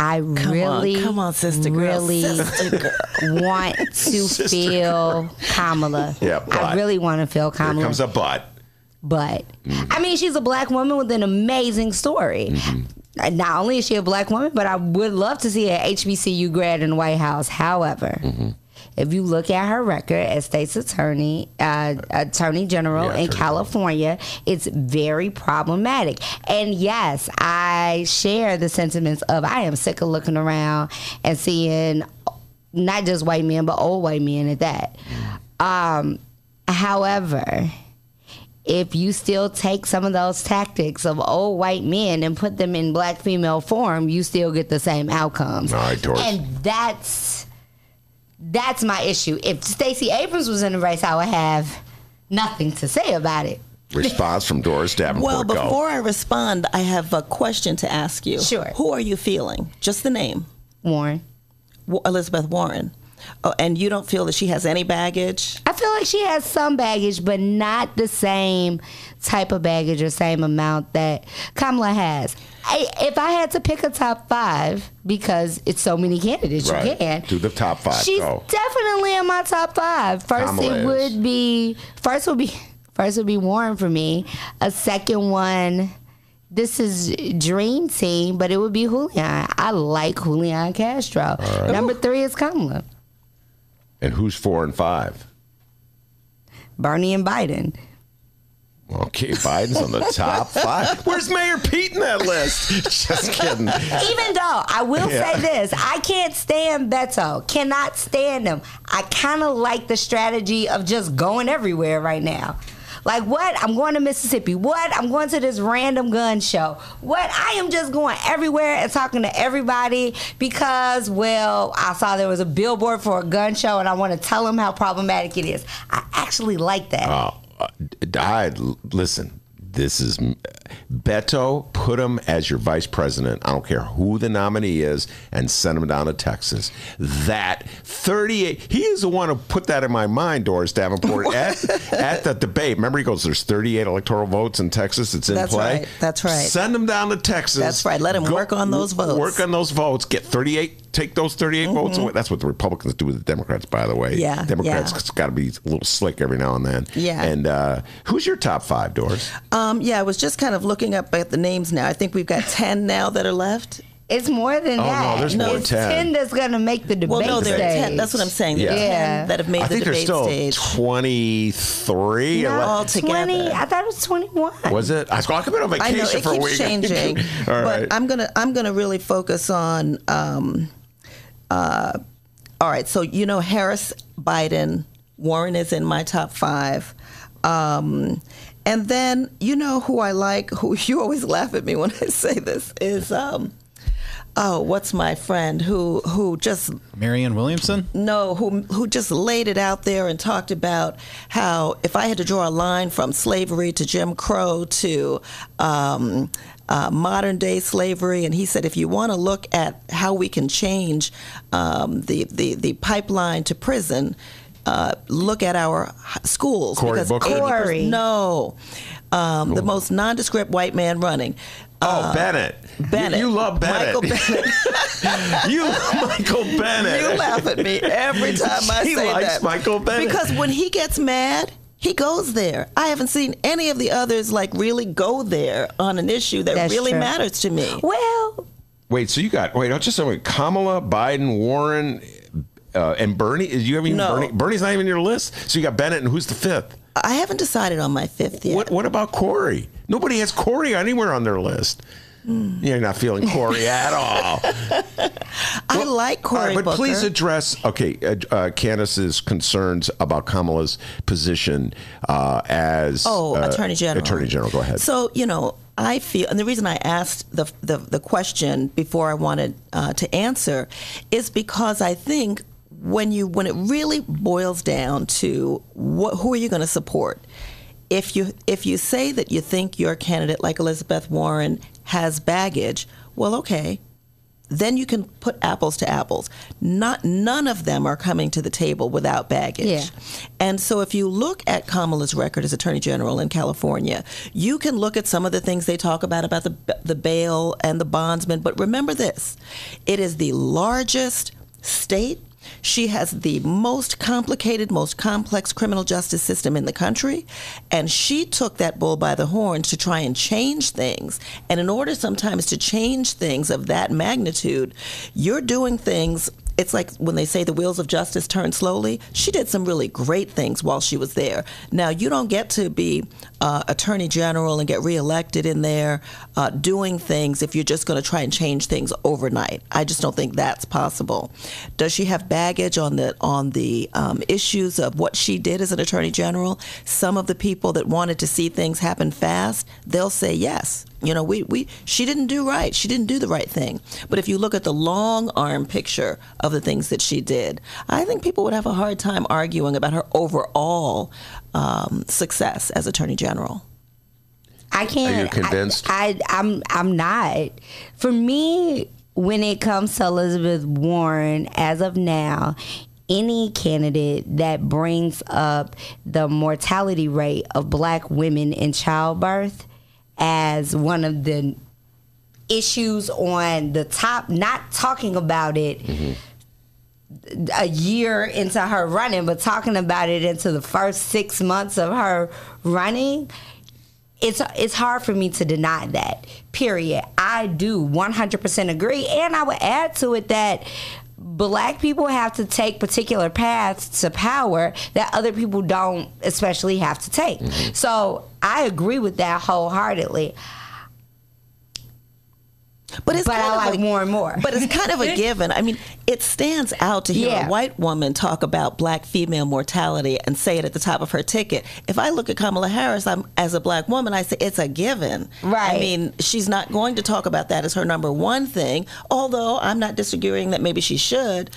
I really want to feel Kamala. Yeah, I really want to feel Kamala. Here comes a but. But I mean, she's a black woman with an amazing story. Not only is she a black woman, but I would love to see an HBCU grad in the White House. However, if you look at her record as state's attorney, attorney general in California, it's very problematic. And yes, I share the sentiments of I am sick of looking around and seeing not just white men, but old white men at that. However, if you still take some of those tactics of old white men and put them in black female form, you still get the same outcomes. All right, Doris. And that's my issue. If Stacey Abrams was in the race, I would have nothing to say about it. Response from Doris Davenport. Well, before I respond, I have a question to ask you. Sure. Who are you feeling? Just the name. Warren. Elizabeth Warren. Oh, and you don't feel that she has any baggage? I feel like she has some baggage, but not the same type of baggage or same amount that Kamala has. If I had to pick a top five, because it's so many candidates, you can. Do the top five. She's definitely in my top five. First would be Warren for me. A second one, this is dream team, but it would be Julian. I like Julian Castro. Right. Number three is Kamala. And who's 4 and 5? Bernie and Biden. Okay, Biden's on the top 5. Where's Mayor Pete in that list? Just kidding. Even though, I will say this, I can't stand Beto. Cannot stand him. I kind of like the strategy of just going everywhere right now. Like, what? I'm going to Mississippi. What? I'm going to this random gun show. What? I am just going everywhere and talking to everybody because, well, I saw there was a billboard for a gun show, and I want to tell them how problematic it is. I actually like that. Listen, this is Beto. Put him as your vice president. I don't care who the nominee is, and send him down to Texas. That 38. He is the one who put that in my mind, Doris Davenport, at the debate. Remember, he goes, "There's 38 electoral votes in Texas. It's in play." Right, that's right. Send him down to Texas. That's right. Let him work on those votes. Work on those votes. Get 38. Take those 38 votes away. That's what the Republicans do with the Democrats, by the way. Yeah, Democrats got to be a little slick every now and then. Yeah. And who's your top 5, Doris? Yeah, I was just kind of looking up at the names now. I think we've got 10 now that are left. It's more than that. No, there's more than 10. 10 that's going to make the debate stage. Well, no, there are 10. That's what I'm saying. There are 10 that have made the debate stage. I think there's still 23. No, all together. 20. I thought it was 21. Was it? I thought I've been on vacation for a week. I know, it keeps changing. All right. But I'm gonna really focus on, all right, so you know Harris, Biden, Warren is in my top 5. And then, you know who I like, who you always laugh at me when I say this, is, what's my friend who just... Marianne Williamson? No, who just laid it out there and talked about how if I had to draw a line from slavery to Jim Crow to modern day slavery, and he said if you want to look at how we can change the pipeline to prison... look at our schools. Cory Booker? No. The most nondescript white man running. Bennett. Bennett. You love Bennett. Michael Bennett. You love Michael Bennett. You laugh at me every time I say that. He likes Michael Bennett. Because when he gets mad, he goes there. I haven't seen any of the others like really go there on an issue that really matters to me. Well. Wait, so you got, wait, just a minute. Kamala, Biden, Warren... and Bernie, is you even Bernie? Bernie's not even your list. So you got Bennett, and who's the fifth? I haven't decided on my fifth yet. What about Cory? Nobody has Cory anywhere on their list. You're not feeling Cory at all. I like Cory Booker. But please address, Candace's concerns about Kamala's position as Attorney General. Attorney General, go ahead. So, you know, I feel, and the reason I asked the question before I wanted to answer is because I think when it really boils down to who are you going to support, if you say that you think your candidate like Elizabeth Warren has baggage, well, okay, then you can put apples to apples. None of them are coming to the table without baggage. Yeah. And so if you look at Kamala's record as Attorney General in California, you can look at some of the things they talk about the bail and the bondsman. But remember this, it is the largest state. She has the most complicated, most complex criminal justice system in the country, and she took that bull by the horns to try and change things. And in order sometimes to change things of that magnitude, you're doing things, it's like when they say the wheels of justice turn slowly. She did some really great things while she was there. Now, you don't get to be Attorney General and get reelected in there doing things if you're just going to try and change things overnight. I just don't think that's possible. Does she have baggage on the issues of what she did as an Attorney General? Some of the people that wanted to see things happen fast, they'll say yes. You know, she didn't do right. She didn't do the right thing. But if you look at the long arm picture of the things that she did, I think people would have a hard time arguing about her overall success as Attorney General. I can't. Are you convinced? I'm not. For me, when it comes to Elizabeth Warren, as of now, any candidate that brings up the mortality rate of black women in childbirth as one of the issues on the top, not talking about it a year into her running, but talking about it into the first 6 months of her running, it's hard for me to deny that, period. I do 100% agree, and I would add to it that black people have to take particular paths to power that other people don't especially have to take. So I agree with that wholeheartedly. But I like more and more. But it's kind of a given. I mean, it stands out to hear a white woman talk about black female mortality and say it at the top of her ticket. If I look at Kamala Harris as a black woman, I say it's a given. Right. I mean, she's not going to talk about that as her number one thing, although I'm not disagreeing that maybe she should.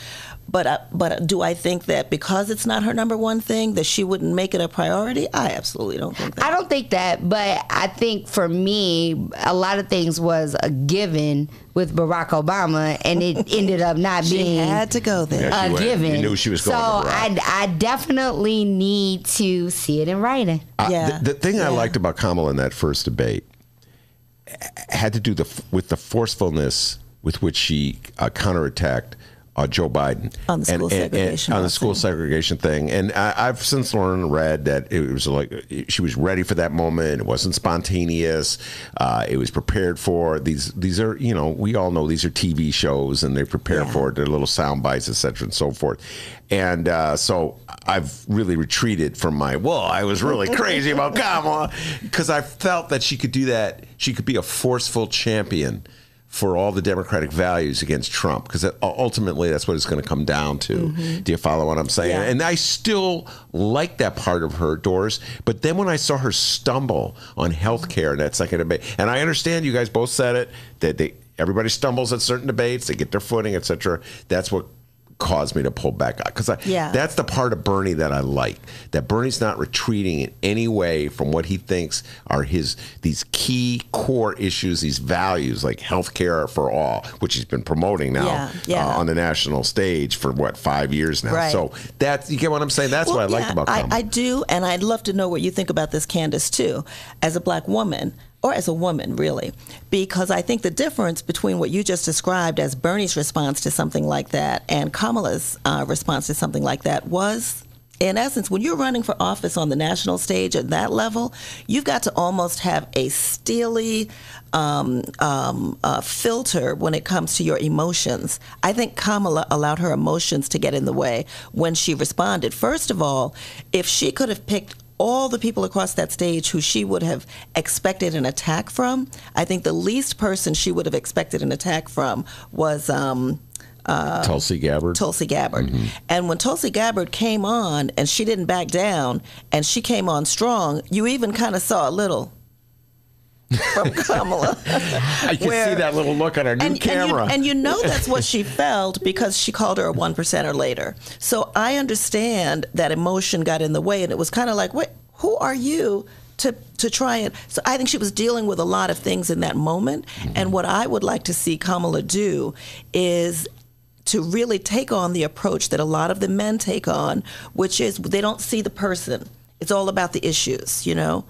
But do I think that because it's not her number one thing that she wouldn't make it a priority? I absolutely don't think that. I don't think that, but I think for me, a lot of things was a given with Barack Obama, and it ended up not being had to go there. Yeah, a given. You knew she was going to Barack. So I definitely need to see it in writing. The thing I liked about Kamala in that first debate had to do with the forcefulness with which she counterattacked Joe Biden on the school segregation on the school segregation thing, and I've since learned and read that it was like she was ready for that moment. It wasn't spontaneous. It was prepared for. These are, you know, we all know these are TV shows, and they prepare for it. They're little sound bites, etc., and so forth. And so I've really retreated from my I was really crazy about Kamala because I felt that she could do that. She could be a forceful champion for all the democratic values against Trump, because ultimately that's what it's going to come down to. Mm-hmm. Do you follow what I'm saying? Yeah. And I still like that part of her, Doris, but then when I saw her stumble on health care in that second debate, and I understand you guys both said it, that everybody stumbles at certain debates, they get their footing, etc. That's what caused me to pull back, because that's the part of Bernie that I like, that Bernie's not retreating in any way from what he thinks are these key core issues, these values like healthcare for all, which he's been promoting now on the national stage for what, 5 years now, right. So that's, you get what I'm saying, that's what I like about Kamala. I do, and I'd love to know what you think about this, Candace, too, as a black woman, or as a woman, really, because I think the difference between what you just described as Bernie's response to something like that and Kamala's response to something like that was, in essence, when you're running for office on the national stage at that level, you've got to almost have a steely filter when it comes to your emotions. I think Kamala allowed her emotions to get in the way when she responded. First of all, if she could have picked all the people across that stage who she would have expected an attack from, I think the least person she would have expected an attack from was Tulsi Gabbard. Tulsi Gabbard. Mm-hmm. And when Tulsi Gabbard came on and she didn't back down and she came on strong, you even kind of saw a little from Kamala. I can see that little look on her new camera. And you know that's what she felt, because she called her a 1%er later. So I understand that emotion got in the way, and it was kind of like, wait, who are you to try it? So I think she was dealing with a lot of things in that moment. Mm-hmm. And what I would like to see Kamala do is to really take on the approach that a lot of the men take on, which is they don't see the person. It's all about the issues, you know,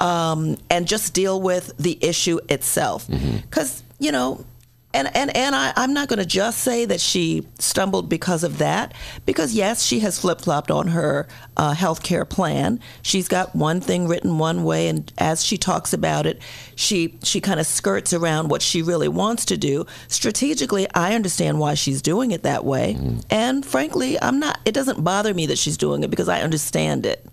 and just deal with the issue itself. Because, mm-hmm. you know, and I'm not going to just say that she stumbled because of that, because, yes, she has flip-flopped on her health care plan. She's got one thing written one way, and as she talks about it, she kind of skirts around what she really wants to do. Strategically, I understand why she's doing it that way. Mm-hmm. And frankly, it doesn't bother me that she's doing it, because I understand it.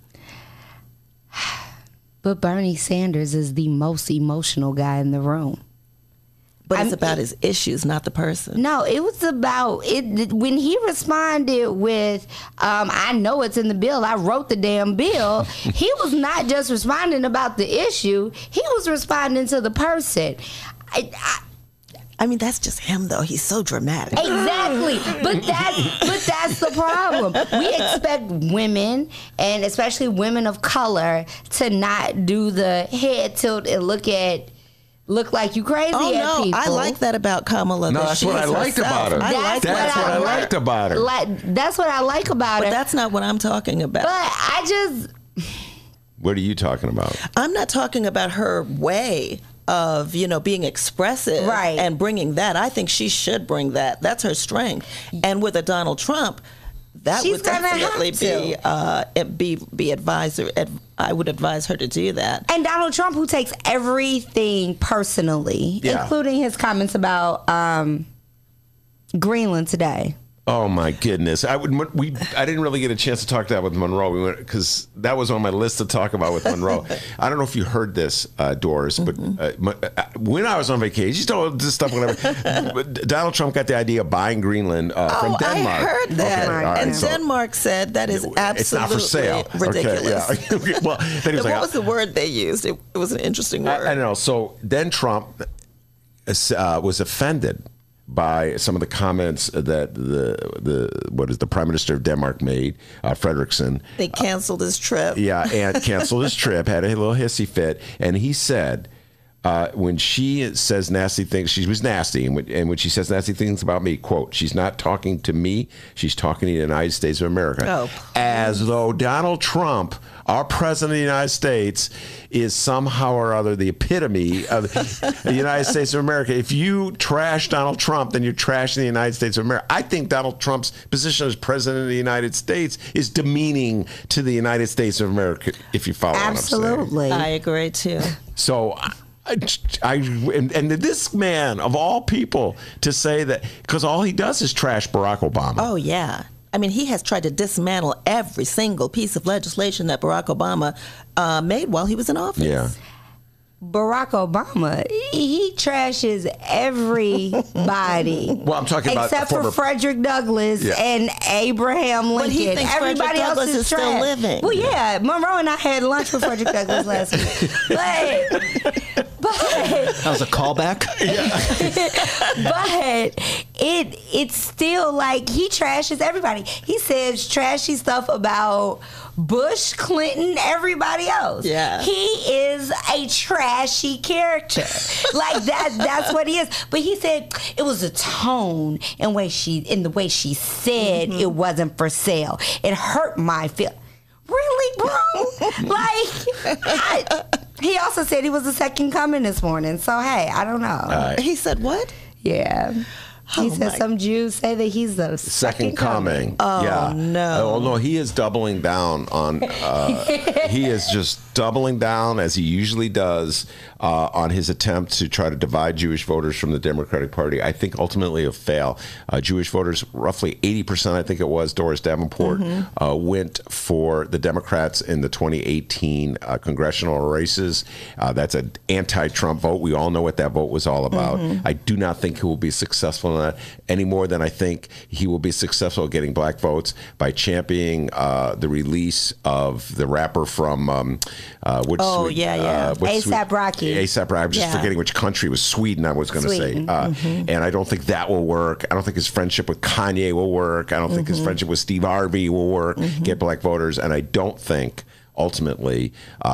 But Bernie Sanders is the most emotional guy in the room. But it's about his issues, not the person. No, it was about it. When he responded with, I know it's in the bill, I wrote the damn bill, he was not just responding about the issue. He was responding to the person. I mean, that's just him, though. He's so dramatic. Exactly. But that's the problem. We expect women, and especially women of color, to not do the head tilt and look like you crazy at people. I like that about Kamala. No, that's what I liked about her. That's what I liked about her. That's what I like about her. But that's not what I'm talking about. But what are you talking about? I'm not talking about her way of, you know, being expressive, right, and bringing that. I think she should bring that. That's her strength. And with a Donald Trump, that she's would definitely be advisor. I would advise her to do that. And Donald Trump, who takes everything personally, including his comments about Greenland today. Oh my goodness! I didn't really get a chance to talk to that with Monroe. We went, because that was on my list to talk about with Monroe. I don't know if you heard this, Doris, but when I was on vacation, she told this stuff. Whenever Donald Trump got the idea of buying Greenland from Denmark. I heard that, okay, right, and so Denmark said that is absolutely ridiculous. Okay, yeah. Well, then he was like, what was the word they used? It was an interesting word. I know. So then Trump was offended by some of the comments that the Prime Minister of Denmark made, Frederiksen. They canceled his trip. Yeah, and canceled his trip, had a little hissy fit, and he said, when she says nasty things, she was nasty, and when she says nasty things about me, quote, she's not talking to me, she's talking to the United States of America. Oh, as though Donald Trump, our president of the United States, is somehow or other the epitome of the United States of America. If you trash Donald Trump, then you're trashing the United States of America. I think Donald Trump's position as president of the United States is demeaning to the United States of America, if you follow what I'm saying. Absolutely. I agree, too. So and this man, of all people, to say that, because all he does is trash Barack Obama. Oh, yeah. I mean, he has tried to dismantle every single piece of legislation that Barack Obama made while he was in office. Yeah. Barack Obama, he trashes everybody. Well, I'm talking about except for Frederick Douglass and Abraham Lincoln. But he thinks everybody else is still living. Well, yeah, Monroe and I had lunch with Frederick Douglass last week. But that was a callback. But it's still like he trashes everybody. He says trashy stuff about Bush, Clinton, everybody else. Yeah. He is a trashy character. Like that's what he is. But he said it was a tone and way she said it wasn't for sale. It hurt my feelings. Really, bro? He also said he was the second coming this morning. So hey, I don't know. Right. He said what? Yeah. He said some Jews say that he's the second coming. Oh, yeah. No. Oh, no, he is doubling down on, he is just doubling down, as he usually does, on his attempt to try to divide Jewish voters from the Democratic Party. I think ultimately it'll fail. Jewish voters, roughly 80%, I think it was, Doris Davenport, went for the Democrats in the 2018 congressional races. That's an anti-Trump vote. We all know what that vote was all about. I do not think he will be successful any more than I think he will be successful at getting black votes by championing the release of the rapper from ASAP Rocky. ASAP Rocky. I'm just forgetting which country. It was Sweden, I was going to say. And I don't think that will work. I don't think his friendship with Kanye will work. I don't think his friendship with Steve Harvey will work. Get black voters. And I don't think, ultimately,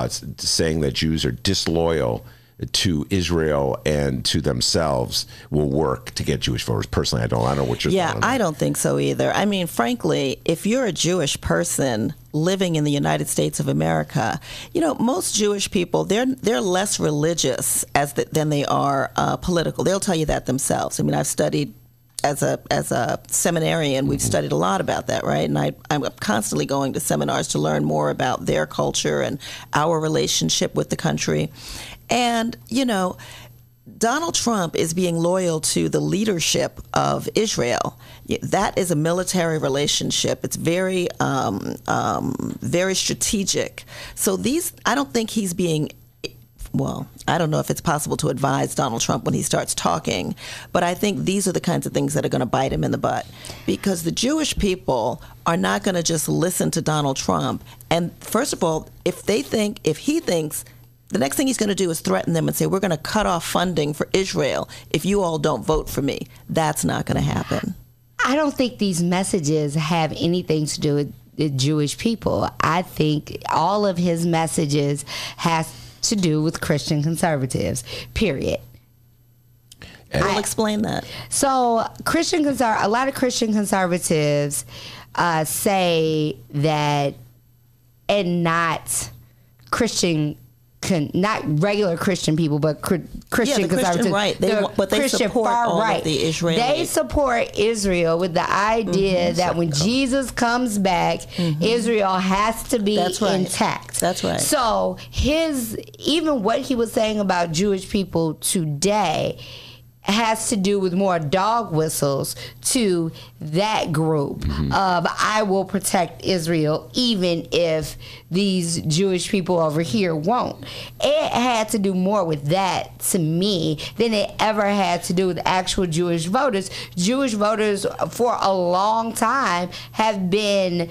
saying that Jews are disloyal to Israel and to themselves will work to get Jewish voters. Personally, I don't know what you're thinking. Yeah, I don't think so either. I mean, frankly, if you're a Jewish person living in the United States of America, you know, most Jewish people, they're less religious than they are political. They'll tell you that themselves. I mean, I've studied as a seminarian, we've studied a lot about that, right? And I'm constantly going to seminars to learn more about their culture and our relationship with the country. And, you know, Donald Trump is being loyal to the leadership of Israel. That is a military relationship. It's very, very strategic. So I don't think he's being, well, I don't know if it's possible to advise Donald Trump when he starts talking, but I think these are the kinds of things that are going to bite him in the butt, because the Jewish people are not going to just listen to Donald Trump. And first of all, if he thinks, the next thing he's going to do is threaten them and say, we're going to cut off funding for Israel if you all don't vote for me. That's not going to happen. I don't think these messages have anything to do with the Jewish people. I think all of his messages has to do with Christian conservatives, period. I'll explain that. So a lot of Christian conservatives say that, and not not regular Christian people, but Christian conservatives. Christian right. They support all of the Israelis. They support Israel with the idea that when Jesus comes back, Israel has to be intact. That's right. So even what he was saying about Jewish people today has to do with more dog whistles to that group of, I will protect Israel even if these Jewish people over here won't. It had to do more with that, to me, than it ever had to do with actual Jewish voters. Jewish voters for a long time have been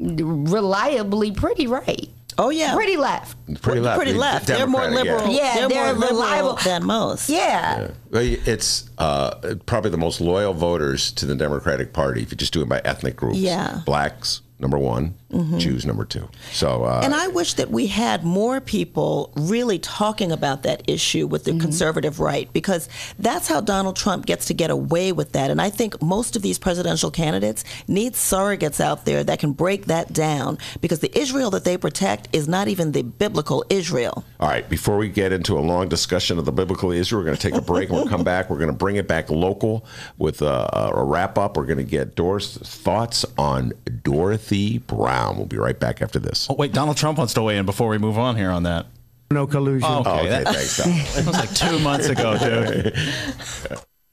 reliably pretty right. Oh, yeah. Pretty left. Pretty left. They're more liberal. Yeah, they're more reliable than most. Yeah. It's probably the most loyal voters to the Democratic Party, if you just do it by ethnic groups. Yeah. Blacks, number one. Jews, number two. So, and I wish that we had more people really talking about that issue with the conservative right, because that's how Donald Trump gets to get away with that. And I think most of these presidential candidates need surrogates out there that can break that down, because the Israel that they protect is not even the biblical Israel. All right, before we get into a long discussion of the biblical Israel, we're going to take a break and we'll come back. We're going to bring it back local with a wrap-up. We're going to get Doris' thoughts on Dorothy Brown. We'll be right back after this. Oh, wait, Donald Trump wants to weigh in before we move on here on that. No collusion. Oh, okay, thanks. It was like 2 months ago, dude.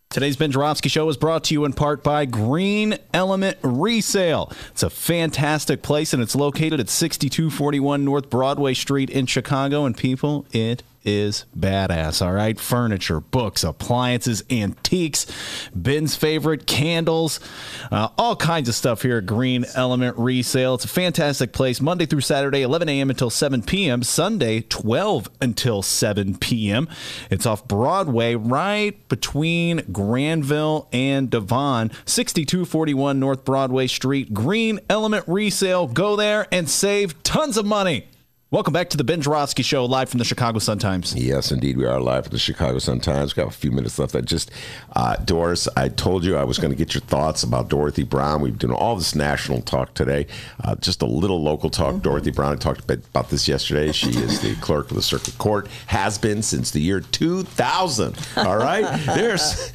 Today's Ben Joravsky Show is brought to you in part by Green Element Resale. It's a fantastic place, and it's located at 6241 North Broadway Street in Chicago, and people, it is badass, all right? Furniture, books, appliances, antiques, Ben's favorite, candles, all kinds of stuff here at Green Element Resale. It's a fantastic place, Monday through Saturday, 11 a.m. until 7 p.m., Sunday, 12 until 7 p.m. It's off Broadway, right between Granville and Devon, 6241 North Broadway Street, Green Element Resale. Go there and save tons of money. Welcome back to the Ben Joravsky Show, live from the Chicago Sun-Times. Yes, indeed. We are live from the Chicago Sun-Times. We've got a few minutes left. I just, Doris, I told you I was going to get your thoughts about Dorothy Brown. We've done all this national talk today, just a little local talk. Mm-hmm. Dorothy Brown, I talked about this yesterday. She is the clerk of the circuit court, has been since the year 2000, all right? There's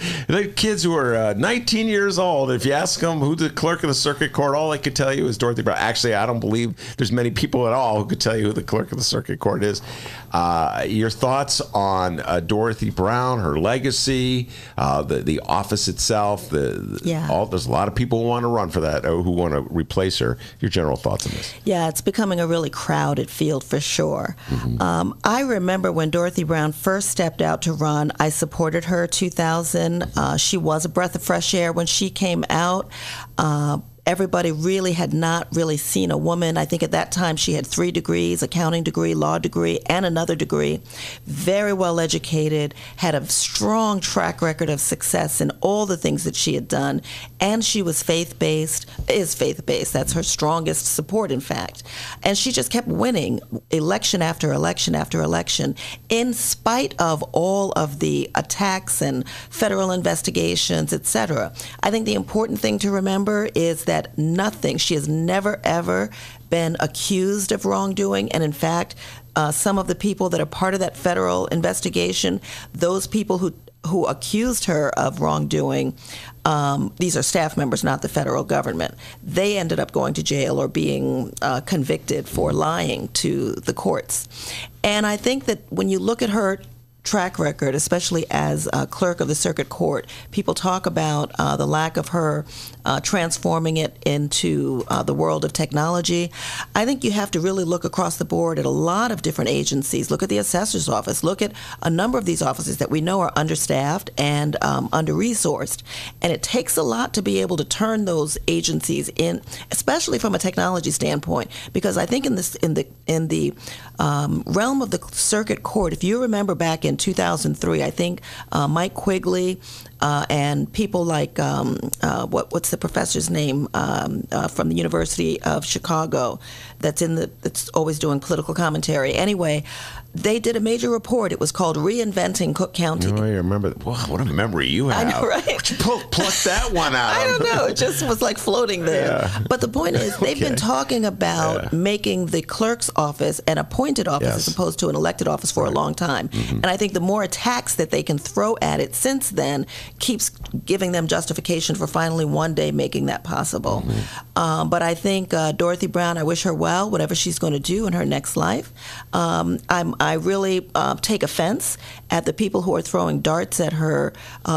kids who are 19 years old. If you ask them who the clerk of the circuit court, all I could tell you is Dorothy Brown. Actually, I don't believe there's many people at all who could tell you who the clerk of the circuit court is. Your thoughts on Dorothy Brown, her legacy, the office itself. There's a lot of people who want to run for that, or who want to replace her. Your general thoughts on this? Yeah, it's becoming a really crowded field for sure. Mm-hmm. I remember when Dorothy Brown first stepped out to run, I supported her 2000. She was a breath of fresh air when she came out. Everybody really had not really seen a woman. I think at that time she had 3 degrees, accounting degree, law degree, and another degree. Very well educated, had a strong track record of success in all the things that she had done. And she was faith-based. That's her strongest support, in fact. And she just kept winning election after election after election, in spite of all of the attacks and federal investigations, et cetera. I think the important thing to remember is that she has never, ever been accused of wrongdoing. And in fact, some of the people that are part of that federal investigation, those people who accused her of wrongdoing, these are staff members, not the federal government. They ended up going to jail or being convicted for lying to the courts. And I think that when you look at her track record, especially as a clerk of the circuit court, people talk about the lack of her transforming it into the world of technology. I think you have to really look across the board at a lot of different agencies. Look at the assessor's office. Look at a number of these offices that we know are understaffed and under-resourced. And it takes a lot to be able to turn those agencies in, especially from a technology standpoint, because I think in the realm of the circuit court, if you remember back in 2003, I think Mike Quigley and people like what's the professor's name from the University of Chicago that's always doing political commentary. Anyway, they did a major report. It was called Reinventing Cook County. Oh, I remember. Wow, what a memory you have. I know, right? Pluck that one out. I don't know. It just was like floating there. Yeah. But the point is, they've been talking about making the clerk's office an appointed office as opposed to an elected office for a long time. Mm-hmm. And I think the more attacks that they can throw at it since then keeps giving them justification for finally one day making that possible. Mm-hmm. But I think Dorothy Brown, I wish her well, whatever she's going to do in her next life. I really take offense at the people who are throwing darts at her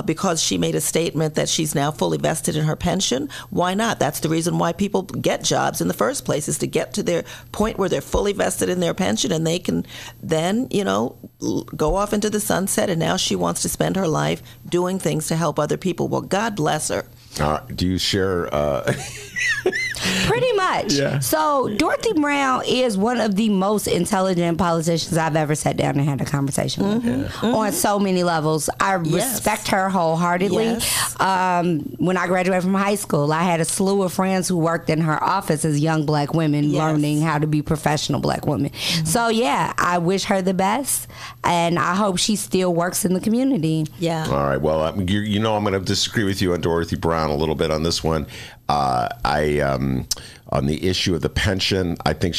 because she made a statement that she's now fully vested in her pension. Why not? That's the reason why people get jobs in the first place, is to get to their point where they're fully vested in their pension and they can then, go off into the sunset. And now she wants to spend her life doing things to help other people. Well, God bless her. Do you share... Pretty much. Yeah. So Dorothy Brown is one of the most intelligent politicians I've ever sat down and had a conversation with on so many levels. I respect her wholeheartedly. Yes. When I graduated from high school, I had a slew of friends who worked in her office as young black women learning how to be professional black women. Mm-hmm. So, I wish her the best, and I hope she still works in the community. Yeah. All right. Well, I'm going to disagree with you on Dorothy Brown a little bit on this one. On the issue of the pension, I think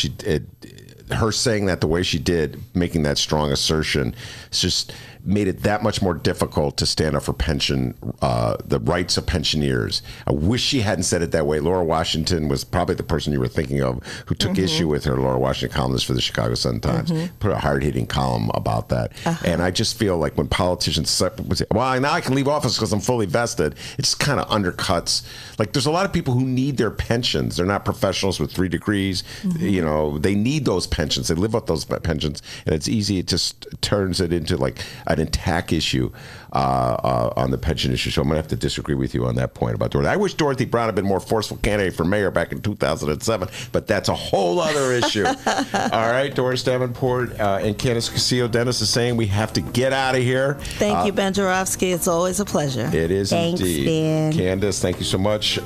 her saying that the way she did, making that strong assertion, it's just made it that much more difficult to stand up for the rights of pensioners. I wish she hadn't said it that way. Laura Washington was probably the person you were thinking of who took issue with her. Laura Washington, columnist for the Chicago Sun-Times, put a hard-hitting column about that. And I just feel like when politicians say, well, now I can leave office because I'm fully vested, it just kind of undercuts. Like, there's a lot of people who need their pensions. They're not professionals with 3 degrees. You know, they need those pensions. They live off those pensions. And it's easy. It just turns it into like an attack issue on the pension issue. So I'm going to have to disagree with you on that point about Dorothy. I wish Dorothy Brown had been a more forceful candidate for mayor back in 2007, but that's a whole other issue. All right, Doris Davenport and Candace Castillo. Dennis is saying we have to get out of here. Thank you, Ben Joravsky. It's always a pleasure. It is indeed. Ben. Candace, thank you so much.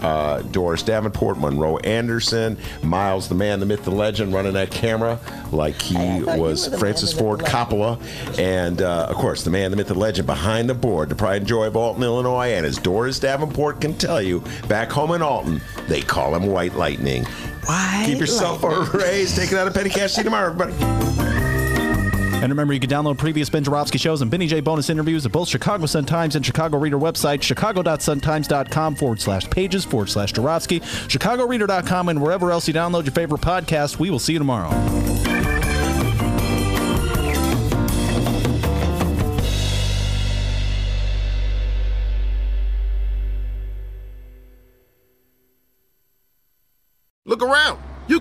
Doris Davenport, Monroe Anderson, Miles, the man, the myth, the legend, running that camera like he was Francis Ford Coppola. And, of course, the man, the myth, the legend behind the board, the pride and joy of Alton, Illinois. And as Doris Davenport can tell you, back home in Alton, they call him White Lightning. White Keep yourself lightning. A raise. Take it out of petty cash. See you tomorrow, everybody. And remember, you can download previous Ben Joravsky shows and Benny J bonus interviews at both Chicago Sun-Times and Chicago Reader websites, chicago.suntimes.com/pages/Joravsky, chicagoreader.com, and wherever else you download your favorite podcast. We will see you tomorrow. Look around. You